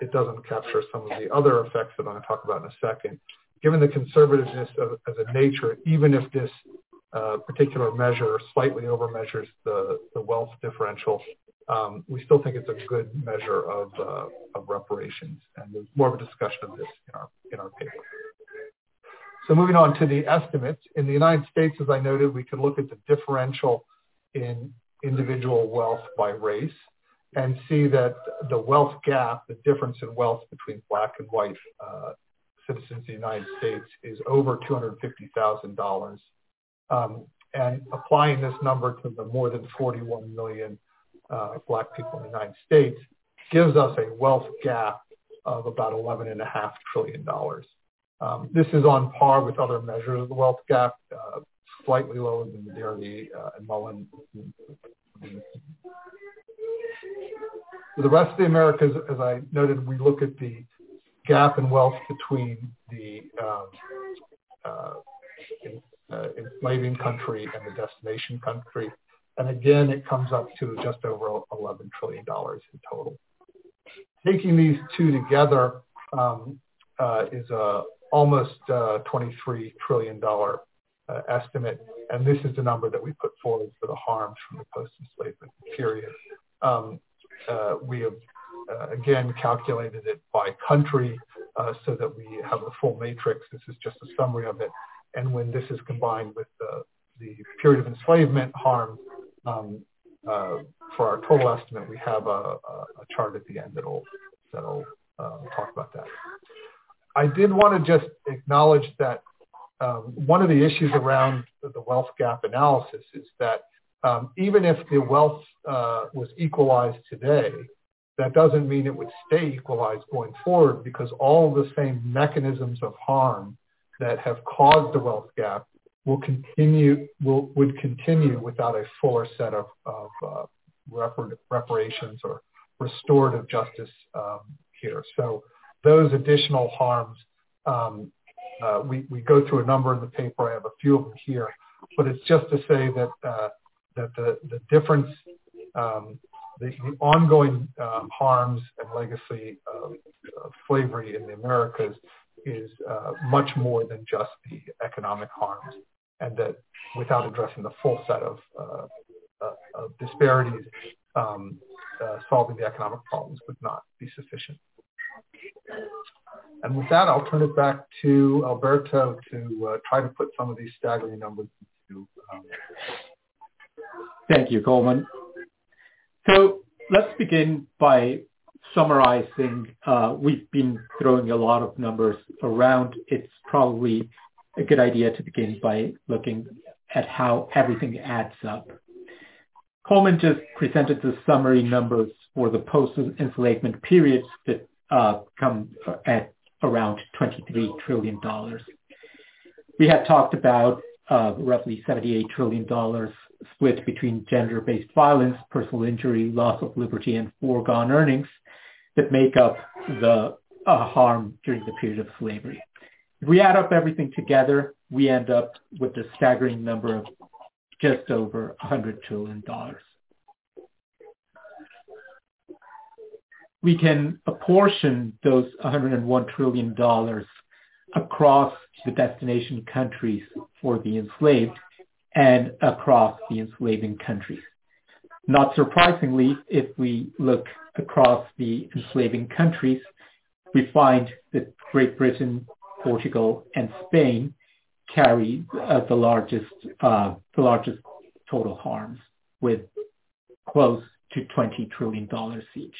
it doesn't capture some of the other effects that I'm going to talk about in a second. Given the conservativeness of the nature, even if this particular measure slightly overmeasures the wealth differential, we still think it's a good measure of reparations, and there's more of a discussion of this in our paper. So moving on to the estimates. In the United States, as I noted, we could look at the differential in individual wealth by race and see that the wealth gap, the difference in wealth between black and white citizens of the United States, is over $250,000. And applying this number to the more than 41 million black people in the United States gives us a wealth gap of about $11.5 trillion. This is on par with other measures of the wealth gap, slightly lower than Modernity and Mullen. For the rest of the Americas, as I noted, we look at the gap in wealth between the enslaving country and the destination country. And again, it comes up to just over $11 trillion in total. Taking these two together is almost $23 trillion estimate, and this is the number that we put forward for the harms from the post-enslavement period. We have, again, calculated it by country so that we have a full matrix. This is just a summary of it, and when this is combined with the period of enslavement harm, for our total estimate, we have a chart at the end that'll talk about that. I did want to just acknowledge that one of the issues around the wealth gap analysis is that even if the wealth was equalized today, that doesn't mean it would stay equalized going forward, because all the same mechanisms of harm that have caused the wealth gap would continue without a fuller set of reparations or restorative justice here. So those additional harms, we go through a number in the paper. I have a few of them here, but it's just to say that that the difference, the ongoing harms and legacy of slavery in the Americas is much more than just the economic harms, and that without addressing the full set of disparities, solving the economic problems would not be sufficient. And with that, I'll turn it back to Alberto to try to put some of these staggering numbers into. Thank you, Coleman. So let's begin by summarizing. We've been throwing a lot of numbers around. It's probably a good idea to begin by looking at how everything adds up. Coleman just presented the summary numbers for the post-enslavement periods that come at around $23 trillion. We had talked about roughly $78 trillion split between gender-based violence, personal injury, loss of liberty, and foregone earnings that make up the harm during the period of slavery. If we add up everything together, we end up with a staggering number of just over $100 trillion. We can apportion those $101 trillion across the destination countries for the enslaved and across the enslaving countries. Not surprisingly, if we look across the enslaving countries, we find that Great Britain, Portugal, and Spain carry the largest total harms, with close to $20 trillion each.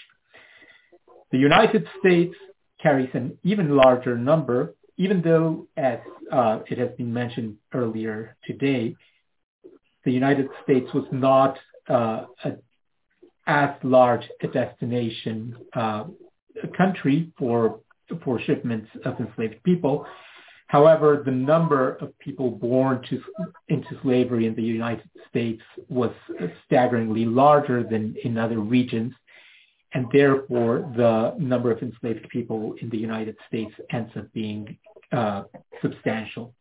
The United States carries an even larger number, even though, as it has been mentioned earlier today, the United States was not as large a destination country for shipments of enslaved people. However, the number of people born into slavery in the United States was staggeringly larger than in other regions, and therefore the number of enslaved people in the United States ends up being substantial.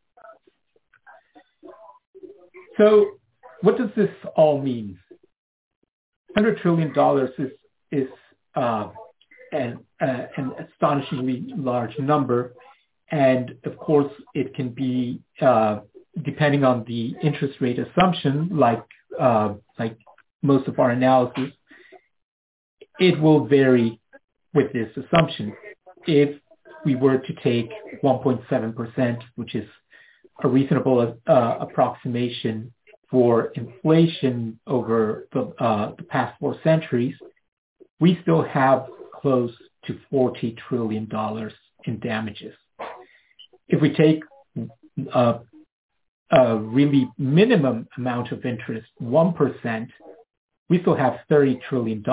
So what does this all mean? $100 trillion is an astonishingly large number. And of course, it can be, depending on the interest rate assumption, like most of our analysis, it will vary with this assumption. If we were to take 1.7%, which is a reasonable approximation for inflation over the past 4 centuries, we still have close to $40 trillion in damages. If we take a really minimum amount of interest, 1%, we still have $30 trillion,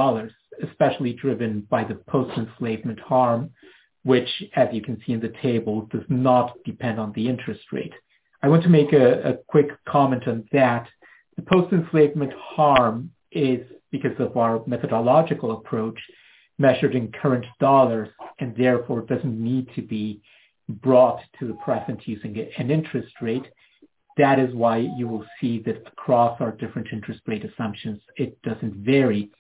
especially driven by the post-enslavement harm, which, as you can see in the table, does not depend on the interest rate. I want to make a quick comment on that. The post-enslavement harm is, because of our methodological approach, measured in current dollars, and therefore doesn't need to be brought to the present using an interest rate. That is why you will see that across our different interest rate assumptions, it doesn't vary.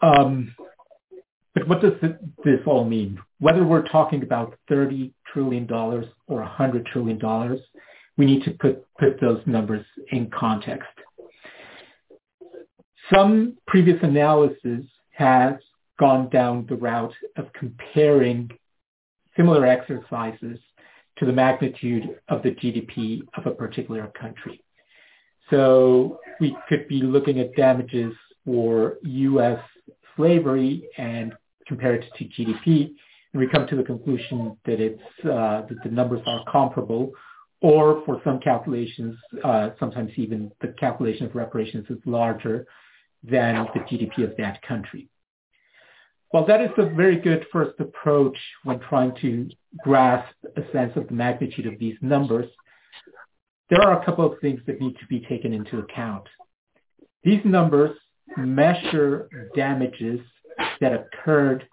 But what does this all mean? Whether we're talking about $30 trillion or $100 trillion, we need to put those numbers in context. Some previous analysis has gone down the route of comparing similar exercises to the magnitude of the GDP of a particular country. So we could be looking at damages for U.S. slavery and compare it to GDP, and we come to the conclusion that that the numbers are comparable, or for some calculations, sometimes even the calculation of reparations is larger than the GDP of that country. Well, that is a very good first approach when trying to grasp a sense of the magnitude of these numbers. There are a couple of things that need to be taken into account. These numbers measure damages that occurred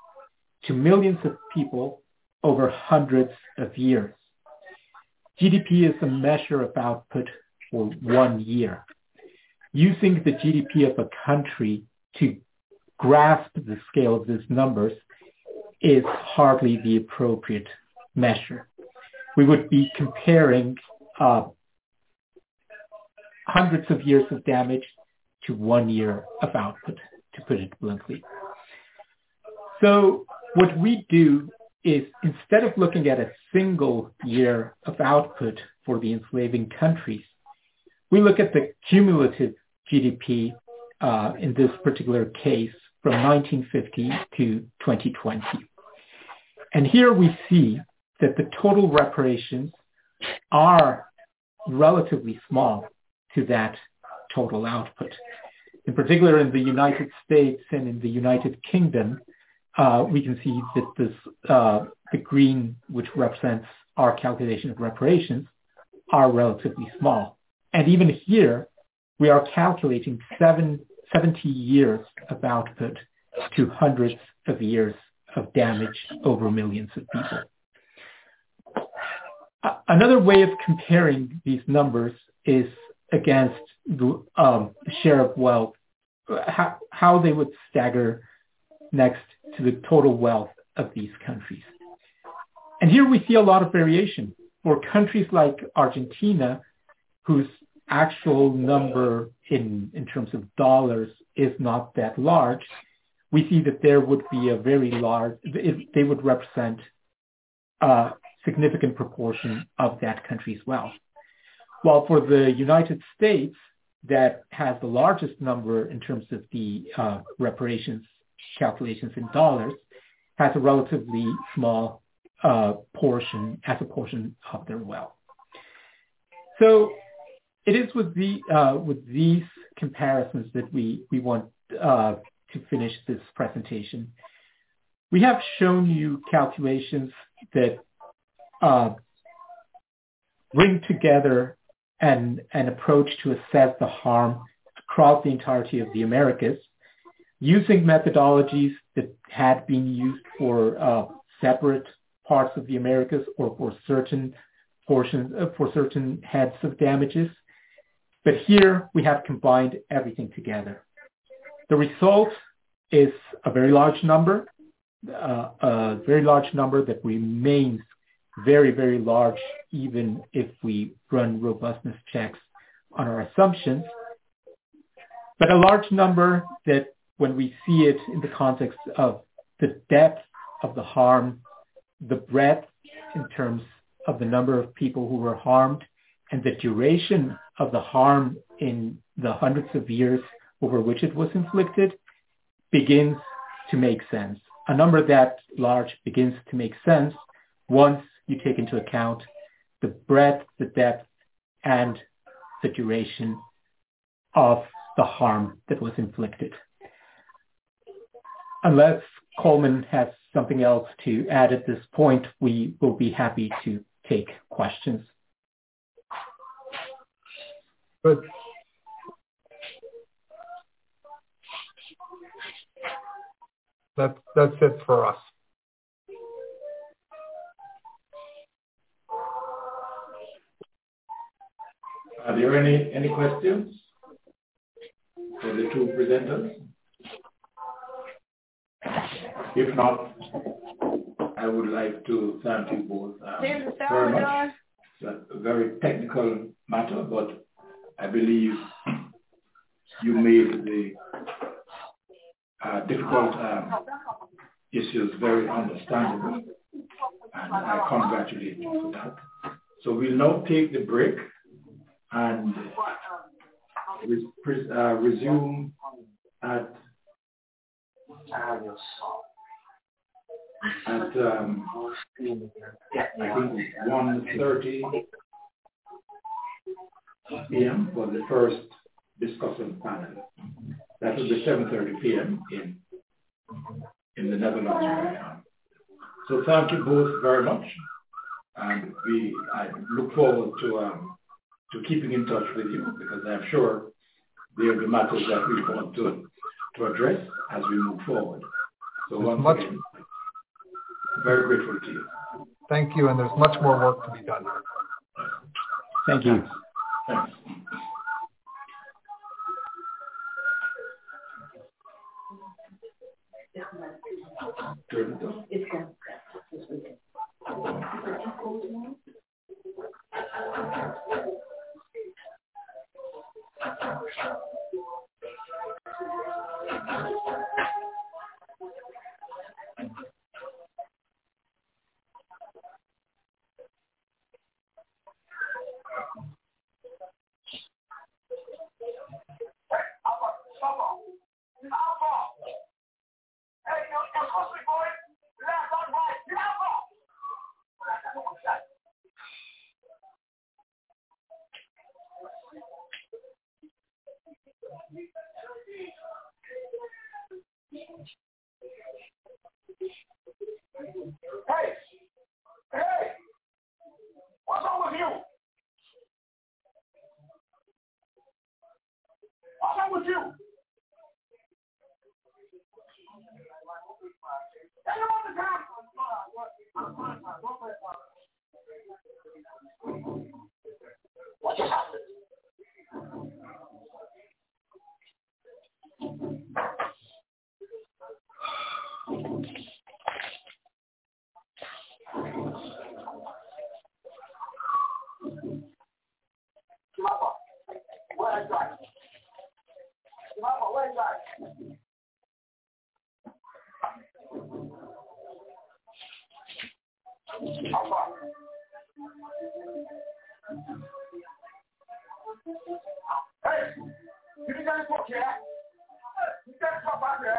to millions of people over hundreds of years. GDP is a measure of output for 1 year. Using the GDP of a country to grasp the scale of these numbers is hardly the appropriate measure. We would be comparing hundreds of years of damage to 1 year of output, to put it bluntly. So what we do is, instead of looking at a single year of output for the enslaving countries, we look at the cumulative GDP in this particular case from 1950 to 2020. And here we see that the total reparations are relatively small to that total output. In particular, in the United States and in the United Kingdom, we can see that the green, which represents our calculation of reparations, are relatively small. And even here, we are calculating 70 years of output to hundreds of years of damage over millions of people. Another way of comparing these numbers is against the share of wealth, how they would stagger next to the total wealth of these countries. And here we see a lot of variation. For countries like Argentina, whose actual number in terms of dollars is not that large, we see that there would be a very large, they would represent a significant proportion of that country's wealth. While for the United States, that has the largest number in terms of the reparations calculations in dollars, has a relatively small portion as a portion of their wealth. So it is with these comparisons that we want to finish this presentation. We have shown you calculations that bring together an approach to assess the harm across the entirety of the Americas, using methodologies that had been used for separate parts of the Americas or for certain portions, for certain heads of damages. But here we have combined everything together. The result is a very large number that remains very, very large, even if we run robustness checks on our assumptions, but a large number that when we see it in the context of the depth of the harm, the breadth in terms of the number of people who were harmed, and the duration of the harm in the hundreds of years over which it was inflicted, begins to make sense. A number that large begins to make sense once you take into account the breadth, the depth, and the duration of the harm that was inflicted. Unless Coleman has something else to add at this point, we will be happy to take questions. Good. That's it for us. Are there any questions for the two presenters? If not, I would like to thank you both very much. It's a very technical matter, but I believe you made the difficult issues very understandable, and I congratulate you for that. So we'll now take the break and resume at I think 1:30 p.m. for the first discussion panel. That will be 7:30 p.m. in the Netherlands right now. So thank you both very much, and I look forward to keeping in touch with you, because I'm sure there will be matters that we want to address as we move forward. So once again, very grateful to you. Thank you, and there's much more work to be done. Thank you. Thanks. It's gone. What's wrong with you? Hey, you can just talk here. You can talk about that.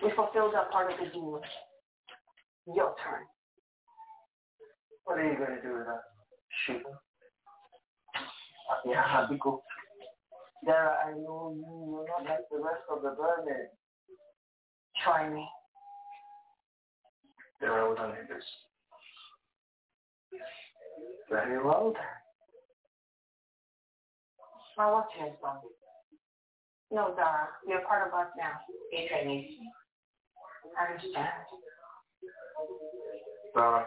We fulfilled that part of the deal. Your turn. What are you going to do with that? Shoot. Yeah, Biko. Dara, I know you will not like the rest of the burden. Try me. Dara, we don't need this. Very well. My watch is on. No, Dara, you're part of us now. It's I understand. Dara.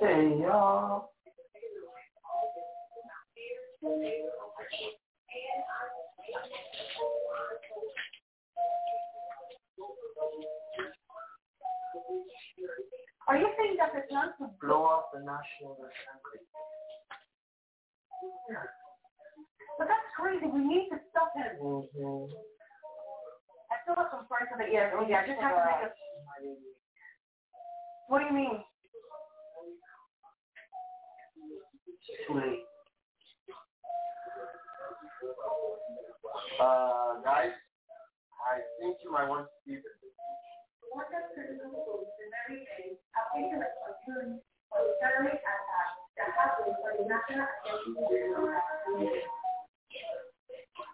Hey, y'all. Are you saying that the plan to blow up the National Assembly? Yeah. But that's crazy. We need to stop him. Mm-hmm. I still have some friends in the ear. Oh, yeah, I just have to make a... What do you mean? Too late. Guys, I think you might want to see this. What does the rules and everything are interacting for the family attack that happened for the National Assembly?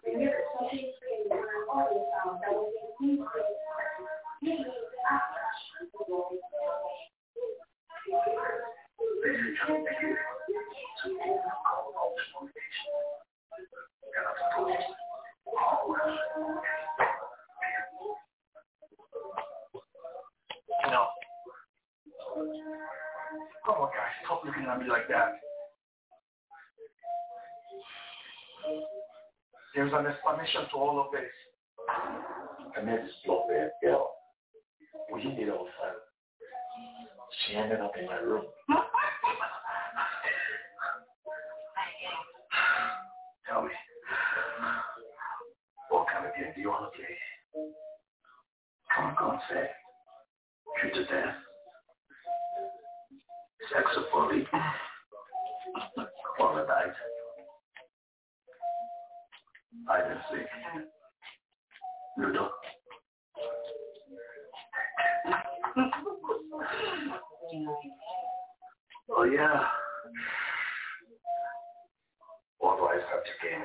We need a social screen and an audience that will be increased after the war. No. Come on, guys. Stop looking at me like that. There's an explanation to all of this. I met this blonde-haired girl. We did it all the time. She ended up in my room. Tell me, what kind of game do you want to play? Hong Kong say, shoot to death. Sex of bully. Qualidite. Hide and seek. Noodle. Oh yeah. Otherwise, that's your game.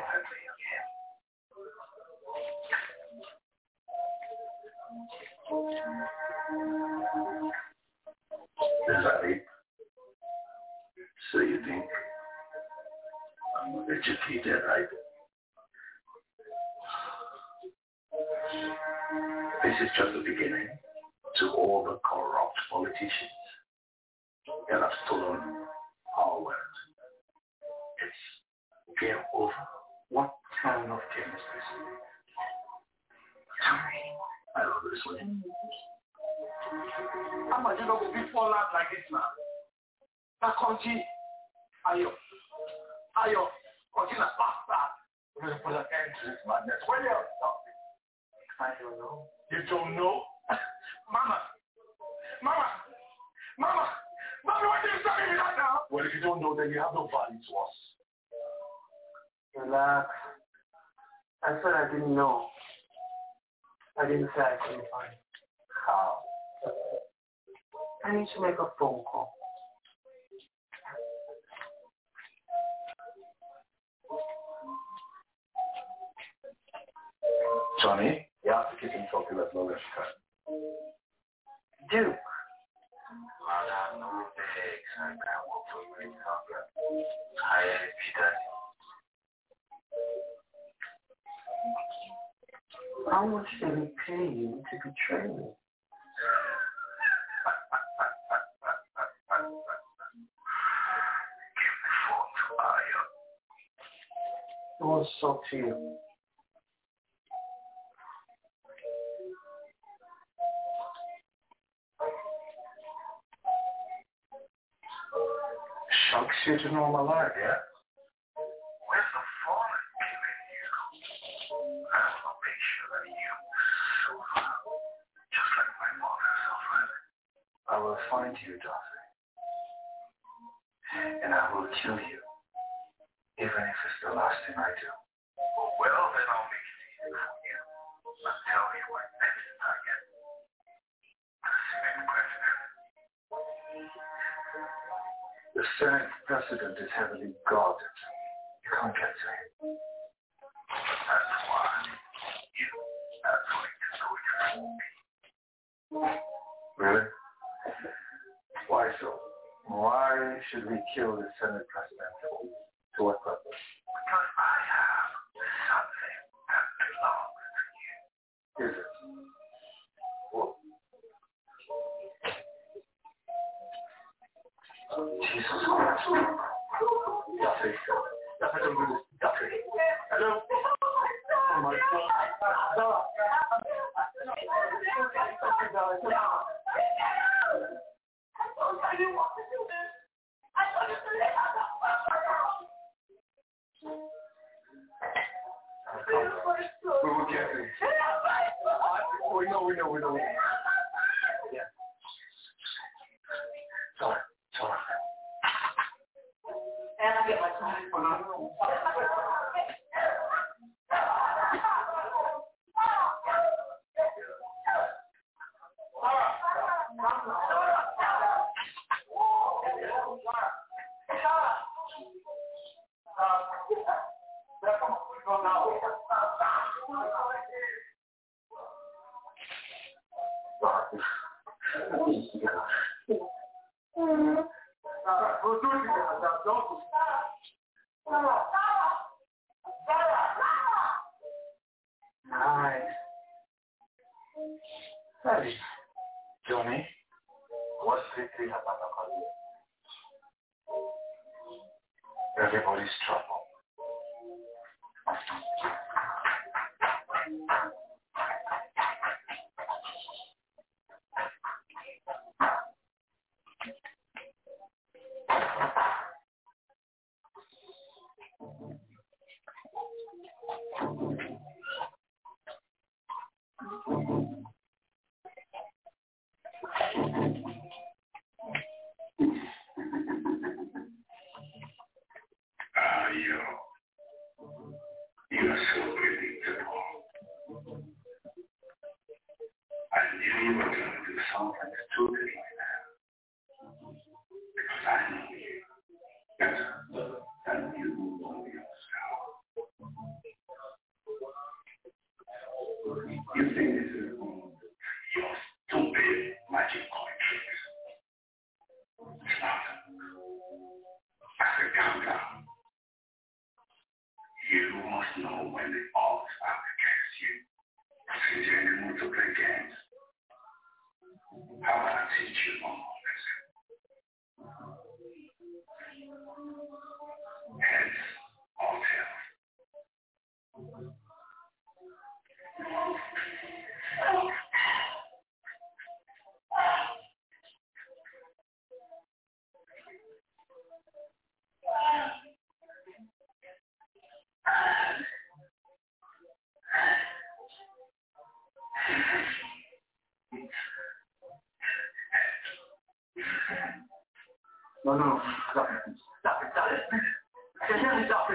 Is that it? So you think I'm educated, right? This is just the beginning to all the corrupt politicians that have stolen our world. It's game over. What kind of game is this? Sorry. I love this one. How much ever will be fall out like this now? That country, Ayo, country that bastard. We're going to put an end to this madness. Where are you? I don't know. You don't know? Mama, what are you telling me right now? Well, if you don't know, then you have no value to us. Relax. I said I didn't know. I didn't say I couldn't find it. How? I need to make a phone call. Johnny, you have to keep him talking as long as you can. Duke. Madam, no thanks. I can't work for you in Canada. I repeat that. How much did he pay you to betray me? It was so to you. Shocks you to know my life, yeah? Find you, daughter, and I will kill you, even if it's the last thing I do. Well, then I'll make it easy for you, but tell me what next target. The Senate president is heavily guarded. You can't get to him. That's why you are going to go with me. Really? Why so? Why should we kill the Senate president? To what purpose? Because I have something that belongs to you. Is it? What? Jesus Christ. Duffy. Hello? Oh my God. I didn't want to do this. I told you to let out that fucker out. We will get this. We know. Yeah. Sorry. And I get my time for my room. And if you were going to do something stupid like that, because I know you better than you know yourself, you think this is one of your stupid magic coin tricks. It's not. As a gambler, you must know when the odds are against you. Since you're in the mood to play games, how about I teach you one more lesson? Heads or tails? No, stop it. Just stop it.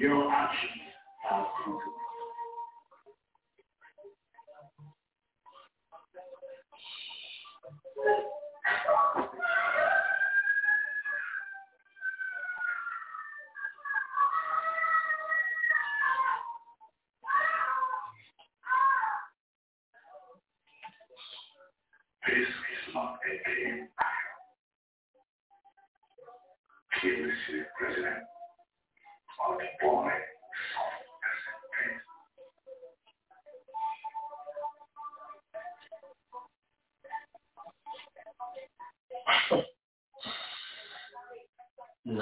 Your actions are consequences. This is not a game. Here we see the president. Of the boy, soft as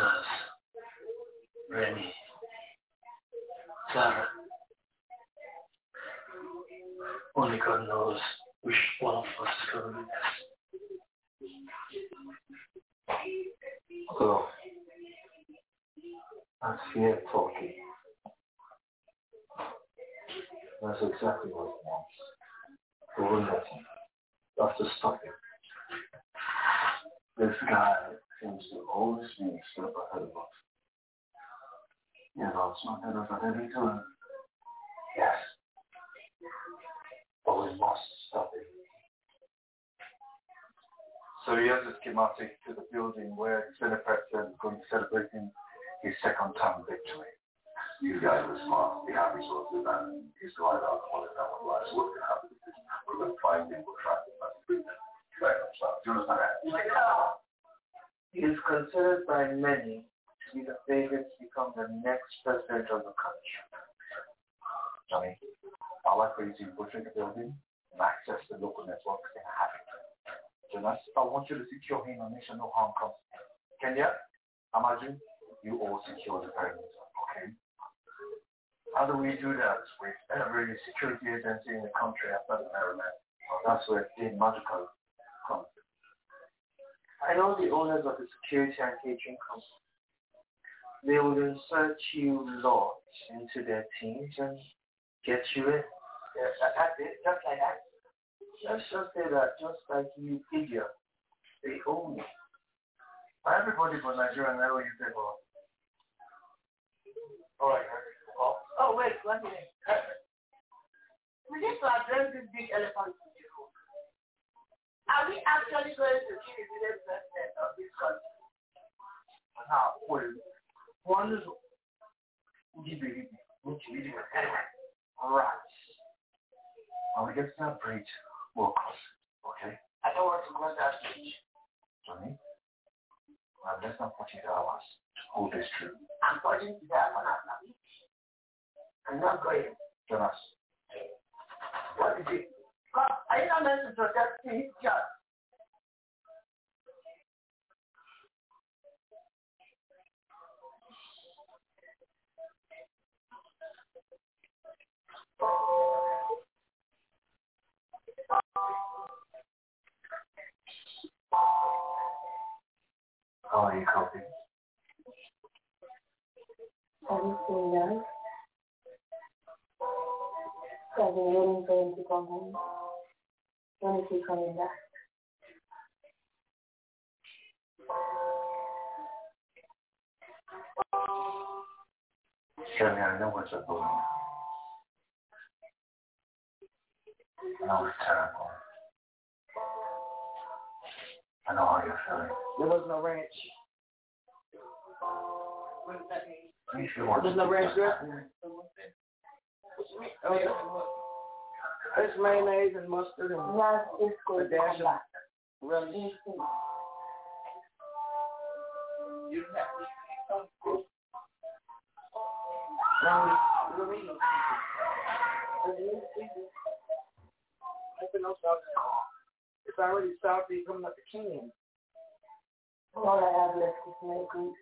a pit. Nurse, Remy, Sarah. Only God knows which one of us is going to do this. Hello. I fear talking. That's exactly what it wants. We will let him. We have to stop him. This guy seems to always be a step ahead of us. You're not ahead of us at any time. Yes. But we must stop him. So here's a schematic to the building where the benefactor is going to celebrate him. His second time victory. You guys were smart. The happy sources and he's going out all the time of life. So what's going to happen is we're going to find him, we'll try to bring him back up. Do you understand that? He is considered by many to be the favorite to become the next president of the country. Johnny, I'd like for you to infiltrate the building and access the local networks and have it. Jonas, I want you to secure him and make sure no harm comes. Kenya, Amaju, you all secure the perimeter, okay? How do we do that with every security agency in the country outside of Maryland? That's where the magical comes. I know the owners of the security and catering company. They will insert you lot into their teams and get you in. Yes, that's it, just like that. Let's just say that just like you figure, they own you. Everybody from Nigeria and LA, you say, well, all right, oh, wait, one minute. We need to address this big elephant in the room. Are we actually going to give the next president of this country? Now, wait. One is... Right. When we get to that bridge, we'll cross it, okay? I don't want to cross that bridge. Johnny? We have less than 48 hours to hold this true. I'm going to that one out now. I'm not going. Jonas. What is it? God, are you not meant to protect me? Yes. How are you coping? Everything now. I've been waiting for him to come home. When is he coming back? telling me I knew what's up going on. I know it's terrible. I know how you're feeling. There was no ranch. What does that mean? There's no ranch dressing. Oh, yeah. It's mayonnaise and mustard and a dash of relish. It's already salty coming up the can. All I have left is my good.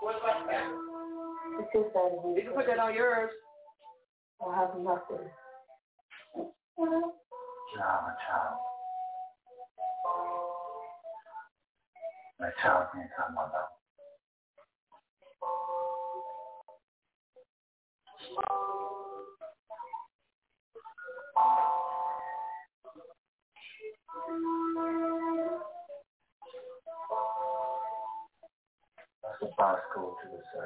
What about that? It's inside of me. You can put that on yours. I have nothing. Child. My child needs her mother. That's the fast call to the safe.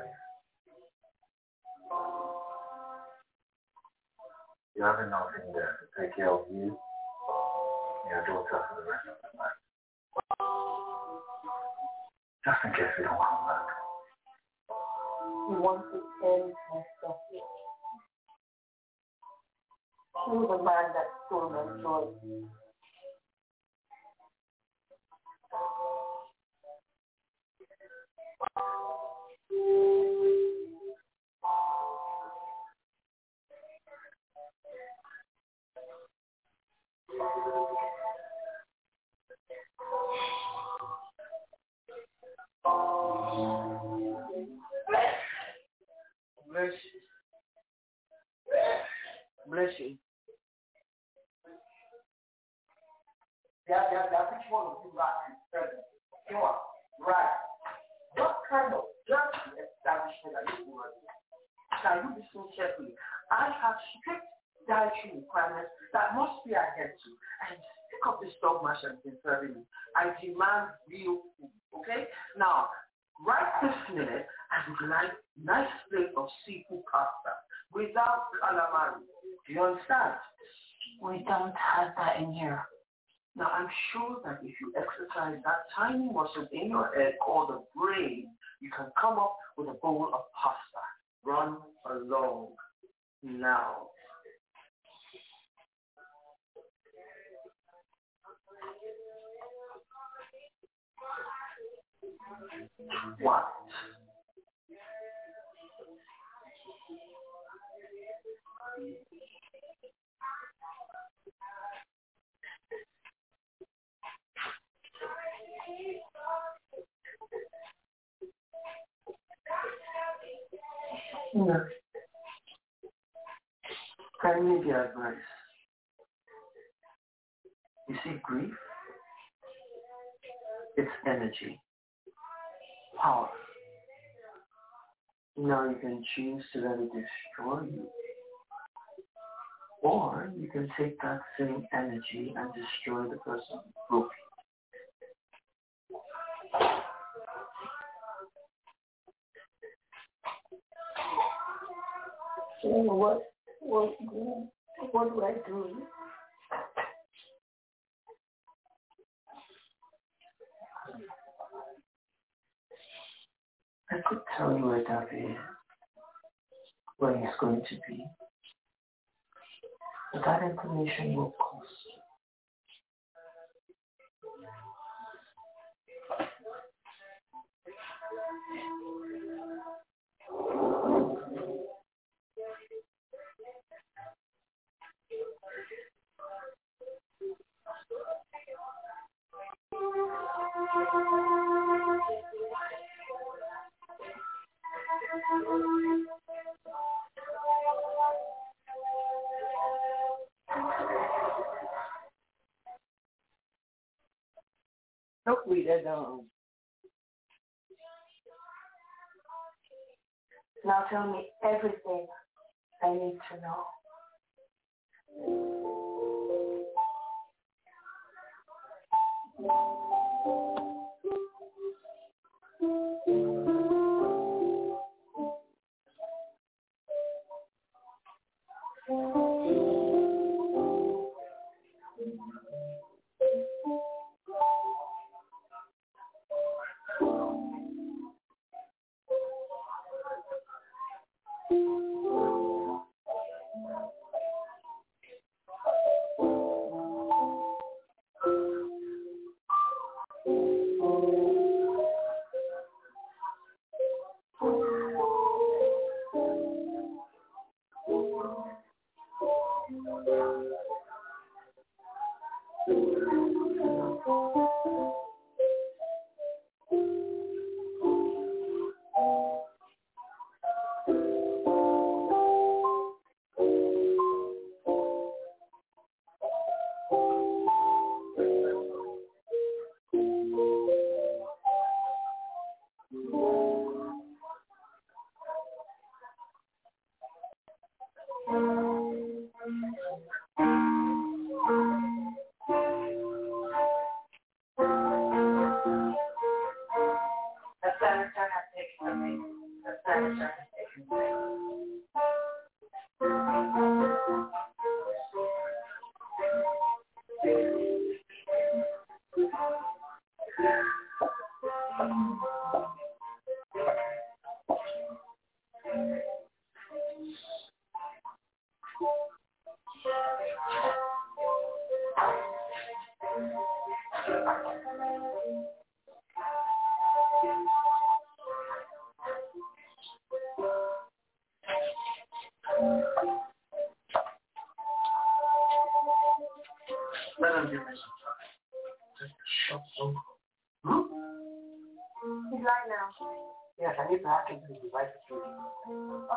You have enough in there to take care of you and your daughter for the rest of the night. Just in case you don't come back. You want to end my suffering. He was a man that stole my joy. Bless you. Now, which one of you right present? Come on, right. What kind of justice establishment are you working? Shall you listen carefully? I have strict dietary requirements that must be adhered to. And pick up this dog mash and been serving me. I demand real food, okay? Now, right this minute, I would like nice plate of seafood pasta without calamari. Do you understand? We don't have that in here. Now, I'm sure that if you exercise that tiny muscle in your head called the brain, you can come up with a bowl of pasta. Run along now. What? No. Can you give me advice? You see, grief, it's energy, power. Now you can choose to let it destroy you, or you can take that same energy and destroy the person who broke you. What do I do? I could tell you where that is, where he's going to be, but that information will cost you. Hopefully they don't. Now tell me everything I need to know.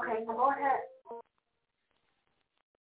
Okay, so go ahead.